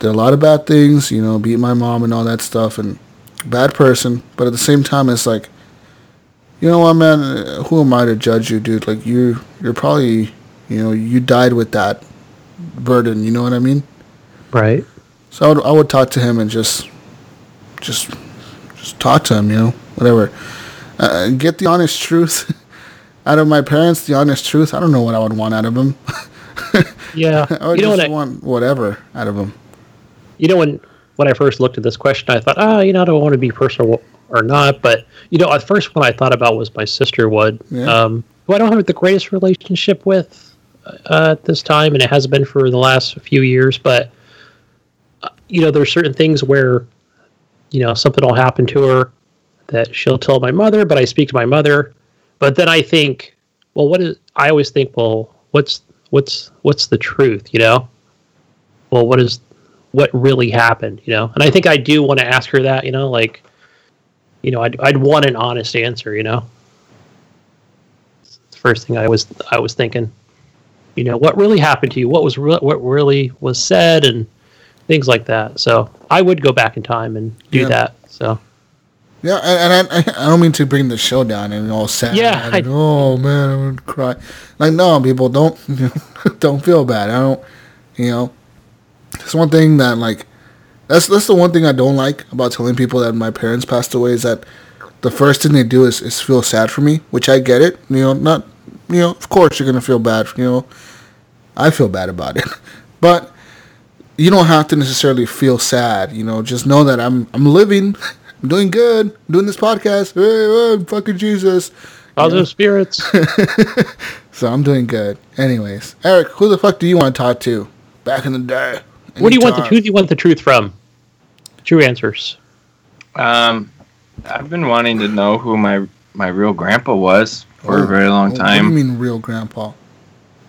did a lot of bad things, you know, beat my mom and all that stuff, and bad person. But at the same time, it's like, you know what, man, who am I to judge you, dude? Like, you're probably, you know, you died with that burden, you know what I mean? Right. So I would talk to him and just talk to him, you know, whatever. Get the honest truth Out of my parents, the honest truth, I don't know what I would want out of them. Yeah. I would want whatever out of them. You know, when I first looked at this question, I thought, do I want to be personal or not? But, at first one I thought about was my sister would, who I don't have the greatest relationship with at this time, and it hasn't been for the last few years. But, there are certain things where, something will happen to her that she'll tell my mother, but I speak to my mother. But then I think, what's the truth, Well, what really happened, And I think I do want to ask her that, I'd want an honest answer, It's the first thing I was thinking, what really happened to you? What really was said and things like that. So I would go back in time and do that. So. Yeah, and I don't mean to bring the show down and all sad. Yeah, oh man, I would cry. Like, no, people don't feel bad. I don't, It's one thing that that's the one thing I don't like about telling people that my parents passed away is that the first thing they do is feel sad for me, which I get it. Of course you're gonna feel bad. I feel bad about it, but you don't have to necessarily feel sad. Just know that I'm living. I'm doing good. I'm doing this podcast. Hey, fucking Jesus. Positive spirits. So I'm doing good. Anyways, Eric, who the fuck do you want to talk to? Back in the day. What do you want the truth? You want the truth from? True answers. I've been wanting to know who my real grandpa was for a very long time. What do you mean real grandpa?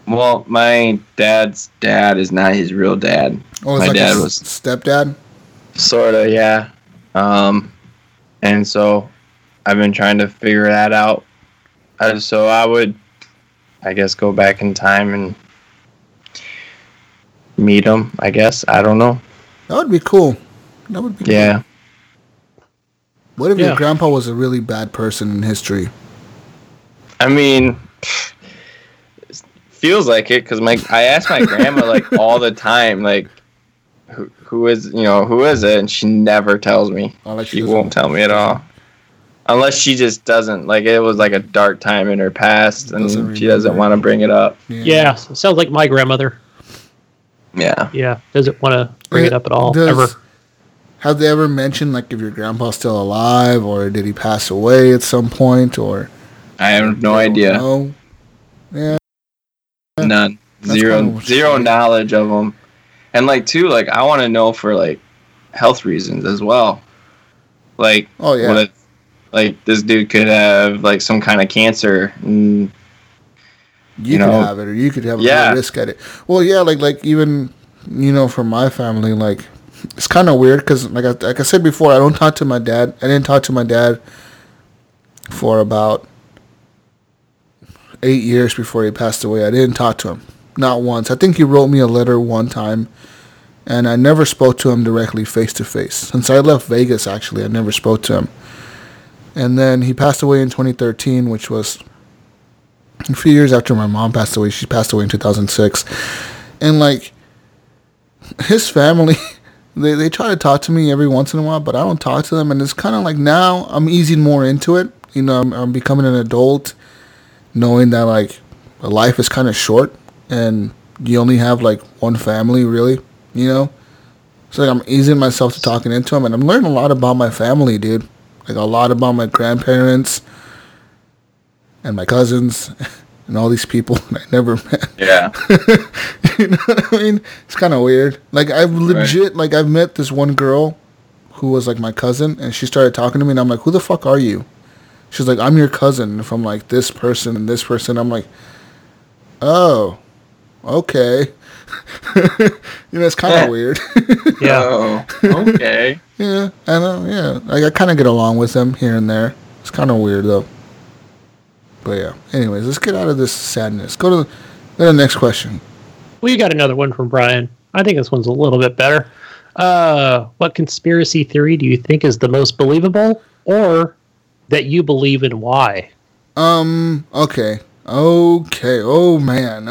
Well, my dad's dad is not his real dad. Oh, my dad was stepdad. Sorta, yeah. And so I've been trying to figure that out. So I would, I guess, go back in time and meet him, I guess. I don't know. That would be cool. Yeah. Cool. What if your grandpa was a really bad person in history? I mean, it feels like it, because I ask my grandma, all the time, who is it? And she never tells me. She won't tell me at all. Unless she just doesn't. It was a dark time in her past, and she doesn't want to bring it up. Yeah, so it sounds like my grandmother. Yeah. Yeah, doesn't want to bring it up at all, ever. Have they ever mentioned, if your grandpa's still alive, or did he pass away at some point, or... I have no idea. No. Yeah. None. That's zero knowledge of him. And, I want to know for, health reasons as well. Oh, yeah. What if, this dude could have, some kind of cancer. And, you could have it, or you could have a risk at it. Well, yeah, even, for my family, it's kind of weird because, I said before, I don't talk to my dad. I didn't talk to my dad for about 8 years before he passed away. I didn't talk to him. Not once. I think he wrote me a letter one time, and I never spoke to him directly face-to-face. Since I left Vegas, actually, I never spoke to him. And then he passed away in 2013, which was a few years after my mom passed away. She passed away in 2006. And, his family, they try to talk to me every once in a while, but I don't talk to them. And it's kind of now I'm easing more into it. I'm becoming an adult, knowing that, life is kind of short. And you only have, one family, really, So, I'm easing myself to talking into them. And I'm learning a lot about my family, dude. A lot about my grandparents and my cousins and all these people I never met. Yeah. You know what I mean? It's kind of weird. I've legit, right. I've met this one girl who was, my cousin. And she started talking to me. And I'm who the fuck are you? She's I'm your cousin from, this person and this person. I'm oh. Okay. It's kind of weird. Yeah. Oh, okay. Yeah, I know, yeah. I kind of get along with them here and there. It's kind of weird, though. But, yeah. Anyways, let's get out of this sadness. Go to the next question. We got another one from Brian. I think this one's a little bit better. What conspiracy theory do you think is the most believable or that you believe in why? Okay. Oh man.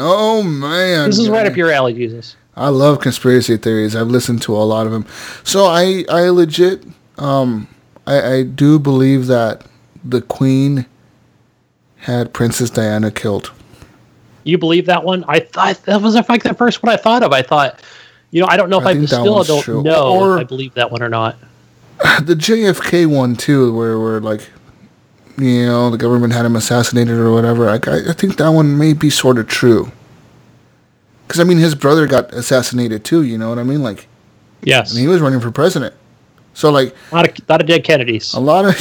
This is right up your alley, Jesus. I love conspiracy theories. I've listened to a lot of them. So I legit, I do believe that the Queen had Princess Diana killed. You believe that one? I thought that was like the first one I thought of. I thought, you know, I don't know if I still don't true. Know or, if I believe that one or not. The JFK one too, where like, you know, the government had him assassinated or whatever. I think that one may be sort of true. Because I mean, his brother got assassinated too. You know what I mean? Like, yes, and he was running for president. So like a lot of dead Kennedys. A lot of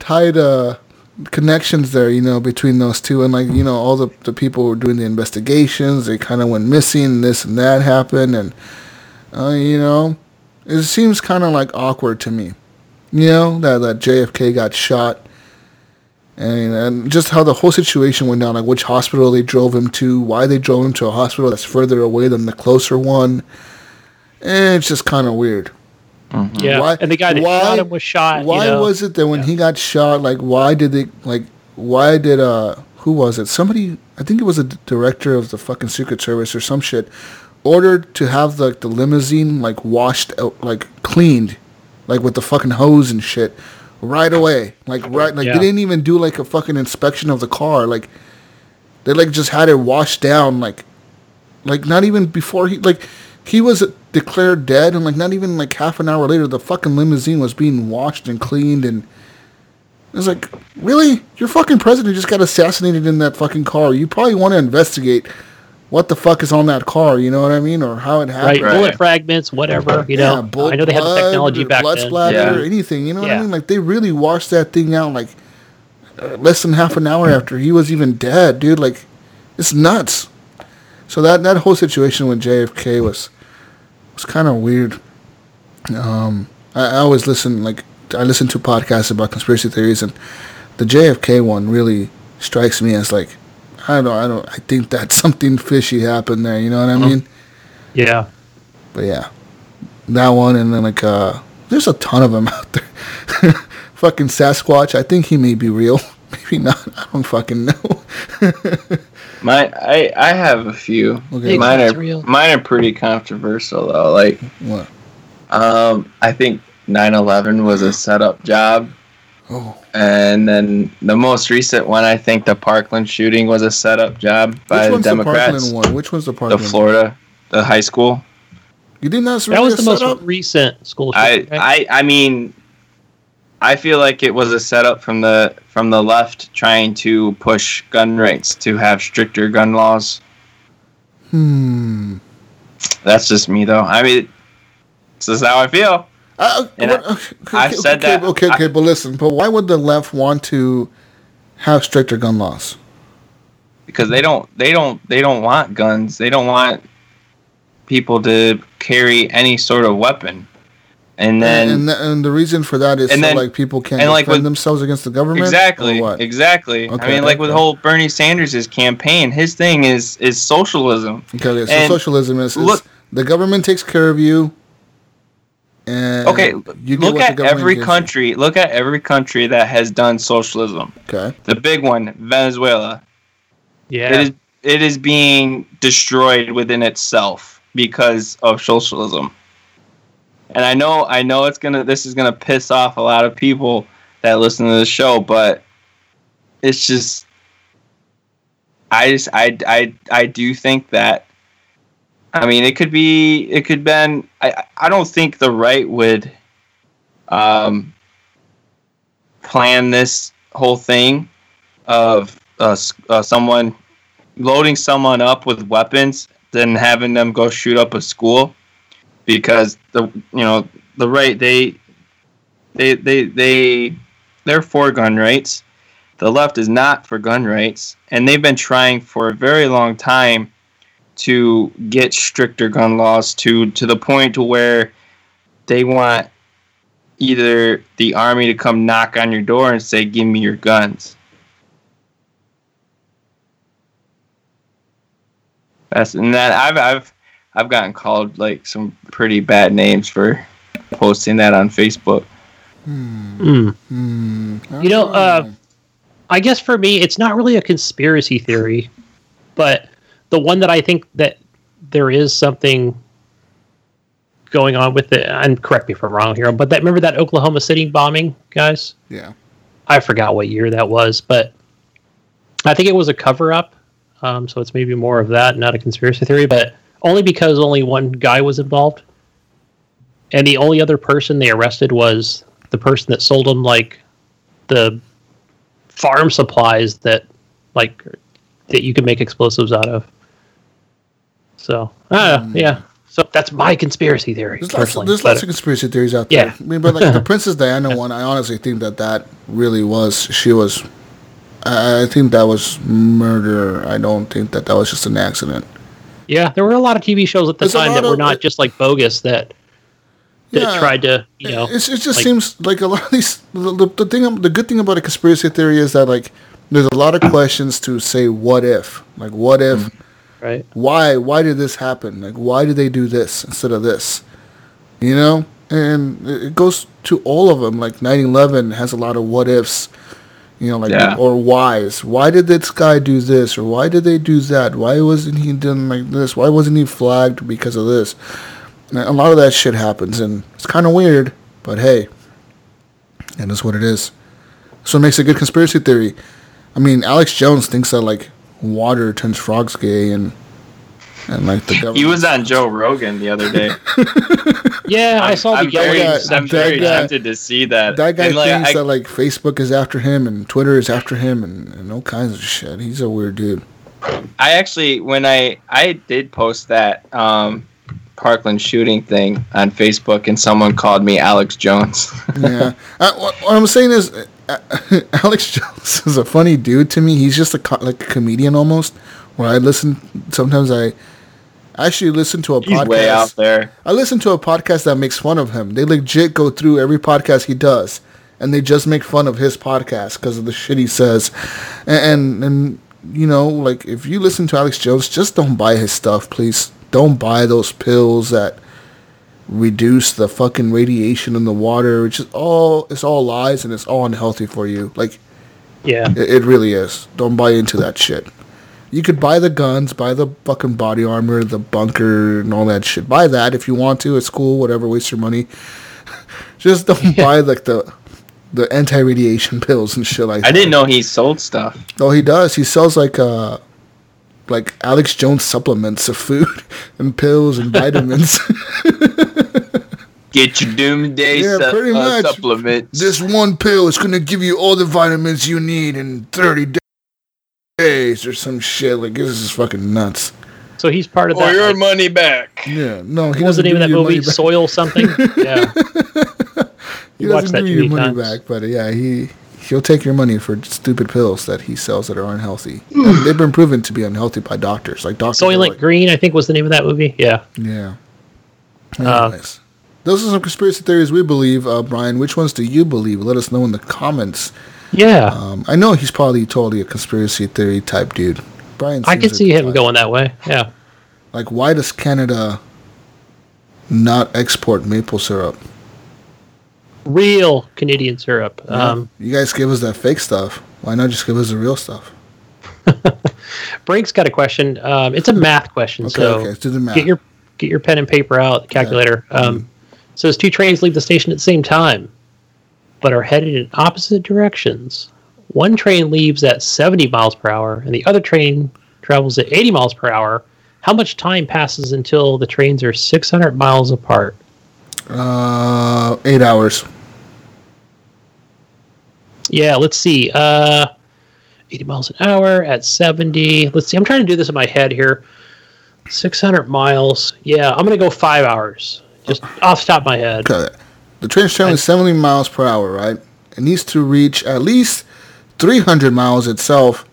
tied connections there, you know, between those two, and like, you know, all the people who were doing the investigations, they kind of went missing. This and that happened, and you know, it seems kind of like awkward to me, you know, that JFK got shot, and just how the whole situation went down, like which hospital they drove him to, why they drove him to a hospital that's further away than the closer one. And it's just kind of weird. Mm-hmm. Yeah, why, and the guy that shot him was shot. Why was it that when he got shot, like, who was it? Somebody, I think it was a director of the fucking Secret Service or some shit, ordered to have the limousine like washed out, like cleaned, like with the fucking hose and shit, right away. They didn't even do like a fucking inspection of the car. Like, they like just had it washed down, like not even before he was declared dead, and like not even like half an hour later, the fucking limousine was being washed and cleaned, and it was like, really? Your fucking president just got assassinated in that fucking car. You probably want to investigate what the fuck is on that car, you know what I mean? Or how it happened. Right, bullet fragments, whatever, you know. I know they had the technology back then. Blood splatter, anything, you know what I mean? Like, they really washed that thing out like less than half an hour after he was even dead, dude. Like, it's nuts. So that whole situation with JFK was kind of weird. I always listen to podcasts about conspiracy theories, and the JFK one really strikes me as like, I think that something fishy happened there. You know what I mean? Yeah. But yeah, that one, and then like there's a ton of them out there. Fucking Sasquatch. I think he may be real. Maybe not. I don't fucking know. I have a few. Okay. Mine are pretty controversial though. Like what? I think 9/11 was a setup job. Oh. And then the most recent one, I think the Parkland shooting was a setup job by the Democrats. Which one's the Parkland one? Which one's the Parkland? The Florida, the high school. You did not. That was the most recent school shooting. I mean, I feel like it was a setup from the left trying to push gun rights to have stricter gun laws. That's just me, though. I mean, this is how I feel. I've said that. Okay, but listen. But why would the left want to have stricter gun laws? Because they don't want guns. They don't want people to carry any sort of weapon. And then and the reason for that is so people can't defend themselves against the government. Exactly. What? Exactly. Okay, I mean, with whole Bernie Sanders' campaign, his thing is socialism. Okay, so and socialism is the government takes care of you. And look at every country that has done socialism. Okay. The big one, Venezuela. Yeah. It is being destroyed within itself because of socialism. And I know this is gonna piss off a lot of people that listen to the show, but it's just I do think that. I mean, it could been. I don't think the right would plan this whole thing of someone loading someone up with weapons, then having them go shoot up a school, because the right they're for gun rights. The left is not for gun rights, and they've been trying for a very long time to get stricter gun laws to the point to where they want either the army to come knock on your door and say, give me your guns. I've gotten called like some pretty bad names for posting that on Facebook. You know, I guess for me it's not really a conspiracy theory, but the one that I think that there is something going on with it. And correct me if I'm wrong here, but that, remember that Oklahoma City bombing, guys? Yeah. I forgot what year that was, but I think it was a cover-up. So it's maybe more of that, not a conspiracy theory, but only because only one guy was involved. And the only other person they arrested was the person that sold them, like, the farm supplies that, like, that you can make explosives out of. So, yeah. So that's my conspiracy theory. There's lots of conspiracy theories out there. Yeah. I mean, but like the Princess Diana one, I honestly think that really was, she was, I think that was murder. I don't think that was just an accident. Yeah, there were a lot of TV shows at the time that were not just like bogus that tried to, you know. It just seems like a lot of these, the good thing about a conspiracy theory is that like there's a lot of questions to say what if. Like what if, right? Why did this happen? Like why did they do this instead of this? You know? And it goes to all of them. Like 9/11 has a lot of what ifs. You know, like, or whys. Why did this guy do this? Or why did they do that? Why wasn't he done like this? Why wasn't he flagged because of this? And a lot of that shit happens, and it's kind of weird, but hey, and that's what it is. So it makes a good conspiracy theory. I mean, Alex Jones thinks that, like, water turns frogs gay, and like, the government. He was on Joe Rogan the other day. Yeah, I saw the yelling. I'm very tempted to see that. That guy thinks that like Facebook is after him and Twitter is after him and all kinds of shit. He's a weird dude. I actually, when I did post that Parkland shooting thing on Facebook, and someone called me Alex Jones. Yeah, what I'm saying is Alex Jones is a funny dude to me. He's just like a comedian almost. Where I listen, sometimes I actually listen to a podcast. He's way out there. I listen to a podcast that makes fun of him. They legit go through every podcast he does, and they just make fun of his podcast because of the shit he says. And you know, like, if you listen to Alex Jones, just don't buy his stuff, please. Don't buy those pills that reduce the fucking radiation in the water. It's all lies, and it's all unhealthy for you. Like, yeah, it really is. Don't buy into that shit. You could buy the guns, buy the fucking body armor, the bunker, and all that shit. Buy that if you want to. It's cool. Whatever. Waste your money. Just don't buy like the anti-radiation pills and shit like that. I didn't know he sold stuff. Oh, he does. He sells like Alex Jones supplements of food and pills and vitamins. Get your doomsday supplements. This one pill is going to give you all the vitamins you need in 30 days. Or some shit. Like, this is fucking nuts. So he's part of that. Or your money back. Yeah, no. What was the name of that movie? Soil something? Yeah. He doesn't give you your money back, but yeah, he'll take your money for stupid pills that he sells that are unhealthy. They've been proven to be unhealthy by doctors. Like Dr. Soylent Green, I think, was the name of that movie. Yeah. Yeah. Anyways. Those are some conspiracy theories we believe. Brian, which ones do you believe? Let us know in the comments. Yeah, I know he's probably totally a conspiracy theory type dude. Brian, I can see him going that way. Yeah, like why does Canada not export maple syrup? Real Canadian syrup. Yeah. You guys give us that fake stuff. Why not just give us the real stuff? Brink's got a question. It's a math question. Okay, so let's do the math. Get your pen and paper out, calculator. Yeah. So as two trains leave the station at the same time, but are headed in opposite directions. One train leaves at 70 miles per hour, and the other train travels at 80 miles per hour. How much time passes until the trains are 600 miles apart? 8 hours. Yeah, let's see. 80 miles an hour at 70. Let's see. I'm trying to do this in my head here. 600 miles. Yeah, I'm going to go 5 hours, just off the top of my head. Cut it. The train's traveling 70 miles per hour, right? It needs to reach at least 300 miles itself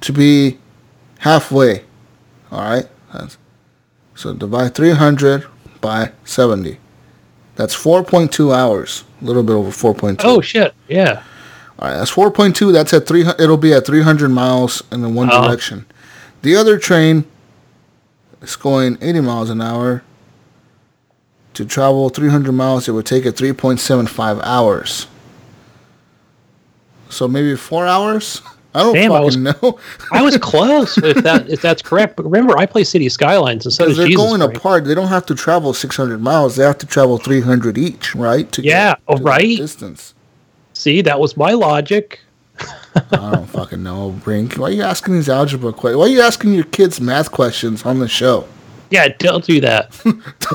to be halfway. All right? So divide 300 by 70. That's 4.2 hours. A little bit over 4.2. Oh, shit. Yeah. All right. That's 4.2. That's at 300. It'll be at 300 miles in the one direction. The other train is going 80 miles an hour. To travel 300 miles, it would take it 3.75 hours. So maybe 4 hours? I don't know. I was close if that's correct. But remember, I play City Skylines, and so does Jesus going Christ. Apart. They don't have to travel 600 miles. They have to travel 300 each, right? To distance. See, that was my logic. I don't fucking know, Brink. Why are you asking these algebra questions? Why are you asking your kids math questions on the show? Yeah, don't do that.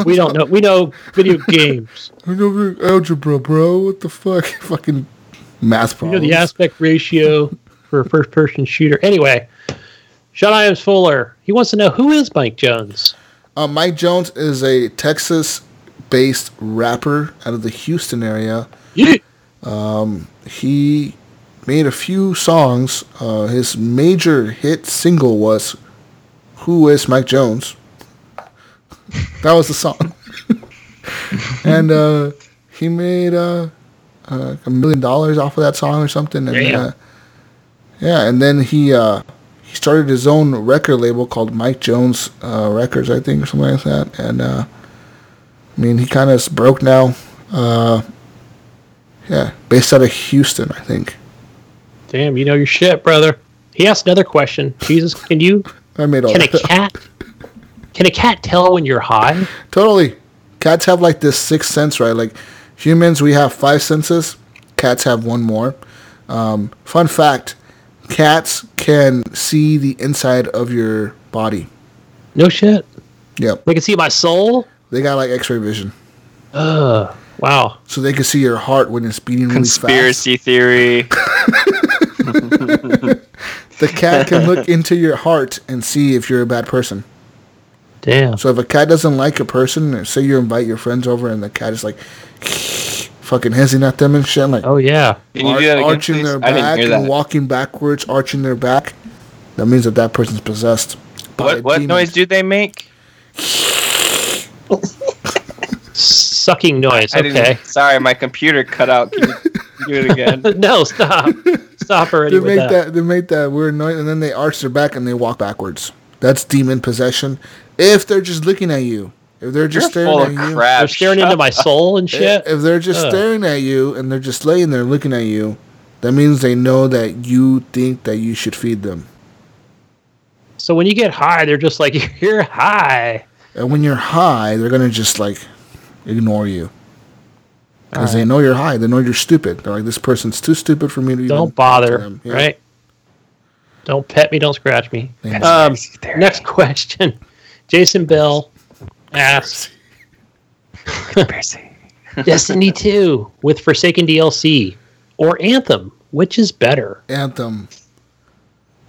We don't know. We know video games. We know algebra, bro. What the fuck? Fucking math problems. You know the aspect ratio for a first-person shooter. Anyway, Sean Iams Fuller. He wants to know, who is Mike Jones? Mike Jones is a Texas-based rapper out of the Houston area. Yeah. He made a few songs. His major hit single was Who Is Mike Jones? That was the song. And he made $1 million off of that song or something. And, and then he started his own record label called Mike Jones Records, I think, or something like that. And, I mean, he kind of broke now. Based out of Houston, I think. Damn, you know your shit, brother. He asked another question. Jesus, can you... I made all that up. Can a cat tell when you're high? Totally. Cats have like this sixth sense, right? Like humans, we have 5 senses. Cats have 1 more. Fun fact, cats can see the inside of your body. No shit. Yep. They can see my soul? They got like x-ray vision. Wow. So they can see your heart when it's beating really fast. Conspiracy theory. The cat can look into your heart and see if you're a bad person. Damn. So if a cat doesn't like a person, say you invite your friends over and the cat is like fucking hissing at them and shit, like, oh yeah, arching their back and walking backwards, arching their back, that means that person's possessed. What noise do they make? Sucking noise. Okay. Sorry, my computer cut out. Can you do it again? No, stop. Stop already. They make that weird noise, and then they arch their back and they walk backwards. That's demon possession. If they're just looking at you, if they're just staring at you, they're staring into my soul and shit. If they're just staring at you and they're just laying there looking at you, that means they know that you think that you should feed them. So when you get high, they're just like, you're high. And when you're high, they're gonna just like ignore you because they know you're high. They know you're stupid. They're like, this person's too stupid for me to. Don't bother them, right? Don't pet me, don't scratch me. Next question. Jason Bell asks. Conspiracy. Destiny 2 with Forsaken DLC or Anthem, which is better? Anthem.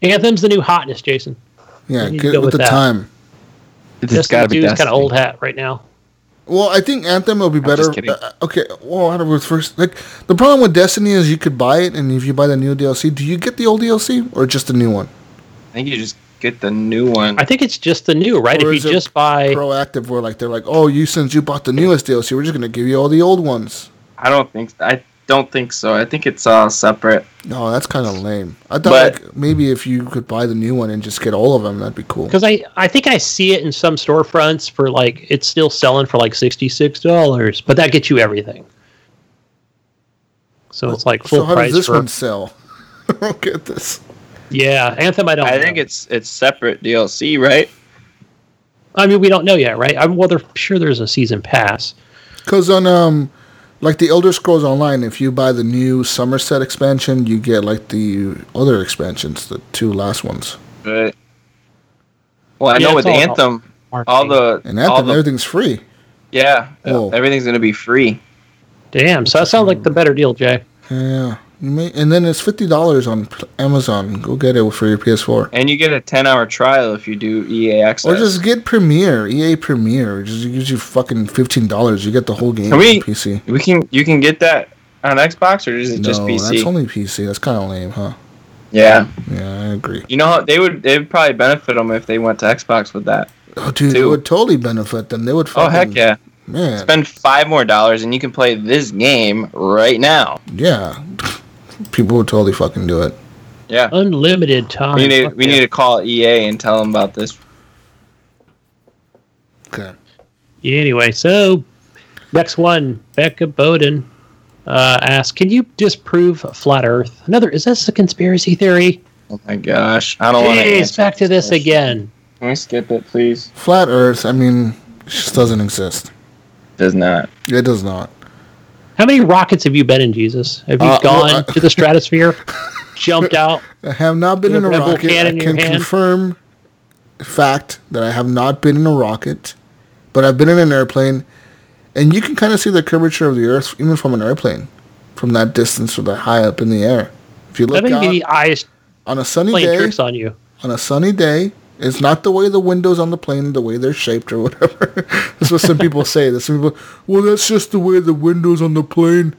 Anthem's the new hotness, Jason. Yeah, good with the time. Destiny 2 is kind of old hat right now. Well, I think Anthem will be better. Okay. Well, I don't know. First, like the problem with Destiny is you could buy it, and if you buy the new DLC, do you get the old DLC or just the new one? I think you just get the new one. I think it's just the new, right? Or if you just buy proactive, where like they're like, oh, since you bought the newest DLC, we're just gonna give you all the old ones. I don't think so. I think it's all separate. No, that's kind of lame. I thought like maybe if you could buy the new one and just get all of them, that'd be cool. Because I think I see it in some storefronts for like, it's still selling for like $66, but that gets you everything. So it's like full price. So how does this one sell? I don't get this. Yeah, Anthem I don't know. I think it's separate DLC, right? I mean, we don't know yet, right? Well, they're sure there's a season pass. Because on... like the Elder Scrolls Online, if you buy the new Somerset expansion, you get like the other expansions, the 2 last ones. Right. Well, I know with Anthem, everything's free. Yeah, everything's gonna be free. Damn, so that sounds like the better deal, Jay. Yeah, and then it's $50 on Amazon. Go get it for your PS4. And you get a 10-hour trial if you do EA Access. Or just get Premiere, EA Premiere. It just gives you fucking $15. You get the whole game on PC. You can get that on Xbox, or is it just PC? No, that's only PC. That's kind of lame, huh? Yeah. Yeah, I agree. You know, they would probably benefit them if they went to Xbox with that. Oh, dude, it would totally benefit them. They would fucking... Oh, heck yeah. Man. Spend $5 more and you can play this game right now. Yeah. People would totally fucking do it. Yeah. Unlimited time. We need to call EA and tell them about this. Okay. Yeah, anyway, so next one, Becca Bowden asks, can you disprove Flat Earth? Is this a conspiracy theory? Oh my gosh. I don't want to. It's back to this again. Can we skip it, please? Flat Earth, I mean, just doesn't exist. Does not. It does not. How many rockets have you been in, Jesus? Have you gone to the stratosphere, jumped out? I have not been in a rocket. I can confirm the fact that I have not been in a rocket, but I've been in an airplane, and you can kind of see the curvature of the Earth even from an airplane, from that distance or that high up in the air. If you look out on a sunny day, tricks on you. On a sunny day, it's not the way the windows on the plane, the way they're shaped or whatever. That's what some people say. That's some people. Well, that's just the way the windows on the plane,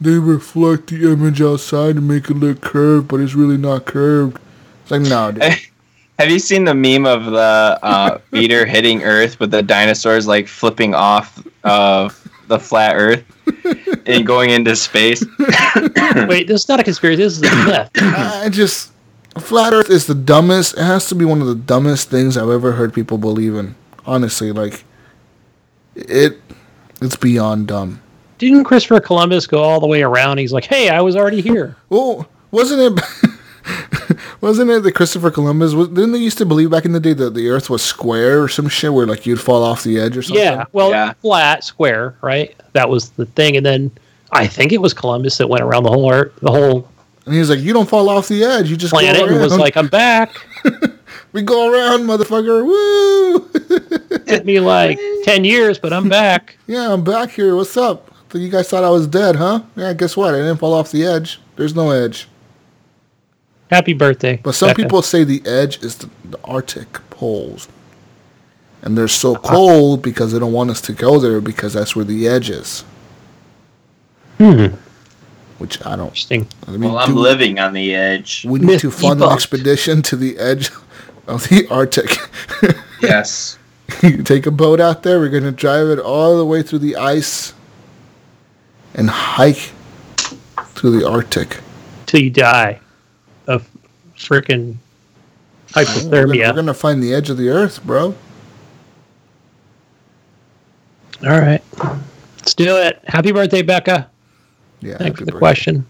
they reflect the image outside and make it look curved, but it's really not curved. It's like, no, dude. Have you seen the meme of the meteor hitting Earth with the dinosaurs like flipping off of the flat Earth and going into space? Wait, this is not a conspiracy. This is a myth. Flat Earth is the dumbest. It has to be one of the dumbest things I've ever heard people believe in. Honestly, like, it's beyond dumb. Didn't Christopher Columbus go all the way around? He's like, hey, I was already here. Well, wasn't it that Christopher Columbus, didn't they used to believe back in the day that the Earth was square or some shit where, like, you'd fall off the edge or something? Yeah, well, yeah. Flat, square, right? That was the thing. And then I think it was Columbus that went around the whole Earth, the whole... And he was like, you don't fall off the edge. You just go around. Was like, I'm back. We go around, motherfucker. Woo! It took me like 10 years, but I'm back. Yeah, I'm back here. What's up? You guys thought I was dead, huh? Yeah, guess what? I didn't fall off the edge. There's no edge. Happy birthday. But some people say the edge is the Arctic poles. And they're so cold because they don't want us to go there because that's where the edge is. Hmm. Which I don't. Interesting. I mean, well, I'm living on the edge. We need to fund an expedition to the edge of the Arctic. Yes. You take a boat out there. We're going to drive it all the way through the ice and hike through the Arctic. Till you die of freaking hypothermia. We're going to find the edge of the Earth, bro. All right. Let's do it. Happy birthday, Becca. Yeah, thanks for the question.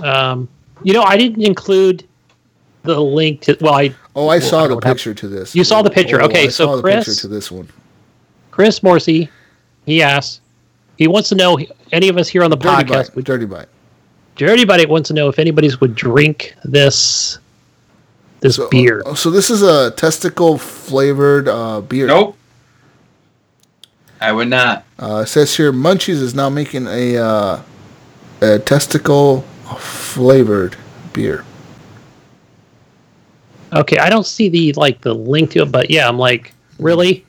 I didn't include the link to. Well, I saw the picture to this. You saw the picture. Okay, I saw Chris, the picture to this one. Chris Morsey, he asks, he wants to know any of us here on the podcast. Dirty Bite wants to know if anybody's would drink this beer. So this is a testicle flavored beer. Nope. I would not. It says here, Munchies is now making a testicle-flavored beer. Okay, I don't see the link to it, but yeah, I'm like, really?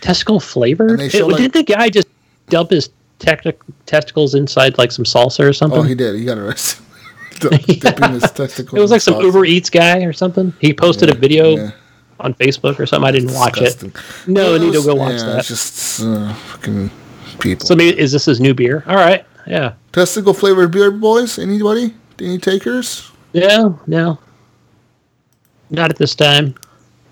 Testicle-flavored? Did the guy just dump his testicles inside like some salsa or something? Oh, he did. He got arrested. Dipping his testicles. It was like some salsa. Uber Eats guy or something. He posted a video... Yeah. On Facebook or something. I didn't watch it. No, I need to go watch that. It's just fucking people. So maybe is this his new beer? All right, yeah. Testicle flavored beer, boys. Anybody? Any takers? No, not at this time.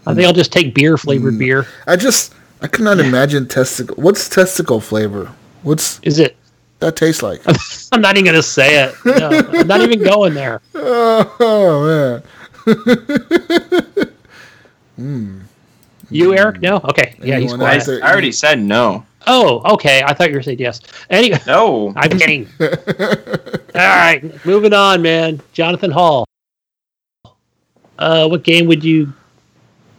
I think I'll just take beer flavored beer. I could not imagine testicle. What's testicle flavor? Is it? That tastes like. I'm not even gonna say it. No, I'm not even going there. Oh man. You, Eric? No? Okay. Yeah, he's quiet. I already said no. Oh, okay. I thought you were saying yes. Anyway, no. I'm kidding. All right. Moving on, man. Jonathan Hall. What game would you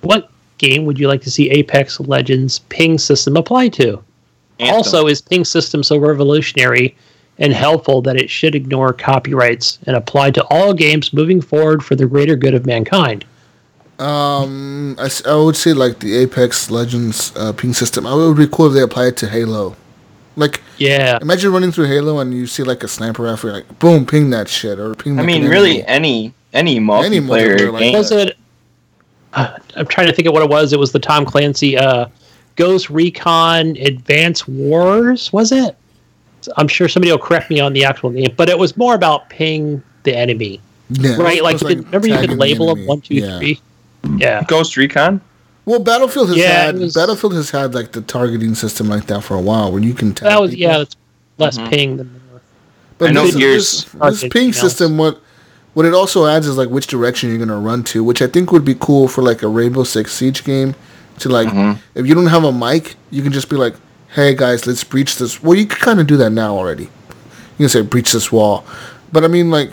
like to see Apex Legends ping system apply to? Anthem. Also, is ping system so revolutionary and helpful that it should ignore copyrights and apply to all games moving forward for the greater good of mankind? I would say like the Apex Legends ping system. I would be cool if they applied it to Halo. Like, yeah, imagine running through Halo and you see like a sniper rifle, like boom, ping that shit or ping. I mean, really, any multiplayer game. Was it? I'm trying to think of what it was. It was the Tom Clancy Ghost Recon Advanced Wars. Was it? I'm sure somebody will correct me on the actual name, but it was more about ping the enemy, right? Like, remember you could label them 1, 2, 3. Yeah, Ghost Recon. Well, Battlefield has had like the targeting system like that for a while, where you can tag. That was people. It's less ping than more. But I know this ping system. What What it also adds is like which direction you're gonna run to, which I think would be cool for like a Rainbow Six Siege game. To like, if you don't have a mic, you can just be like, "Hey guys, let's breach this." Well, you can kind of do that now already. You can say breach this wall, but I mean like,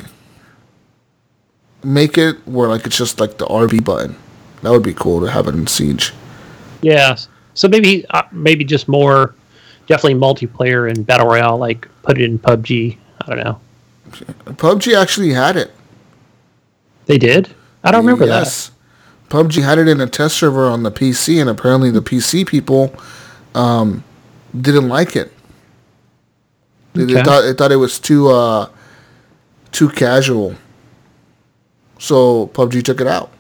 make it where like it's just like the RB button. That would be cool to have it in Siege. Yeah, so maybe just more, definitely multiplayer and battle royale. Like put it in PUBG. I don't know. PUBG actually had it. They did? I don't remember that. PUBG had it in a test server on the PC, and apparently the PC people didn't like it. They thought it was too casual. So PUBG took it out.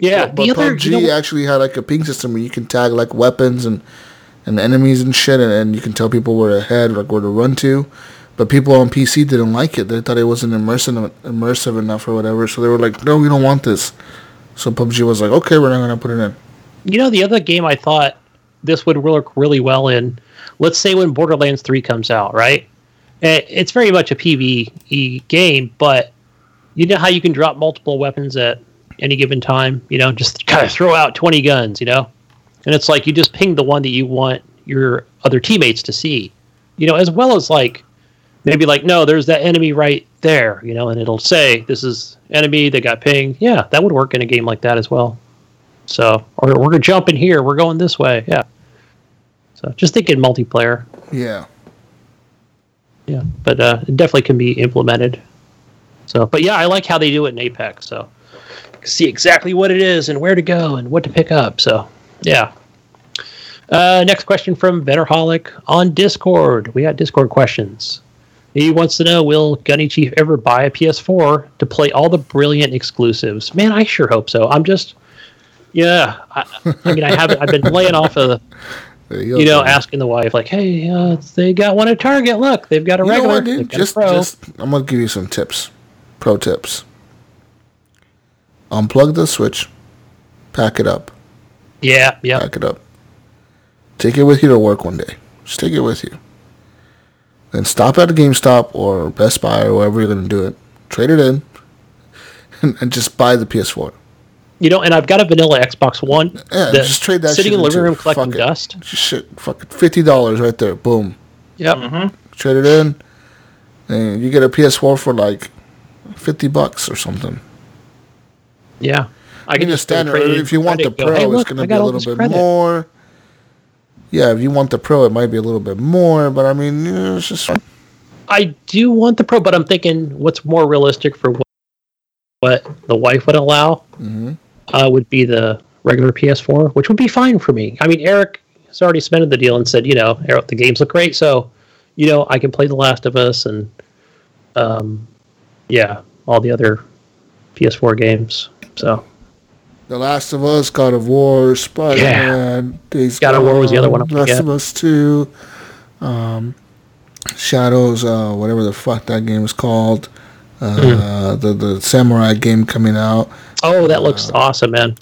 Yeah, but PUBG actually had like a ping system where you can tag like weapons and enemies and shit, and you can tell people where to head, like where to run to. But people on PC didn't like it. They thought it wasn't immersive enough or whatever. So they were like, no, we don't want this. So PUBG was like, okay, we're not going to put it in. You know, the other game I thought this would work really well in, let's say when Borderlands 3 comes out, right? It's very much a PvE game, but you know how you can drop multiple weapons at any given time? You know, just kind of throw out 20 guns, you know? And it's like you just ping the one that you want your other teammates to see. You know, as well as like, maybe like, no, there's that enemy right there, you know, and it'll say, this is enemy that got pinged. Yeah, that would work in a game like that as well. So, or we're going to jump in here. We're going this way. Yeah. So, just thinking multiplayer. Yeah. Yeah, but it definitely can be implemented. So, but yeah, I like how they do it in Apex. So, you can see exactly what it is and where to go and what to pick up. So, yeah. Next question from Vetterholic on Discord. We got Discord questions. He wants to know, will Gunny Chief ever buy a PS4 to play all the brilliant exclusives? Man, I sure hope so. I'm just, yeah. I mean, I've been laying off of, asking the wife, like, hey, they got one at Target. Look, they've got a regular. What, dude? Just, I'm going to give you some tips. Pro tips. Unplug the Switch. Pack it up. Yeah. Pack it up. Take it with you to work one day. Just take it with you. Then stop at a GameStop or Best Buy or wherever you're going to do it. Trade it in and just buy the PS4. You know, and I've got a vanilla Xbox One. Yeah, just trade that sitting in the living room collecting dust. Shit, fucking $50 right there. Boom. Yep. Trade it in and you get a PS4 for like $50 or something. Yeah. I can just stand there. If you want the Pro, it's going to be a little bit more. Yeah, if you want the Pro, it might be a little bit more, but I mean, it's just... I do want the Pro, but I'm thinking what's more realistic for what the wife would allow would be the regular PS4, which would be fine for me. I mean, Eric has already submitted the deal and said, you know, Eric, the games look great, so, you know, I can play The Last of Us and, all the other PS4 games, so... The Last of Us, God of War, Spider-Man, Days Gone, God of War was the other one. Last of Us 2, Shadows, whatever the fuck that game is called, the samurai game coming out. Oh, that looks awesome, man!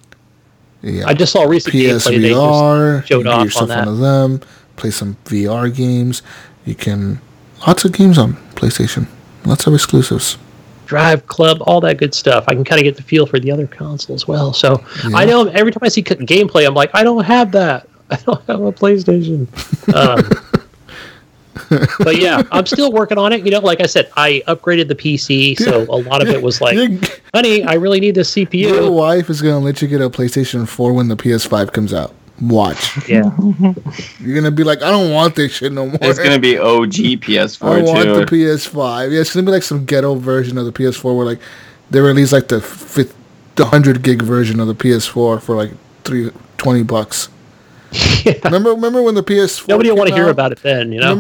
Yeah, I just saw recent gameplay. PSVR, showed off on that. One of them. Play some VR games. You can lots of games on PlayStation. Lots of exclusives. Drive Club, all that good stuff. I can kind of get the feel for the other console as well. So yeah. I know every time I see gameplay, I'm like, I don't have that. I don't have a PlayStation. But yeah, I'm still working on it. You know, like I said, I upgraded the PC, so a lot of it was like, honey, I really need this CPU. Your wife is going to let you get a PlayStation 4 when the PS5 comes out. Watch. Yeah. You're going to be like, I don't want this shit no more. It's going to be OG PS4, I want the PS5. Yeah, it's going to be like some ghetto version of the PS4 where, like, they release, like, the 100-gig version of the PS4 for, like, $20. Yeah. Remember when the PS4 Nobody will want to hear about it then, you know?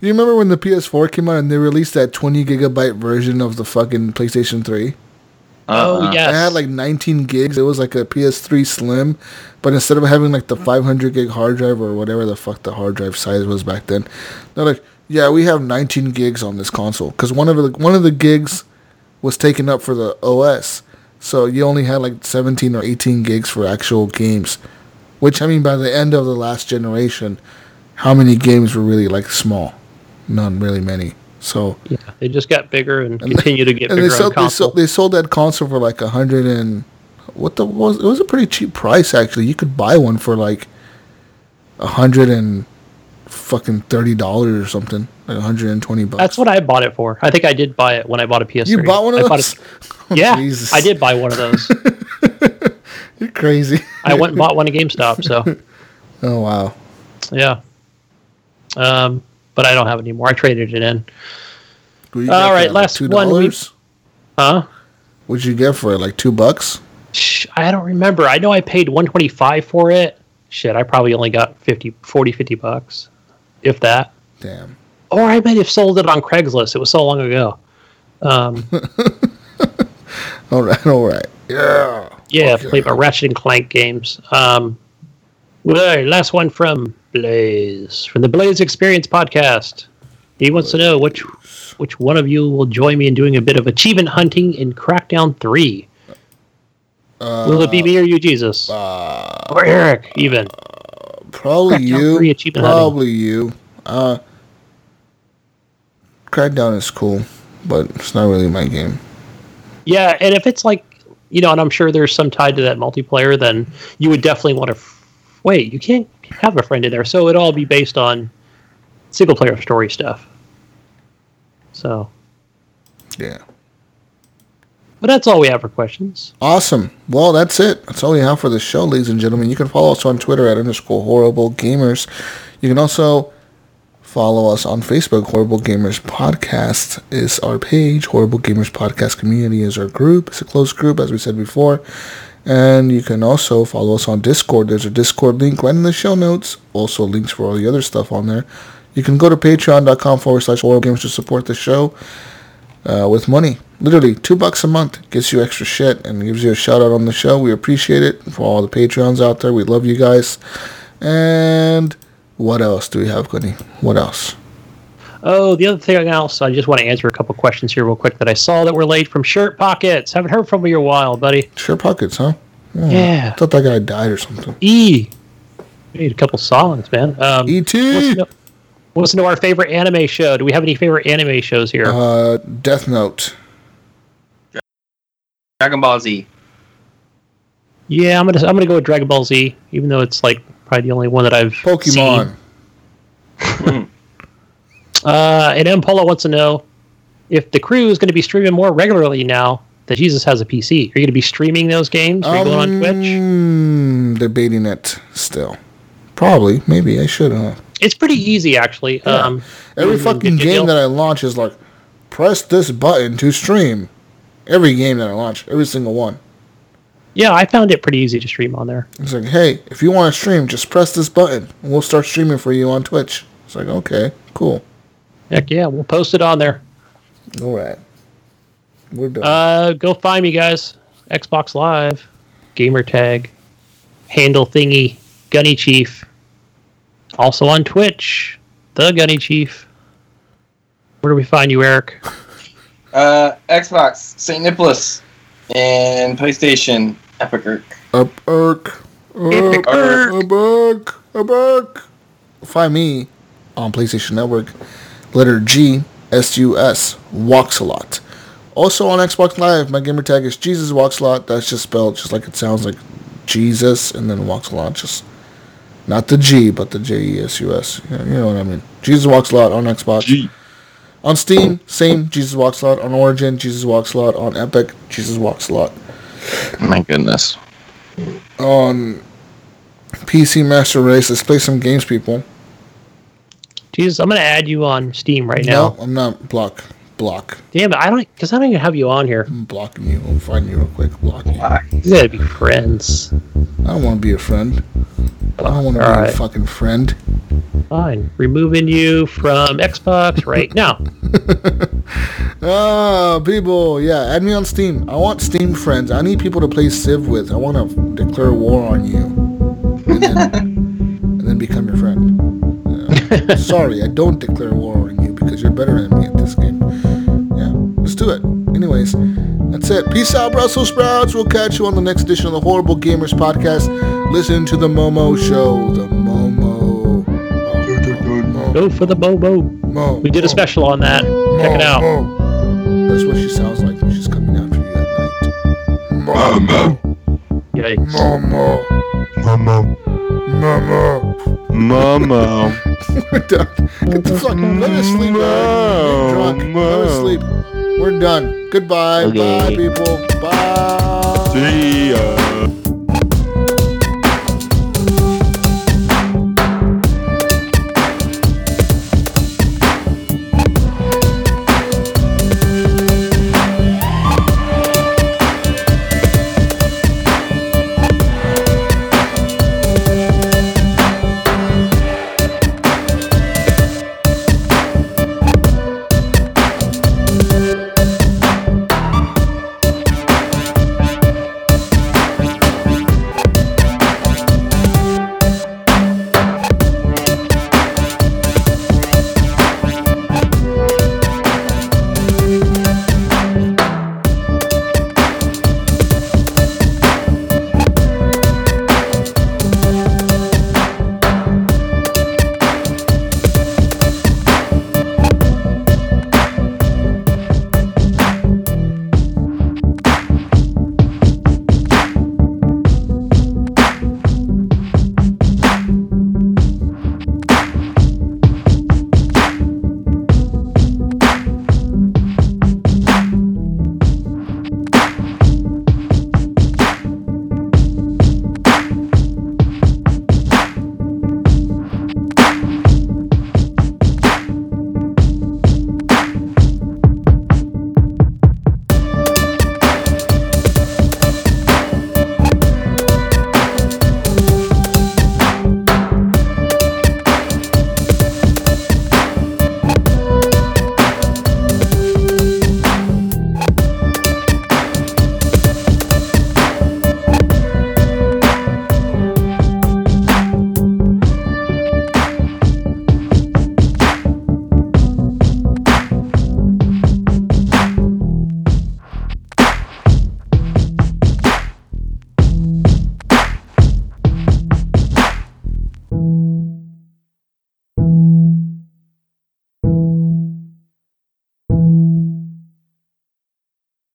You remember when the PS4 came out and they released that 20-gigabyte version of the fucking PlayStation 3? Oh, yes. It had like 19 gigs. It was like a PS3 Slim, but instead of having like the 500 gig hard drive or whatever the fuck the hard drive size was back then, they're like, yeah, we have 19 gigs on this console because one of the gigs was taken up for the OS, so you only had like 17 or 18 gigs for actual games. Which, I mean, by the end of the last generation, how many games were really like small? None, really many. So yeah, they just got bigger and continue to get bigger. They sold that console for like it was a pretty cheap price actually. You could buy one for like $130 or something, like $120. That's what I bought it for. I think I did buy it when I bought a PS3. You bought one of those? Yeah, Jesus. I did buy one of those. You're crazy. I went and bought one at GameStop. So. Oh wow. Yeah. But I don't have it anymore. I traded it in. All right, last one. What'd you get for it? Like $2? I don't remember. I know I paid $125 for it. Shit, I probably only got $50 bucks, if that. Damn. Or I might have sold it on Craigslist. It was so long ago. All right. Yeah. Yeah, okay. Played my Ratchet and Clank games. Well, last one from Blaze, from the Blaze Experience podcast. He wants to know which one of you will join me in doing a bit of achievement hunting in Crackdown 3. Will it be me or you, Jesus? Or Eric, even? Probably you. Probably you. Crackdown is cool, but it's not really my game. Yeah, and if it's like, and I'm sure there's some tied to that multiplayer, then you would definitely want to... Wait, you can't have a friend in there, so it'd all be based on single-player story stuff. So. Yeah. But that's all we have for questions. Awesome. Well, that's it. That's all we have for the show, ladies and gentlemen. You can follow us on Twitter at _horriblegamers. You can also follow us on Facebook. Horrible Gamers Podcast is our page. Horrible Gamers Podcast Community is our group. It's a closed group, as we said before. And you can also follow us on Discord. There's a Discord link right in the show notes. Also links for all the other stuff on there. You can go to patreon.com/horriblegamers to support the show with money. Literally, $2 a month gets you extra shit and gives you a shout out on the show. We appreciate it. For all the Patreons out there, we love you guys. And what else do we have, Goody? What else? Oh, the other thing else, I just want to answer a couple questions here real quick that I saw that were late from Shirt Pockets. Haven't heard from you in a while, buddy. Shirt Pockets, huh? Yeah. I thought that guy died or something. We need a couple songs, man. E.T. Listen to our favorite anime show. Do we have any favorite anime shows here? Death Note. Dragon Ball Z. Yeah, I'm gonna go with Dragon Ball Z, even though it's like probably the only one that I've Pokemon. Seen. And M. Paula wants to know if the crew is going to be streaming more regularly now that Jesus has a PC. Are you going to be streaming those games? Are you going on Twitch? Debating it still. Probably. Maybe I should. It's pretty easy, actually. Yeah. Every fucking game that I launch is like, press this button to stream. Every game that I launch. Every single one. Yeah, I found it pretty easy to stream on there. It's like, hey, if you want to stream, just press this button, and we'll start streaming for you on Twitch. It's like, okay, cool. Heck yeah, we'll post it on there. All right. We're done. Go find me, guys. Xbox Live, Gamertag, Handle Thingy, Gunny Chief. Also on Twitch, The Gunny Chief. Where do we find you, Eric? Xbox, St. Nicholas, and PlayStation, Epic Erk. Find me on PlayStation Network, letter G, S-U-S, Walks-A-Lot. Also on Xbox Live, my gamer tag is Jesus Walks-A-Lot. That's just spelled just like it sounds, like Jesus and then Walks-A-Lot. Just not the G, but the J-E-S-U-S. You know what I mean. Jesus Walks-A-Lot on Xbox. G. On Steam, same, Jesus Walks a Lot. On Origin, Jesus Walks a Lot. On Epic, Jesus Walks a Lot. My goodness. On PC Master Race, let's play some games, people. Jesus, I'm going to add you on Steam now. No, I'm not. Block. Damn it, because I don't even have you on here. I'm blocking you. I'll find you real quick. Block. You got to be friends. I don't want to be a friend. I don't want to be a fucking friend. Fine. Removing you from Xbox right now. People, add me on Steam. I want Steam friends. I need people to play Civ with. I want to declare war on you. And then become your friend. Sorry, I don't declare war on you because you're better than me at this game. Yeah, let's do it. Anyways, that's it. Peace out, Brussels sprouts. We'll catch you on the next edition of the Horrible Gamers Podcast. Listen to the Momo Show. Go for the Momo. We did a special on that. Momo, check it out. Momo. That's what she sounds like when she's coming after you at night. Momo. Yikes. Momo. Momo. Momo. Momo. We're done. Get the fuck. Let us sleep, man. Get drunk. Let us sleep. We're done. Goodbye. Okay. Bye, people. Bye. See ya.